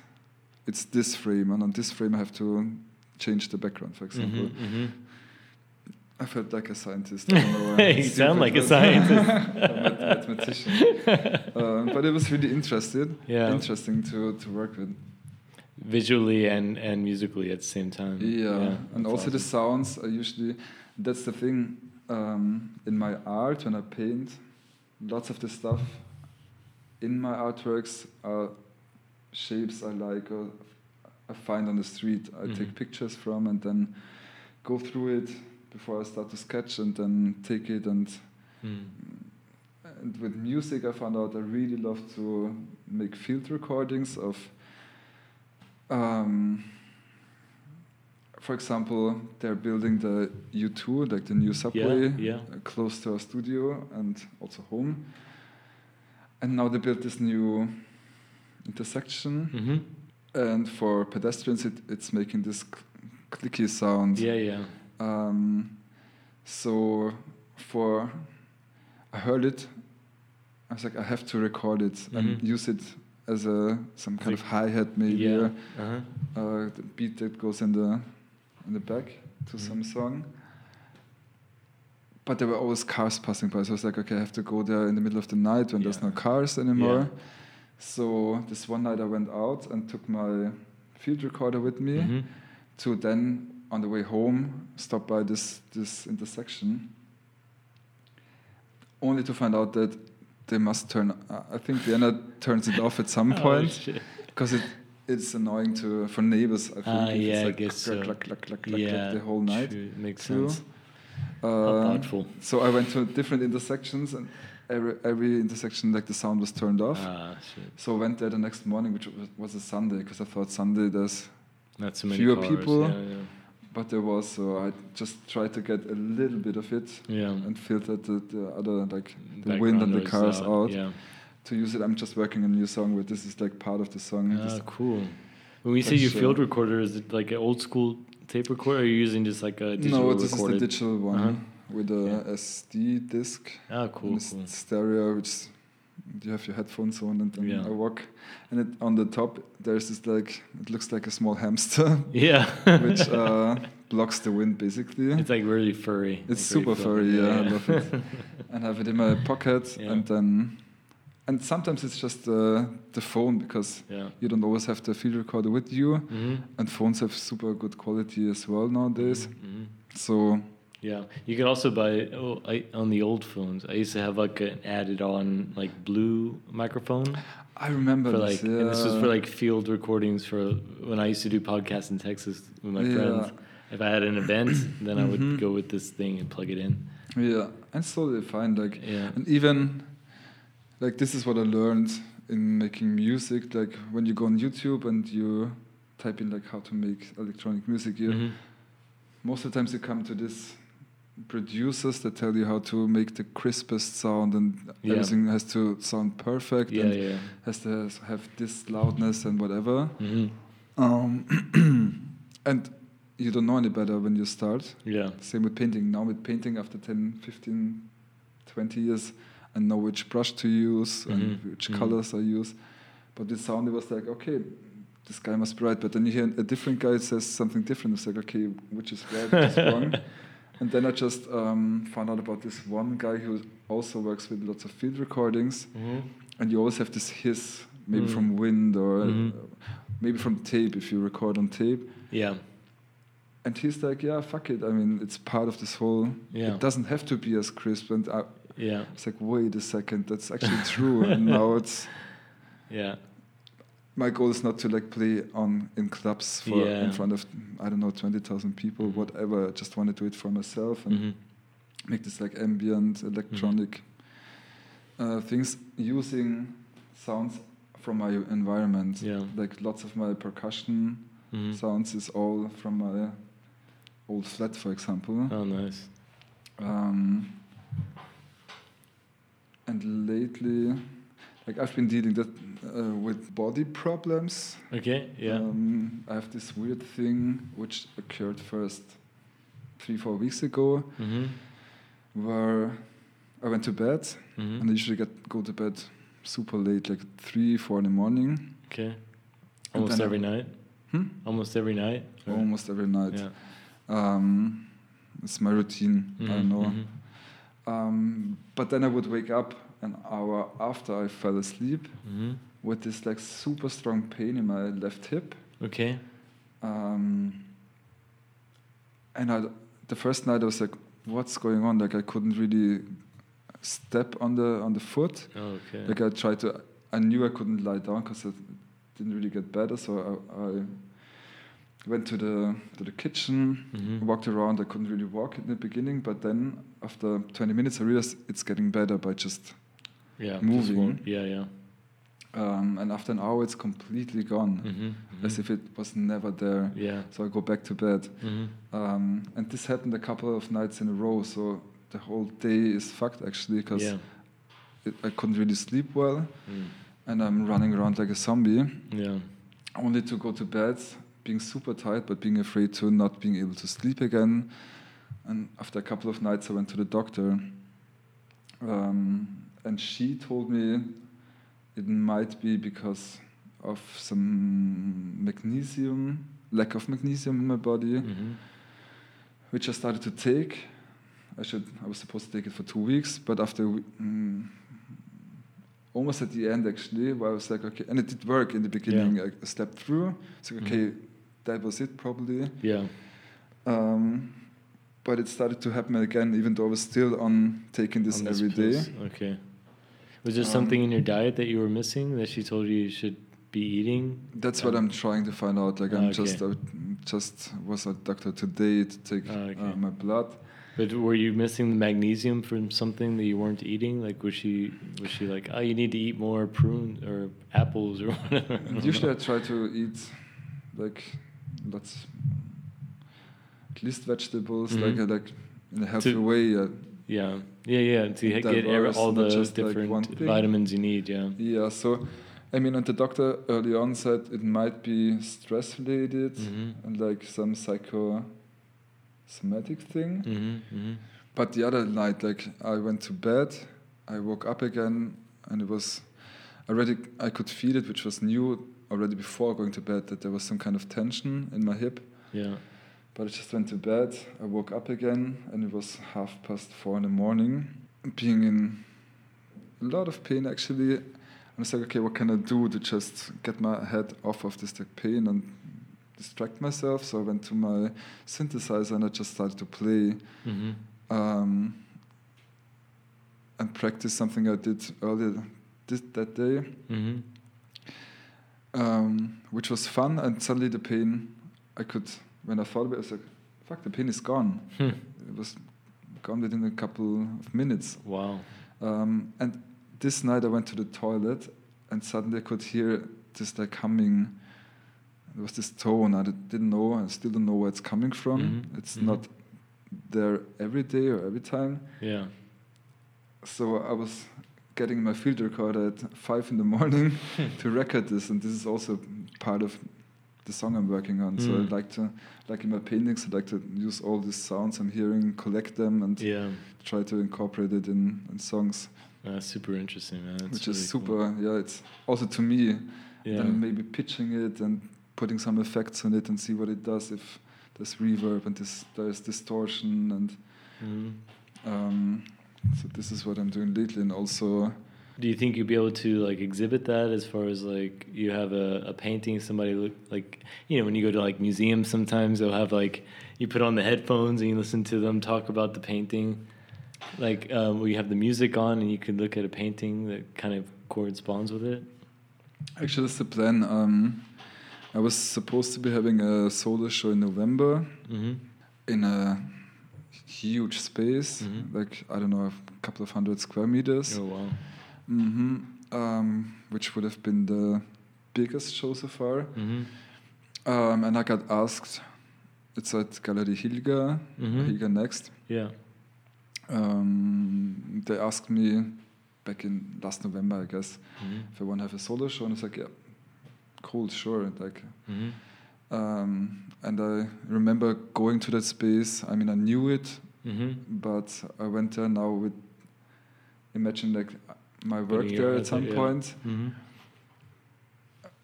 it's this frame, and on this frame I have to change the background, for example. I felt like a scientist. I don't know, you sound like a scientist. I'm a mathematician. But it was really interesting to work with. Visually and musically at the same time. Yeah. And also the sounds are usually... That's the thing in my art, when I paint, lots of the stuff in my artworks are shapes I like or I find on the street. I take pictures from and then go through it before I start to sketch and then take it and with music I found out I really love to make field recordings of for example, they're building the U2, like the new subway, close to our studio and also home, and now they built this new intersection and for pedestrians it's making this clicky sound. So for I heard it, I was like, I have to record it and use it as some kind of hi-hat maybe, the beat that goes in the back to some song. But there were always cars passing by, so I was like, okay, I have to go there in the middle of the night when there's no cars anymore. So this one night I went out and took my field recorder with me to then on the way home, stop by this intersection, only to find out that they must turn. I think Vienna turns it off at some point because it's annoying for neighbors. I think it's like I guess the whole night. It makes sense. Thoughtful. So I went to different intersections and every intersection, like the sound was turned off. So I went there the next morning, which was a Sunday, because I thought Sunday there's not so many fewer cars, people. But there was, so I just tried to get a little bit of it and filtered the other, like the wind and the cars out to use it. I'm just working a new song where this is like part of the song. Cool. When you say your field recorder, is it like an old school tape recorder, or are you using just like a digital recorder? No, this is the digital one with a SD disc. Cool. Stereo, which you have your headphones on and then I walk, and on the top there's this, like, it looks like a small hamster which blocks the wind basically. It's like really furry. It's super furry. I love it. And I have it in my pocket and sometimes it's just the phone, because you don't always have the field recorder with you and phones have super good quality as well nowadays. So you can also buy on the old phones. I used to have like an added-on like blue microphone. I remember this. And this was for like field recordings for when I used to do podcasts in Texas with my friends. If I had an event, then I would go with this thing and plug it in. Yeah, and so they find like, and even like this is what I learned in making music. Like when you go on YouTube and you type in like how to make electronic music, most of the times you come to this. Producers that tell you how to make the crispest sound and everything has to sound perfect and has to have this loudness and whatever. And you don't know any better when you start. Same with painting. Now with painting, after 10, 15, 20 years, I know which brush to use and which colors I use. But with sound, it was like, okay, this guy must be right. But then you hear a different guy says something different. It's like, okay, which is right, which is wrong. And then I just found out about this one guy who also works with lots of field recordings. And you always have this hiss, maybe from wind or maybe from tape, if you record on tape. And he's like, fuck it. I mean, it's part of this whole... It doesn't have to be as crisp. And it's like, wait a second, that's actually true. And now it's... My goal is not to like play in clubs for in front of, I don't know, 20,000 people, whatever. I just want to do it for myself and make this like ambient electronic things using sounds from my environment. Like lots of my percussion sounds is all from my old flat, for example. Oh, nice. And lately... Like I've been dealing with body problems. Okay, yeah. I have this weird thing which occurred first 3-4 weeks ago, mm-hmm. where I went to bed, mm-hmm. and I usually go to bed super late, like 3-4 in the morning. Okay. Almost every night? Almost every night? Or? Almost every night. Yeah. It's my routine, mm-hmm, I don't know. Mm-hmm. But then I would wake up an hour after I fell asleep, mm-hmm. with this like super strong pain in my left hip. Okay. The first night I was like, what's going on? Like I couldn't really step on the foot. Oh, okay. Like I knew I couldn't lie down because it didn't really get better. So I went to the kitchen, mm-hmm. walked around. I couldn't really walk in the beginning, but then after 20 minutes I realized it's getting better by just moving. Yeah. And after an hour it's completely gone, mm-hmm, mm-hmm. as if it was never there. Yeah. So I go back to bed. Mm-hmm. And this happened a couple of nights in a row, so the whole day is fucked actually, because I couldn't really sleep well, and I'm running around like a zombie, only to go to bed being super tired but being afraid to not being able to sleep again. And after a couple of nights I went to the doctor, and she told me it might be because of some lack of magnesium in my body, mm-hmm. which I started to take. I was supposed to take it for 2 weeks, but after almost at the end actually, where I was like, okay, and it did work in the beginning. Yeah. I stepped through. It's like, okay, mm-hmm. that was it probably. Yeah. But it started to happen again, even though I was still on taking this every day. Okay. Was there something in your diet that you were missing that she told you should be eating? That's what I'm trying to find out. Like I just was at doctor today to take my blood. But were you missing the magnesium from something that you weren't eating? Like was she like, oh, you need to eat more prunes or apples or whatever? Usually I try to eat like lots, at least vegetables, mm-hmm. like in a healthy way. To get all the different vitamins you need, so I mean, and the doctor early on said it might be stress related, mm-hmm. and like some psychosomatic thing, mm-hmm. Mm-hmm. But the other night, like I went to bed, I woke up again, and it was already, I could feel it, which was new already before going to bed, that there was some kind of tension in my hip. But I just went to bed, I woke up again, and it was 4:30 in the morning, being in a lot of pain actually. I was like, okay, what can I do to just get my head off of this pain and distract myself? So I went to my synthesizer and I just started to play, mm-hmm. And practice something I did earlier that day, mm-hmm. Which was fun, and suddenly the pain, when I thought about it, I was like, fuck, the pain is gone. It was gone within a couple of minutes. Wow. And this night I went to the toilet and suddenly I could hear this like humming. There was this tone. I didn't know, I still don't know where it's coming from. Mm-hmm. It's mm-hmm. not there every day or every time. Yeah. So I was getting my field recorder at 5 in the morning to record this, and this is also part of the song I'm working on, so I like to, like in my paintings, I like to use all these sounds I'm hearing, collect them, and try to incorporate it in songs. Super interesting, man. That's which really is super, cool. It's also to me, then maybe pitching it and putting some effects on it and see what it does, if there's reverb and there's distortion, and so this is what I'm doing lately, and also. Do you think you'd be able to like exhibit that, as far as like you have a painting, somebody look like, you know, when you go to like museums sometimes they'll have like, you put on the headphones and you listen to them talk about the painting, like where you have the music on and you could look at a painting that kind of corresponds with it? Actually, that's the plan. I was supposed to be having a solo show in November, mm-hmm. in a huge space, mm-hmm. like I don't know, a couple of 100 square meters. Oh wow. Mm-hmm. Which would have been the biggest show so far, mm-hmm. And I got asked, it's at Galerie Hilger, mm-hmm. Hilger Next. They asked me back in last November, I guess, if I want to have a solo show. And it's like, yeah, cool, sure. Like, and I remember going to that space. I mean, I knew it, but I went there now with, imagine like my work there at some point.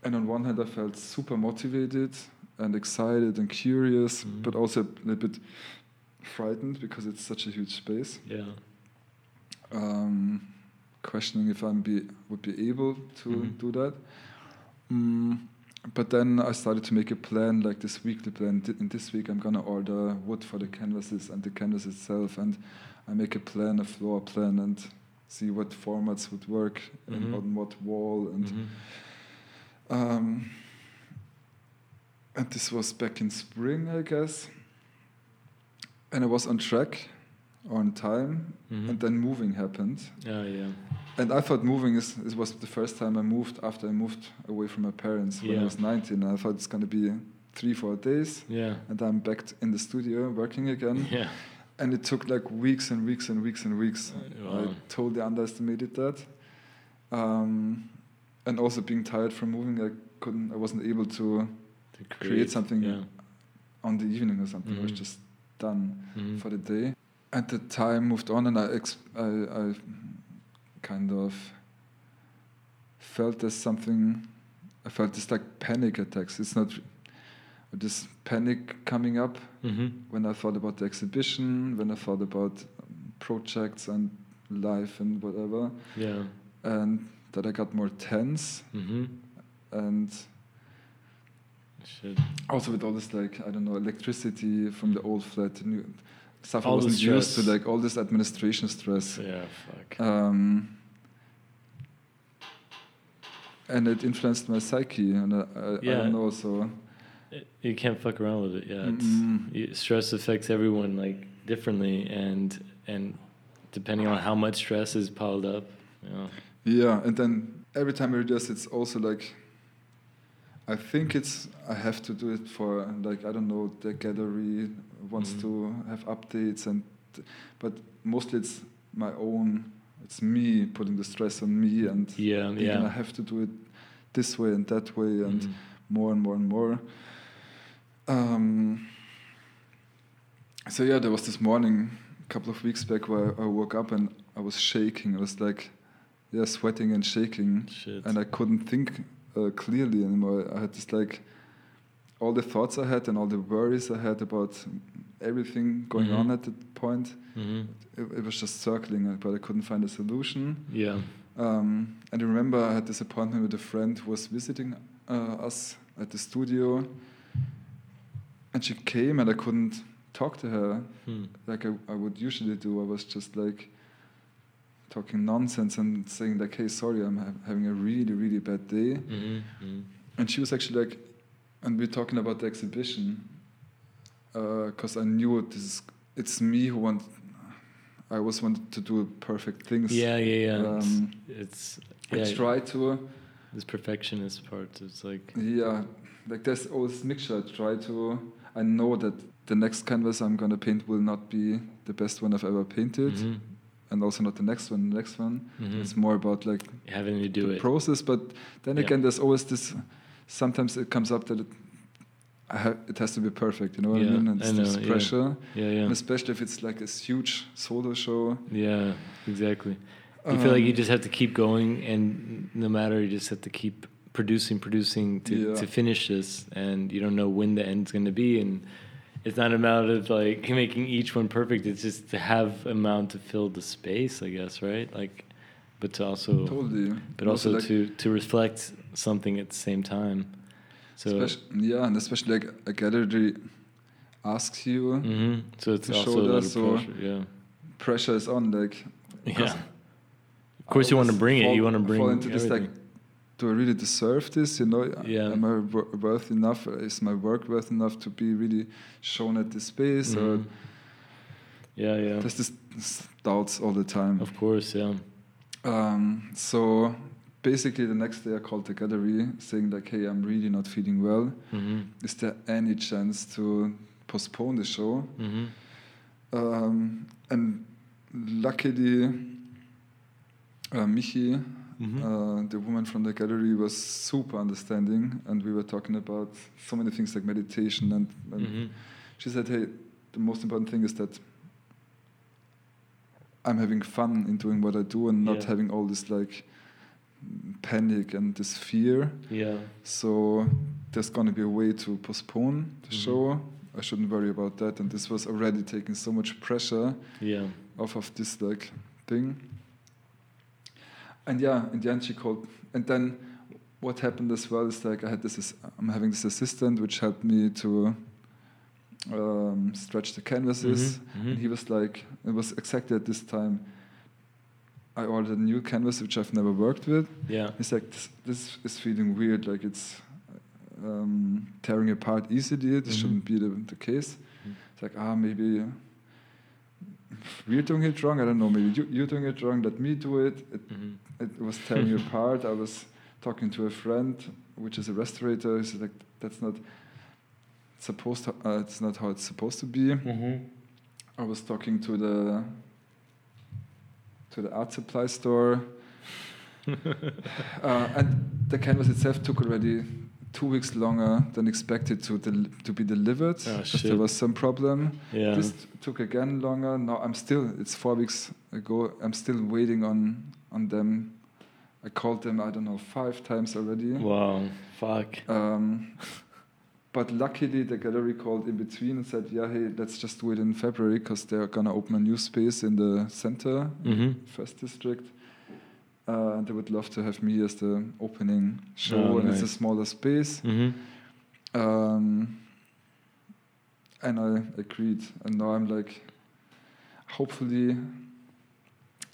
And on one hand, I felt super motivated and excited and curious, but also a little bit frightened because it's such a huge space. Yeah. Questioning if I would be able to do that. But then I started to make a plan, like this weekly plan. And this week I'm going to order wood for the canvases and the canvas itself. And I make a plan, a floor plan, and see what formats would work and on what wall. And this was back in spring, I guess. And I was on track, on time, and then moving happened. Oh, yeah. And I thought moving it was the first time I moved after I moved away from my parents when I was 19. I thought it's going to be 3-4 days. Yeah. And I'm back in the studio working again. Yeah. And it took like weeks and weeks and weeks and weeks. Wow. I totally underestimated that. And also being tired from moving, I wasn't able to create something on the evening or something. I was just done for the day. At the time, moved on, and I kind of felt there's something. I felt this like panic attacks. It's not this panic coming up when I thought about the exhibition, when I thought about projects and life and whatever. Yeah, and that I got more tense and. Shit. Also with all this, like, I don't know, electricity from the old flat, the new stuff I wasn't used to, like all this administration stress. Yeah, fuck. And it influenced my psyche, and I don't know, so... You can't fuck around with it, stress affects everyone, like, differently, and depending on how much stress is piled up, you know. Yeah, and then every time I realize it's also, like... I think I have to do it for, like, I don't know, the gallery wants to have updates, but mostly it's my own, it's me putting the stress on me and I have to do it this way and that way and more and more and more. So yeah, there was this morning a couple of weeks back where I woke up and I was shaking. I was like, sweating and shaking. Shit. And I couldn't think clearly anymore. I had just like all the thoughts I had and all the worries I had about everything going on at that point. It was just circling, but I couldn't find a solution. Yeah. And I remember I had this appointment with a friend who was visiting us at the studio, and she came and I couldn't talk to her like I would usually do. I was just like talking nonsense and saying like, hey, sorry, I'm having a really, really bad day. And she was actually like, and we're talking about the exhibition, because I knew it's me who wanted to do perfect things. Yeah. I try to. This perfectionist part, it's like. Yeah, like there's always mixture. I know that the next canvas I'm going to paint will not be the best one I've ever painted. And also not the next one. It's more about like having to do the process. But then again, there's always this, sometimes it comes up that it has to be perfect, you know what I mean? And there's pressure. Yeah. And especially if it's like this huge solo show. Yeah, exactly. You feel like you just have to keep going, and no matter, you just have to keep producing to finish this, and you don't know when the end's going to be. And it's not amount of like making each one perfect. It's just to have amount to fill the space, I guess, right? Like, but to also, totally. But also like to reflect something at the same time. So and especially like a gallery asks you. So it's also a pressure. Yeah, pressure is on. Like, of course you want to bring it. You want to bring into everything. This, like, do I really deserve this? You know, am I worth enough? Is my work worth enough to be really shown at this space? Or there's this doubts all the time. Of course, yeah. So basically, the next day I called the gallery saying like, "Hey, I'm really not feeling well. Is there any chance to postpone the show?" And luckily, Michi, the woman from the gallery, was super understanding, and we were talking about so many things like meditation, and she said, hey, the most important thing is that I'm having fun in doing what I do and not having all this like panic and this fear. Yeah. So there's going to be a way to postpone the show. I shouldn't worry about that. And this was already taking so much pressure off of this like thing. And yeah, in the end she called. And then what happened as well is like I had this, I'm having this assistant which helped me to stretch the canvases. And he was like, it was exactly at this time I ordered a new canvas which I've never worked with. He's like, this is feeling weird, like it's tearing apart easily. This shouldn't be the case. It's like, maybe we're doing it wrong. I don't know. Maybe you're doing it wrong. Let me do it. It was tearing apart. I was talking to a friend, which is a restorator. He's like, that's not supposed to. It's not how it's supposed to be. I was talking to the art supply store, and the canvas itself took already 2 weeks longer than expected to be delivered, because there was some problem. This took again longer. Now it's 4 weeks ago. I'm still waiting on them. I called them, I don't know, 5 times already. Wow, fuck. But luckily the gallery called in between and said, yeah, hey, let's just do it in February, because they're gonna open a new space in the center, first district. And they would love to have me as the opening show, and nice. It's a smaller space. And I agreed, and now I'm like, hopefully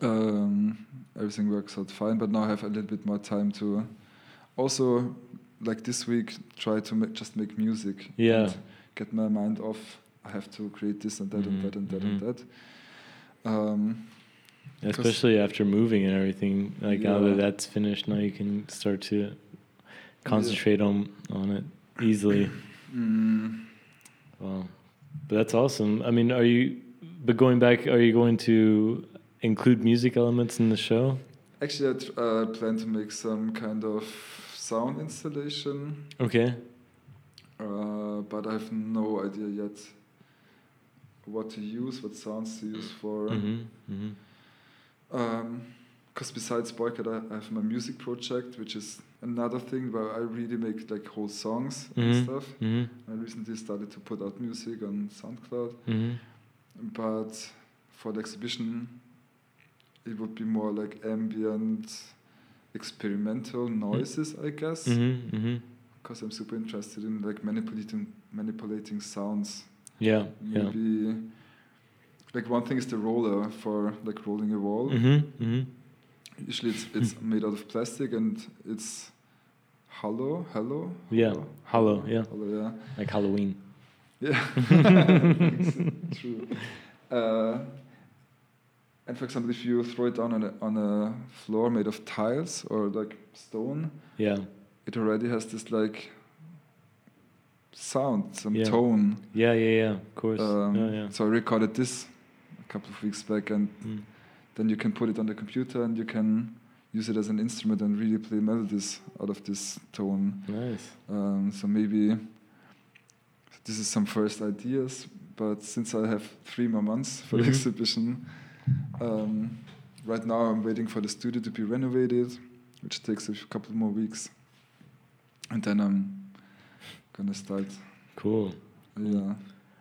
everything works out fine. But now I have a little bit more time to also, like this week, try to just make music and get my mind off. I have to create this and that and that and that and that. Especially after moving and everything, like now that that's finished, now you can start to concentrate on it easily. Wow, but that's awesome. I mean, are you going to include music elements in the show? Actually, I plan to make some kind of sound installation. Okay. But I have no idea yet what sounds to use for. Because besides Boycut, I have my music project, which is another thing where I really make like whole songs and stuff. I recently started to put out music on SoundCloud, but for the exhibition, it would be more like ambient, experimental noises, I guess. Because I'm super interested in like manipulating sounds. Maybe. Like one thing is the roller for like rolling a wall. Usually it's made out of plastic and it's hollow. Yeah, hollow. Hollow, yeah. Like Halloween. Yeah, true. And for example, if you throw it down on a floor made of tiles or like stone, it already has this like sound, some tone. Of course. So I recorded this a couple of weeks back, and then you can put it on the computer and you can use it as an instrument and really play melodies out of this tone. Nice. So maybe this is some first ideas, but since I have 3 more months for the exhibition, right now I'm waiting for the studio to be renovated, which takes a couple more weeks, and then I'm gonna start. Cool. Yeah.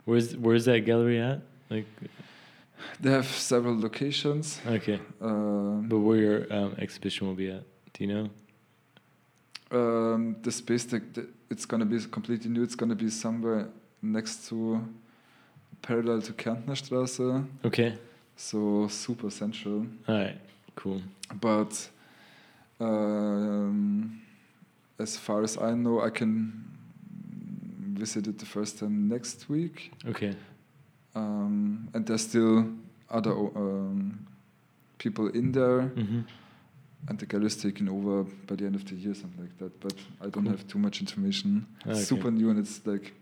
Where's that gallery at? Like, they have several locations. Okay. But where your exhibition will be at? Do you know? The space it's gonna be completely new. It's gonna be somewhere next to, parallel to Kärntner Straße. Okay. So super central. All right. Cool. But as far as I know, I can visit it the first time next week. Okay. And there's still other people in there, and the gallery is taken over by the end of the year, something like that. But I don't have too much information. It's super new, and it's like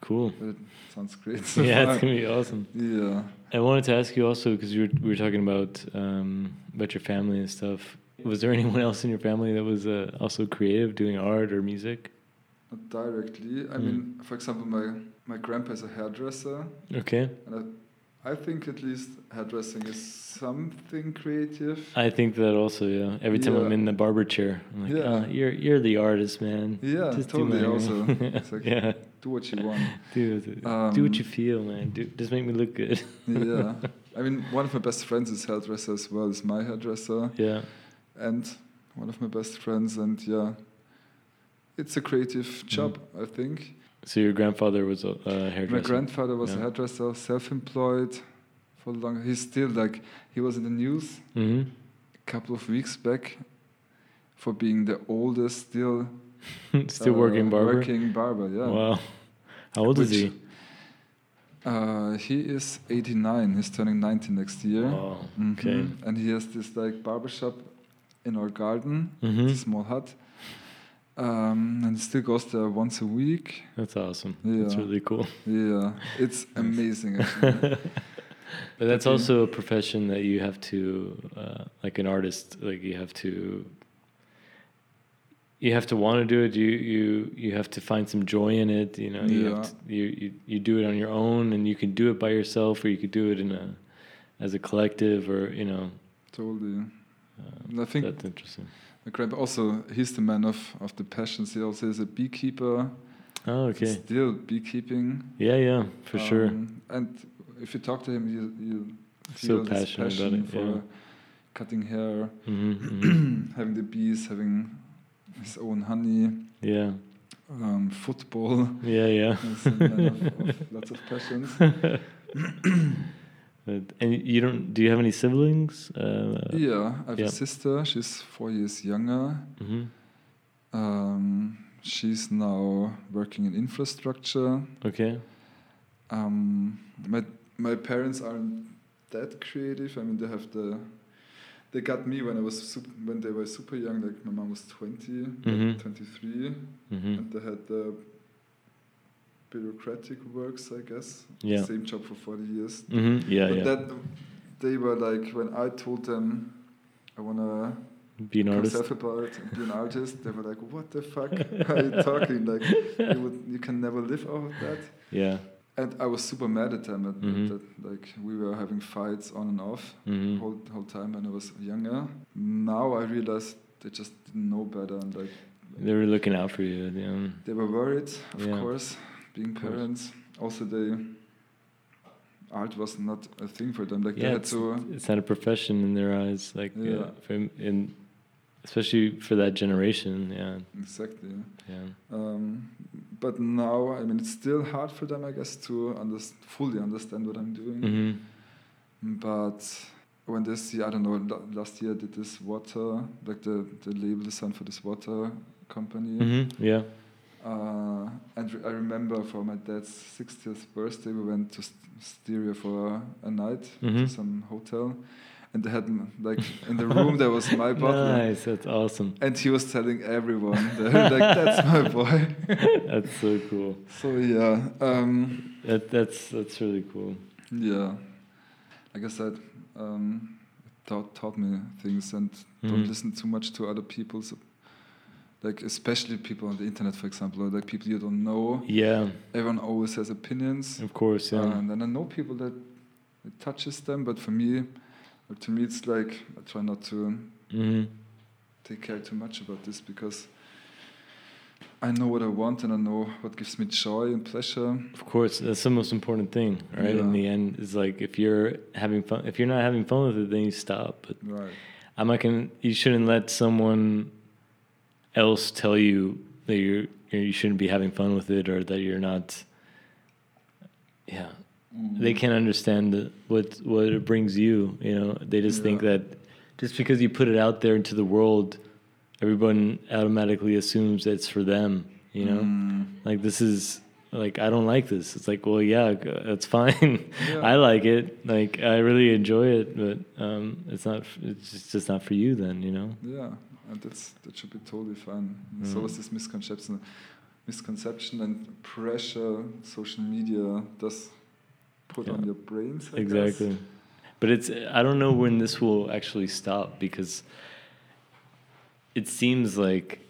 Cool. It sounds great. So yeah, it's going to be awesome. Yeah. I wanted to ask you also, because we were talking about your family and stuff. Was there anyone else in your family that was also creative, doing art or music? Not directly. I mean, for example, my grandpa is a hairdresser. Okay. And I think at least hairdressing is something creative. I think that also, yeah. Every time I'm in the barber chair, I'm like, you're the artist, man. Yeah, just totally also. It's like, do what you want. Do what you feel, man. Just make me look good. Yeah. I mean, one of my best friends is hairdresser as well. Is my hairdresser. Yeah. And one of my best friends. And yeah, it's a creative job, I think. So your grandfather was a hairdresser? My grandfather was a hairdresser, self-employed for long. He's still he was in the news a couple of weeks back for being the oldest still. Still working barber? Working barber, yeah. Wow. How old is he? He is 89. He's turning 90 next year. Oh, okay. Mm-hmm. And he has this barbershop in our garden, a small hut. And it still goes there once a week. That's awesome. Yeah. That's really cool. Yeah, it's amazing, actually. But that's also a profession that you have to, like an artist, you have to want to do it. You have to find some joy in it. You know, you do it on your own, and you can do it by yourself, or you could do it as a collective, or you know. Totally. I think that's interesting. My grandpa also, he's the man of the passions. He also is a beekeeper. Oh, okay. He's still beekeeping. Yeah, for sure. And if you talk to him, you feel so passionate about it, for cutting hair, having the bees, having his own honey. Yeah. Football. Yeah. He's a man of lots of passions. And you don't? Do you have any siblings? I have a sister. She's 4 years younger. Mm-hmm. She's now working in infrastructure. Okay. My parents aren't that creative. I mean, they got me when I was when they were super young. Like my mom was 20, 23, and they had the bureaucratic works, I guess. Yeah. Same job for 40 years. Mm-hmm. Yeah, but that they were when I told them I wanna be an artist, be an artist, they were like, "What the fuck are you talking? You can never live off of that." Yeah. And I was super mad at them. That, we were having fights on and off the whole time when I was younger. Now I realize they just didn't know better, and they were looking out for you. Yeah. They were worried, of course. Being parents, also art was not a thing for them. They had to. It's not a profession in their eyes, especially for that generation. Yeah. Exactly. Yeah. But now, I mean, it's still hard for them, I guess, to fully understand what I'm doing. Mm-hmm. But when they see, I don't know, last year I did this water, the label design for this water company. Mm-hmm. Yeah. I remember for my dad's 60th birthday, we went to Styria for a night to some hotel, and they had in the room there was my bottle. Nice, that's awesome. And he was telling everyone, "That's my boy." That's so cool. So yeah, that's really cool. Yeah, like I said, it taught me things, and don't listen too much to other people's. Especially people on the internet, for example, people you don't know. Yeah. Everyone always has opinions. Of course, yeah. And I know people that it touches them, but for me, it's I try not to take care too much about this, because I know what I want and I know what gives me joy and pleasure. Of course, that's the most important thing, right? Yeah. In the end, it's if you're having fun, if you're not having fun with it, then you stop. But right. You shouldn't let someone else tell you that you shouldn't be having fun with it, or that you're not. Yeah, they can't understand what it brings you. You know, they just think that just because you put it out there into the world, everyone automatically assumes it's for them. You know, this is I don't like this. It's well, yeah, that's fine. Yeah. I like it. I really enjoy it, but it's not. It's just not for you. Then you know. Yeah. And that should be totally fine. There's always this misconception. misconception and pressure social media does put on your brains, I guess. But it's, I don't know when this will actually stop, because it seems like,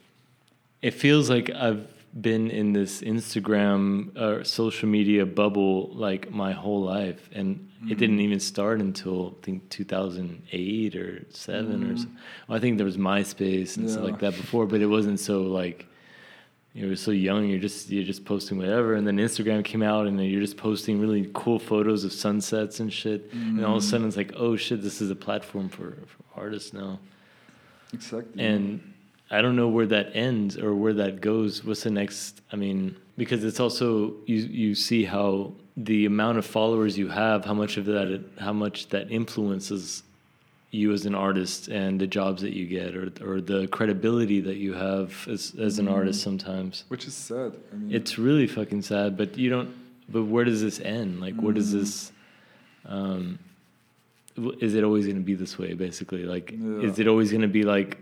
it feels like I've been in this Instagram or social media bubble like my whole life, and it didn't even start until I think 2008 or 7 or so. Well, I think there was MySpace and stuff like that before, but it wasn't so like, you were so young, you're just posting whatever. And then Instagram came out, and then you're just posting really cool photos of sunsets and shit, and all of a sudden it's like, oh shit, this is a platform for artists now. Exactly. And I don't know where that ends or where that goes. What's the next? I mean, because it's also you see how the amount of followers you have, how much that influences you as an artist and the jobs that you get or the credibility that you have as an artist sometimes. Which is sad. I mean, it's really fucking sad. But where does this end? Like, where does this? Is it always going to be this way, basically? Like, is it always going to be like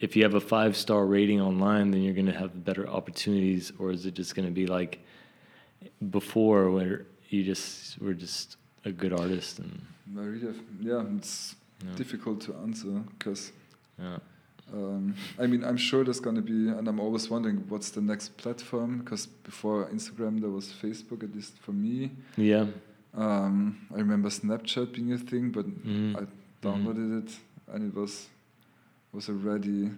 if you have a 5-star rating online, then you're going to have better opportunities, or is it just going to be like before, where you just were just a good artist? And it's difficult to answer, because I mean, I'm sure there's going to be, and I'm always wondering what's the next platform, because before Instagram there was Facebook, at least for me. I remember Snapchat being a thing, but I downloaded it, and it was already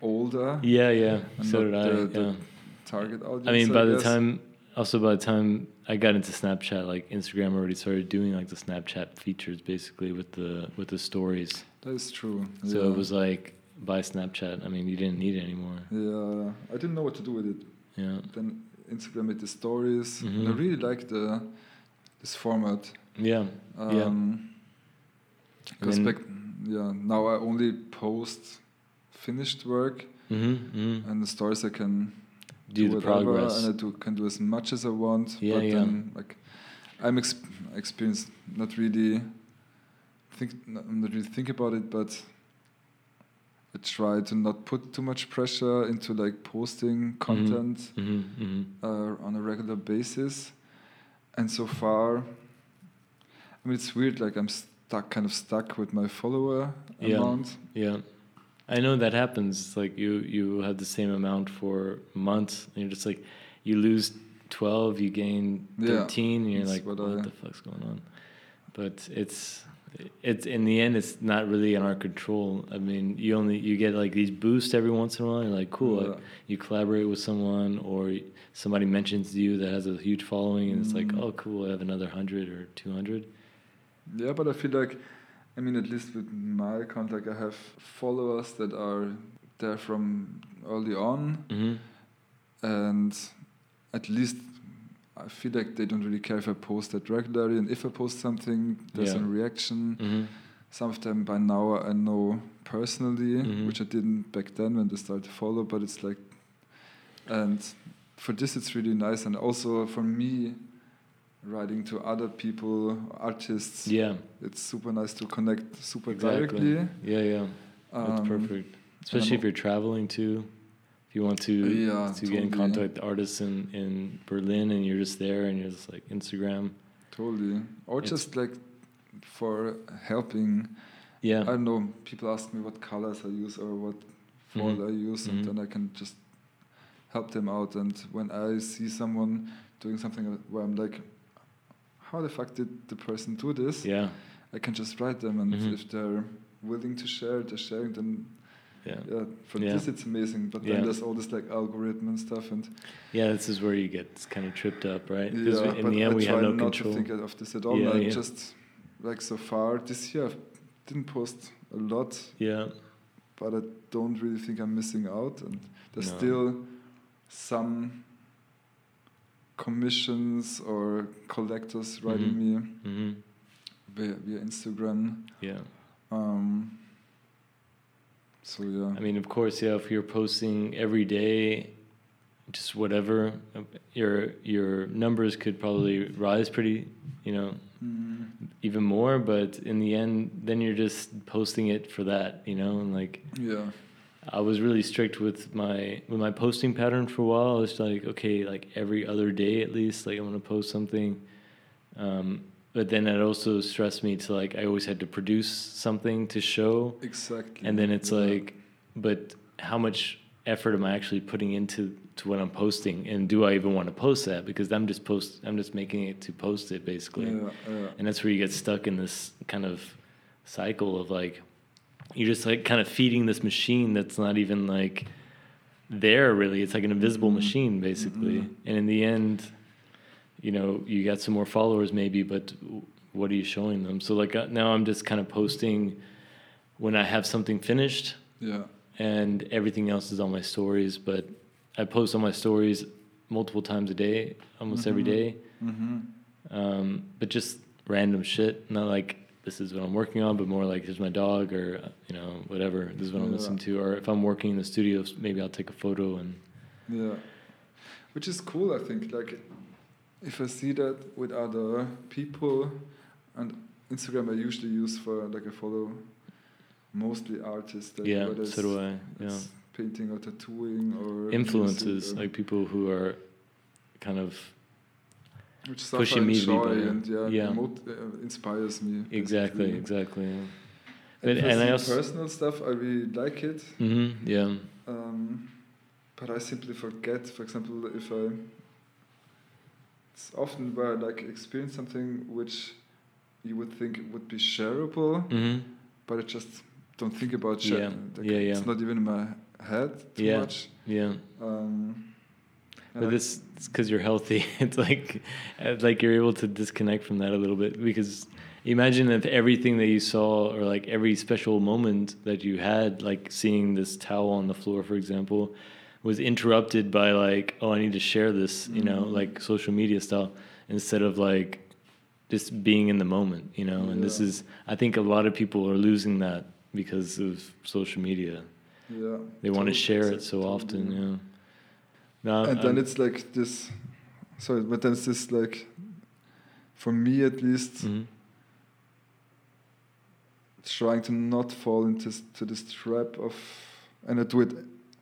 older. So did I. The target audience. I mean, by the time I got into Snapchat, like Instagram already started doing like the Snapchat features, basically with the stories. That is true. So it was like by Snapchat. I mean, you didn't need it anymore. Yeah, I didn't know what to do with it. Yeah. Then Instagram with the stories, and I really like this format. Because now I only post finished work, and the stories I can do whatever, progress, and I can do as much as I want. Then, like, I'm experienced. Not really think about it, but I try to not put too much pressure into like posting content on a regular basis. And so far, I mean, it's weird, like I'm kind of stuck with my follower amount. Yeah, I know that happens. It's like you have the same amount for months, and you're just like, you lose 12, you gain 13, and you're like, what the fuck's going on? But it's in the end, it's not really in our control. I mean, you get like these boosts every once in a while, and you're like, cool, like, you collaborate with someone, or somebody mentions you that has a huge following, and it's like, oh cool, I have another 100 or 200. Yeah, but I feel like, I mean, at least with my account, like I have followers that are there from early on, and at least I feel like they don't really care if I post that regularly, and if I post something, there's a reaction. Some of them by now I know personally, which I didn't back then when they started to follow, but it's like, and for this it's really nice. And also for me, writing to other people, artists, it's super nice to connect super directly. That's perfect. Especially if you're traveling too. You want to get in contact with artists in Berlin, and you're just there, and you're just like Instagram. Totally. Or it's just like for helping. Yeah. I don't know, people ask me what colors I use or what font I use, and then I can just help them out. And when I see someone doing something where I'm like, how the fuck did the person do this? Yeah. I can just write them, and if they're willing to share, they're sharing, then this it's amazing, but then there's all this like algorithm and stuff, and this is where you get kind of tripped up, right? Because in the end, we have no control. I try not to think of this at all. Just like so far this year, I didn't post a lot. Yeah, but I don't really think I'm missing out, and there's still some commissions or collectors writing me via Instagram. Yeah. So I mean, of course, if you're posting every day, just whatever, your numbers could probably rise pretty, even more. But in the end, then you're just posting it for that, and like, I was really strict with my posting pattern for a while. I was like, okay, like every other day at least, like I want to post something. But then it also stressed me to like I always had to produce something to show. Exactly. And then it's like, but how much effort am I actually putting into what I'm posting, and do I even want to post that? Because I'm just making it to post it basically. And that's where you get stuck in this kind of cycle of like, you're just like kind of feeding this machine that's not even like there really. It's like an invisible machine basically. And in the end, you know, you got some more followers maybe, but what are you showing them? So like now I'm just kind of posting when I have something finished. Yeah. And everything else is on my stories, but I post on my stories multiple times a day, almost every day. But just random shit, not like this is what I'm working on, but more like here's my dog, or you know, whatever. This is what I'm listening to, or if I'm working in the studio, maybe I'll take a photo and. Yeah, which is cool. I think like if I see that with other people, and Instagram I usually use for like a follow, mostly artists. Yeah, so do I. Yeah. Painting or tattooing or influences, like people who are kind of which pushing me, and inspires me. Exactly. Yeah. And I also personal stuff. I really like it. Yeah. But I simply forget. For example, if I, it's often where I like experience something which you would think would be shareable, but I just don't think about sharing. It's not even in my head too much. But this it's because you're healthy. It's like you're able to disconnect from that a little bit, because imagine if everything that you saw, or like every special moment that you had, like seeing this towel on the floor, for example, was interrupted by like, oh, I need to share this, you know, like social media style, instead of like just being in the moment, you know. And this is, I think a lot of people are losing that because of social media. Yeah. They want to share it so often, No, and then it's like this, sorry, but then it's this like, for me at least, trying to not fall into this trap of, and I do it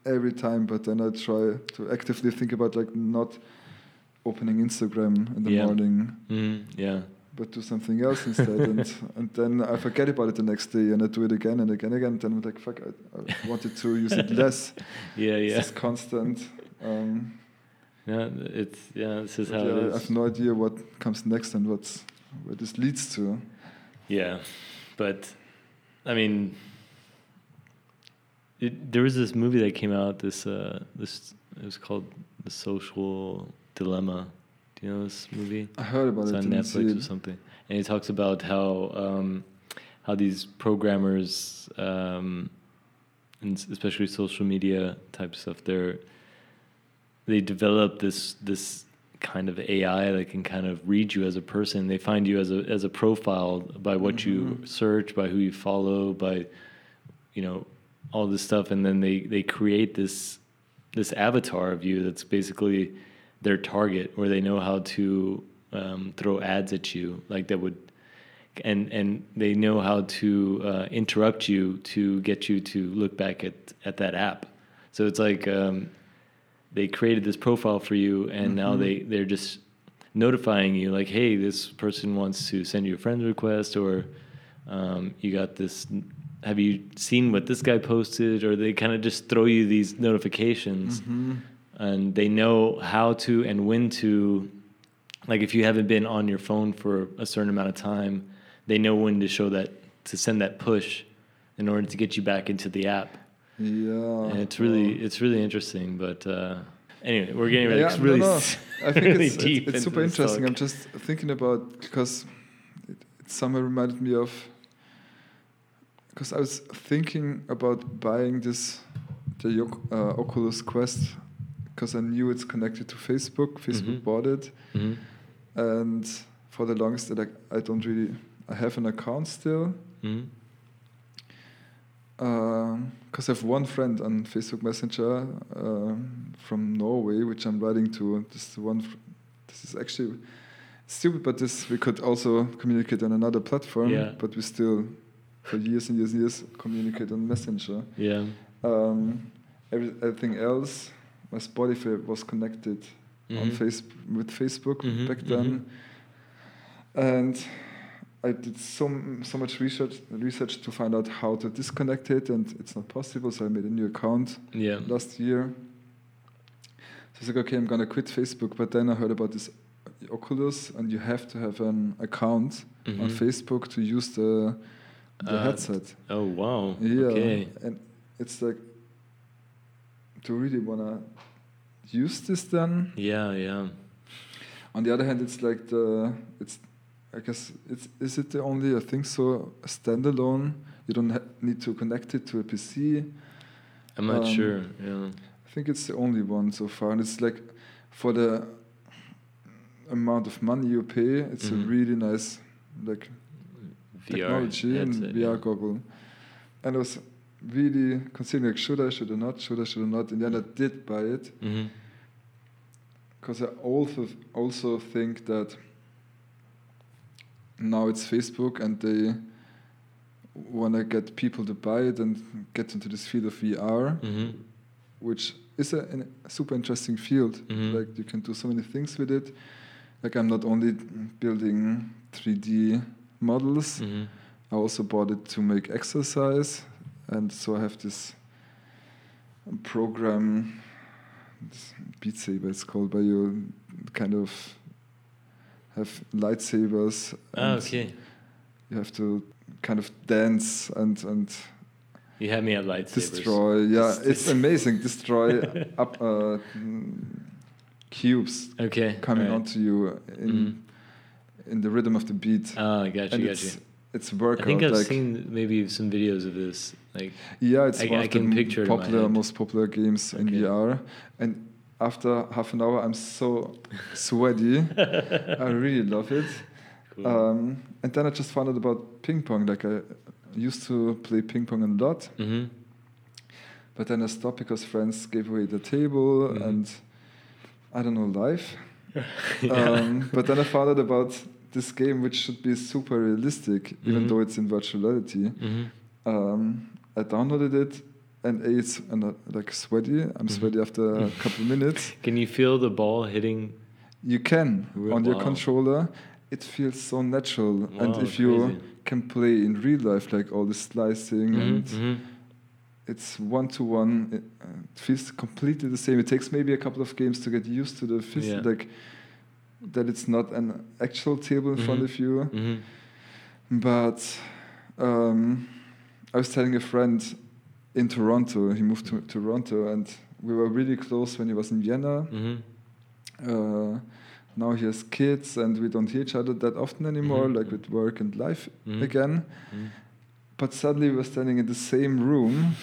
every time, but then I try to actively think about like not opening Instagram in the morning. But do something else instead, and then I forget about it the next day, and I do it again and again and again. Then I'm like, fuck, I wanted to use it less. It's constant. This is how it is. I have no idea what comes next and where this leads to. Yeah, but I mean, there was this movie that came out. It was called The Social Dilemma. You know this movie? I heard about it. It's on Netflix or something. And he talks about how these programmers, and especially social media type stuff, they develop this kind of AI that can kind of read you as a person. They find you as a profile by what you search, by who you follow, by you know all this stuff, and then they create this avatar of you that's basically their target, where they know how to throw ads at you, like that would, and they know how to interrupt you to get you to look back at that app. So it's like they created this profile for you, and now they're just notifying you, like, hey, this person wants to send you a friend request, or you got this. Have you seen what this guy posted? Or they kind of just throw you these notifications. And they know how to and when to, like if you haven't been on your phone for a certain amount of time, they know when to show that, to send that push in order to get you back into the app. Yeah. And it's really interesting. But anyway, we're getting ready. I think really deep. It's super interesting. I'm just thinking about, because it somehow reminded me of, because I was thinking about buying the Oculus Quest, because I knew it's connected to Facebook. Facebook bought it. And for the longest time, like, I have an account still. Because I have one friend on Facebook Messenger from Norway, which I'm writing to. This is actually stupid, but we could also communicate on another platform, but we still for years and years and years, communicate on Messenger. Yeah. Everything else, my Spotify was connected on with Facebook back then, and I did so much research to find out how to disconnect it, and it's not possible. So I made a new account last year. So I was like, okay, I'm gonna quit Facebook. But then I heard about this Oculus, and you have to have an account on Facebook to use the headset. Oh wow! Yeah, okay. And it's like, do you really wanna use this then? Yeah, yeah. On the other hand, it's like I guess, is it the only I think so, standalone. You don't need to connect it to a PC. I'm not sure, yeah. I think it's the only one so far. And it's like, for the amount of money you pay, it's a really nice like VR technology headset, and VR goggle. And I was really considering, like, should I, should I not? In the end, I did buy it. Because I also think that now it's Facebook and they want to get people to buy it and get into this field of VR, which is a super interesting field. Like, you can do so many things with it. Like, I'm not only building 3D models, I also bought it to make exercise. And so I have this program, this Beat Saber it's called, where you kind of have lightsabers. Ah, okay. You have to kind of dance and you have me at lightsabers. Destroy, yeah, it's amazing. Destroy up cubes coming onto you in the rhythm of the beat. Ah, gotcha. It's workout. I think I've seen maybe some videos of this. Like, yeah, it's one of the most popular games in VR. And after half an hour, I'm so sweaty. I really love it. Cool. And then I just found out about ping pong. Like, I used to play ping pong a lot, but then I stopped because friends gave away the table and I don't know, life. But then I found out about this game, which should be super realistic, even though it's in virtual reality. I downloaded it, and it's like sweaty. I'm sweaty after a couple minutes. Can you feel the ball hitting? You can on your controller. It feels so natural, and if you can play in real life, like all the slicing, and it's 1-to-1. It feels completely the same. It takes maybe a couple of games to get used to the like, that it's not an actual table in front of you. But I was telling a friend in Toronto, he moved to Toronto, and we were really close when he was in Vienna. Now he has kids and we don't hear each other that often anymore, like with work and life again. But suddenly we were standing in the same room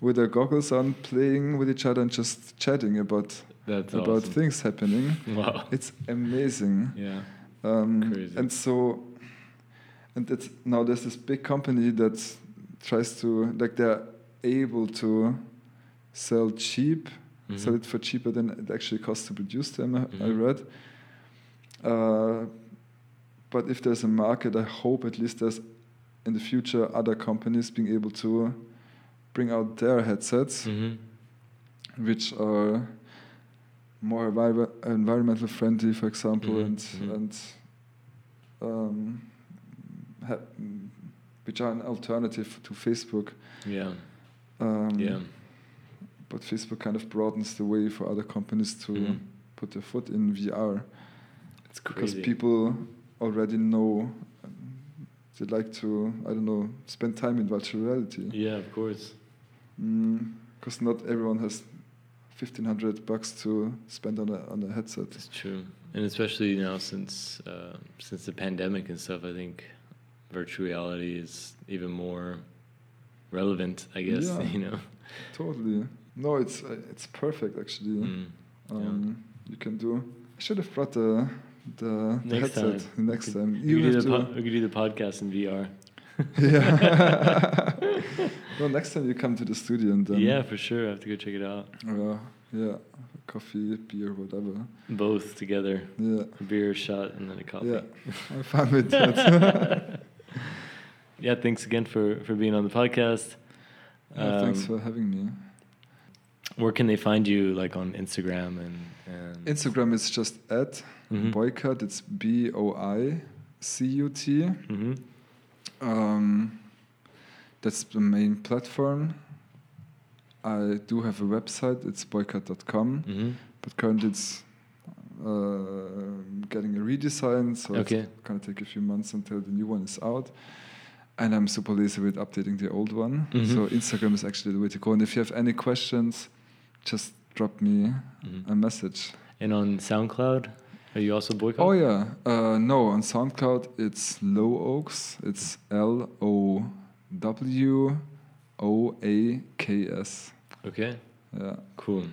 with our goggles on, playing with each other and just chatting about things happening. Wow. It's amazing. Yeah. Crazy. And it's now there's this big company that tries to, like, they're able to sell it for cheaper than it actually costs to produce them, I read. But if there's a market, I hope at least there's, in the future, other companies being able to bring out their headsets, which are more environmental friendly, for example, and which are an alternative to Facebook. Yeah. But Facebook kind of broadens the way for other companies to put their foot in VR. It's crazy. Because people already know they like to, I don't know, spend time in virtual reality. Yeah, of course. Because not everyone has $1,500 to spend on a headset. It's true, and especially now since the pandemic and stuff, I think virtual reality is even more relevant, I guess. Yeah, you know. Totally. No, it's perfect actually. You can do. I should have brought the headset next time. We could do the podcast in VR. Yeah. Well, next time you come to the studio and then... Yeah, for sure. I have to go check it out. Yeah. Coffee, beer, whatever. Both together. Yeah. A beer shot and then a coffee. Yeah, I'm fine with that. yeah, thanks again for being on the podcast. Thanks for having me. Where can they find you, like on Instagram and Instagram is just at Boycut. It's BOICUT. Mm-hmm. That's the main platform. I do have a website. It's boycut.com, but currently it's getting a redesign, so it's gonna take a few months until the new one is out. And I'm super lazy with updating the old one, so Instagram is actually the way to go. And if you have any questions, just drop me a message. And on SoundCloud, are you also Boycut? Oh yeah, no, on SoundCloud it's Low Oaks. It's LOWOAKS. Okay. Yeah. Cool.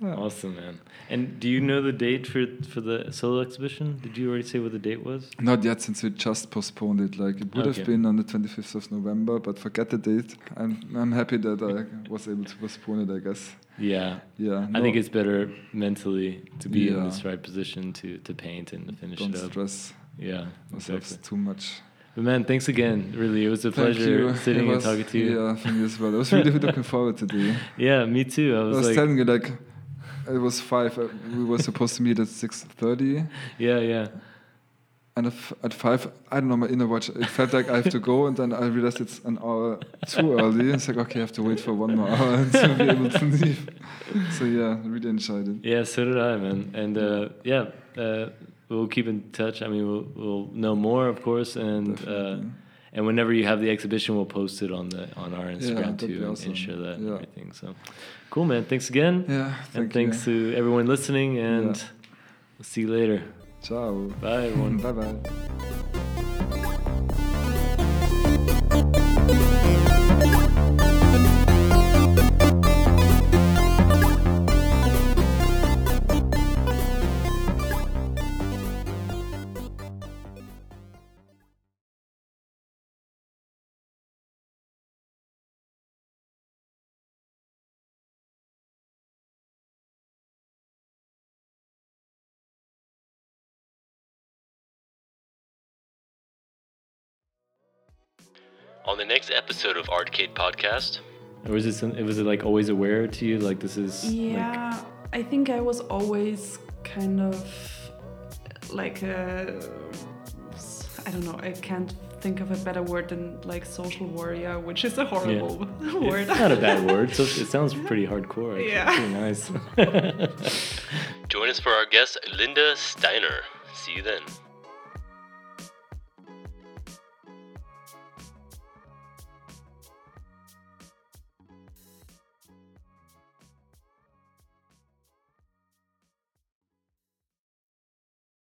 Yeah. Awesome, man. And do you know the date for the solo exhibition? Did you already say what the date was? Not yet, since we just postponed it. Like it would have been on the 25th of November, but forget the date. I'm happy that I was able to postpone it, I guess. Yeah. Yeah. No. I think it's better mentally to be in this right position to paint and finish it up. Don't stress. Yeah. Exactly. Too much. But man, thanks again. Really, it was a pleasure sitting and talking to you. Yeah, for me as well. I was really looking forward to the. Yeah, me too. I was like, telling you like. It was 5:00. We were supposed to meet at 6:30. Yeah, yeah. And at 5:00, I don't know, my inner watch, it felt like I have to go, and then I realized it's an hour too early. It's like, okay, I have to wait for one more hour to be able to leave. So yeah, I really enjoyed it. Yeah, so did I, man. And we'll keep in touch. I mean, we'll know more, of course, and whenever you have the exhibition, we'll post it on our Instagram too, and ensure that and everything. So. Cool, man. Thanks again. Yeah, thanks to everyone listening, and we'll see you later. Ciao. Bye, everyone. Bye-bye. On the next episode of Artcade Podcast, or was it like always aware to you? Like this is I think I was always kind of like I don't know. I can't think of a better word than like social warrior, which is a horrible word. It's not a bad word. So it sounds pretty hardcore. Actually. Yeah, it's pretty nice. Join us for our guest Linda Steiner. See you then.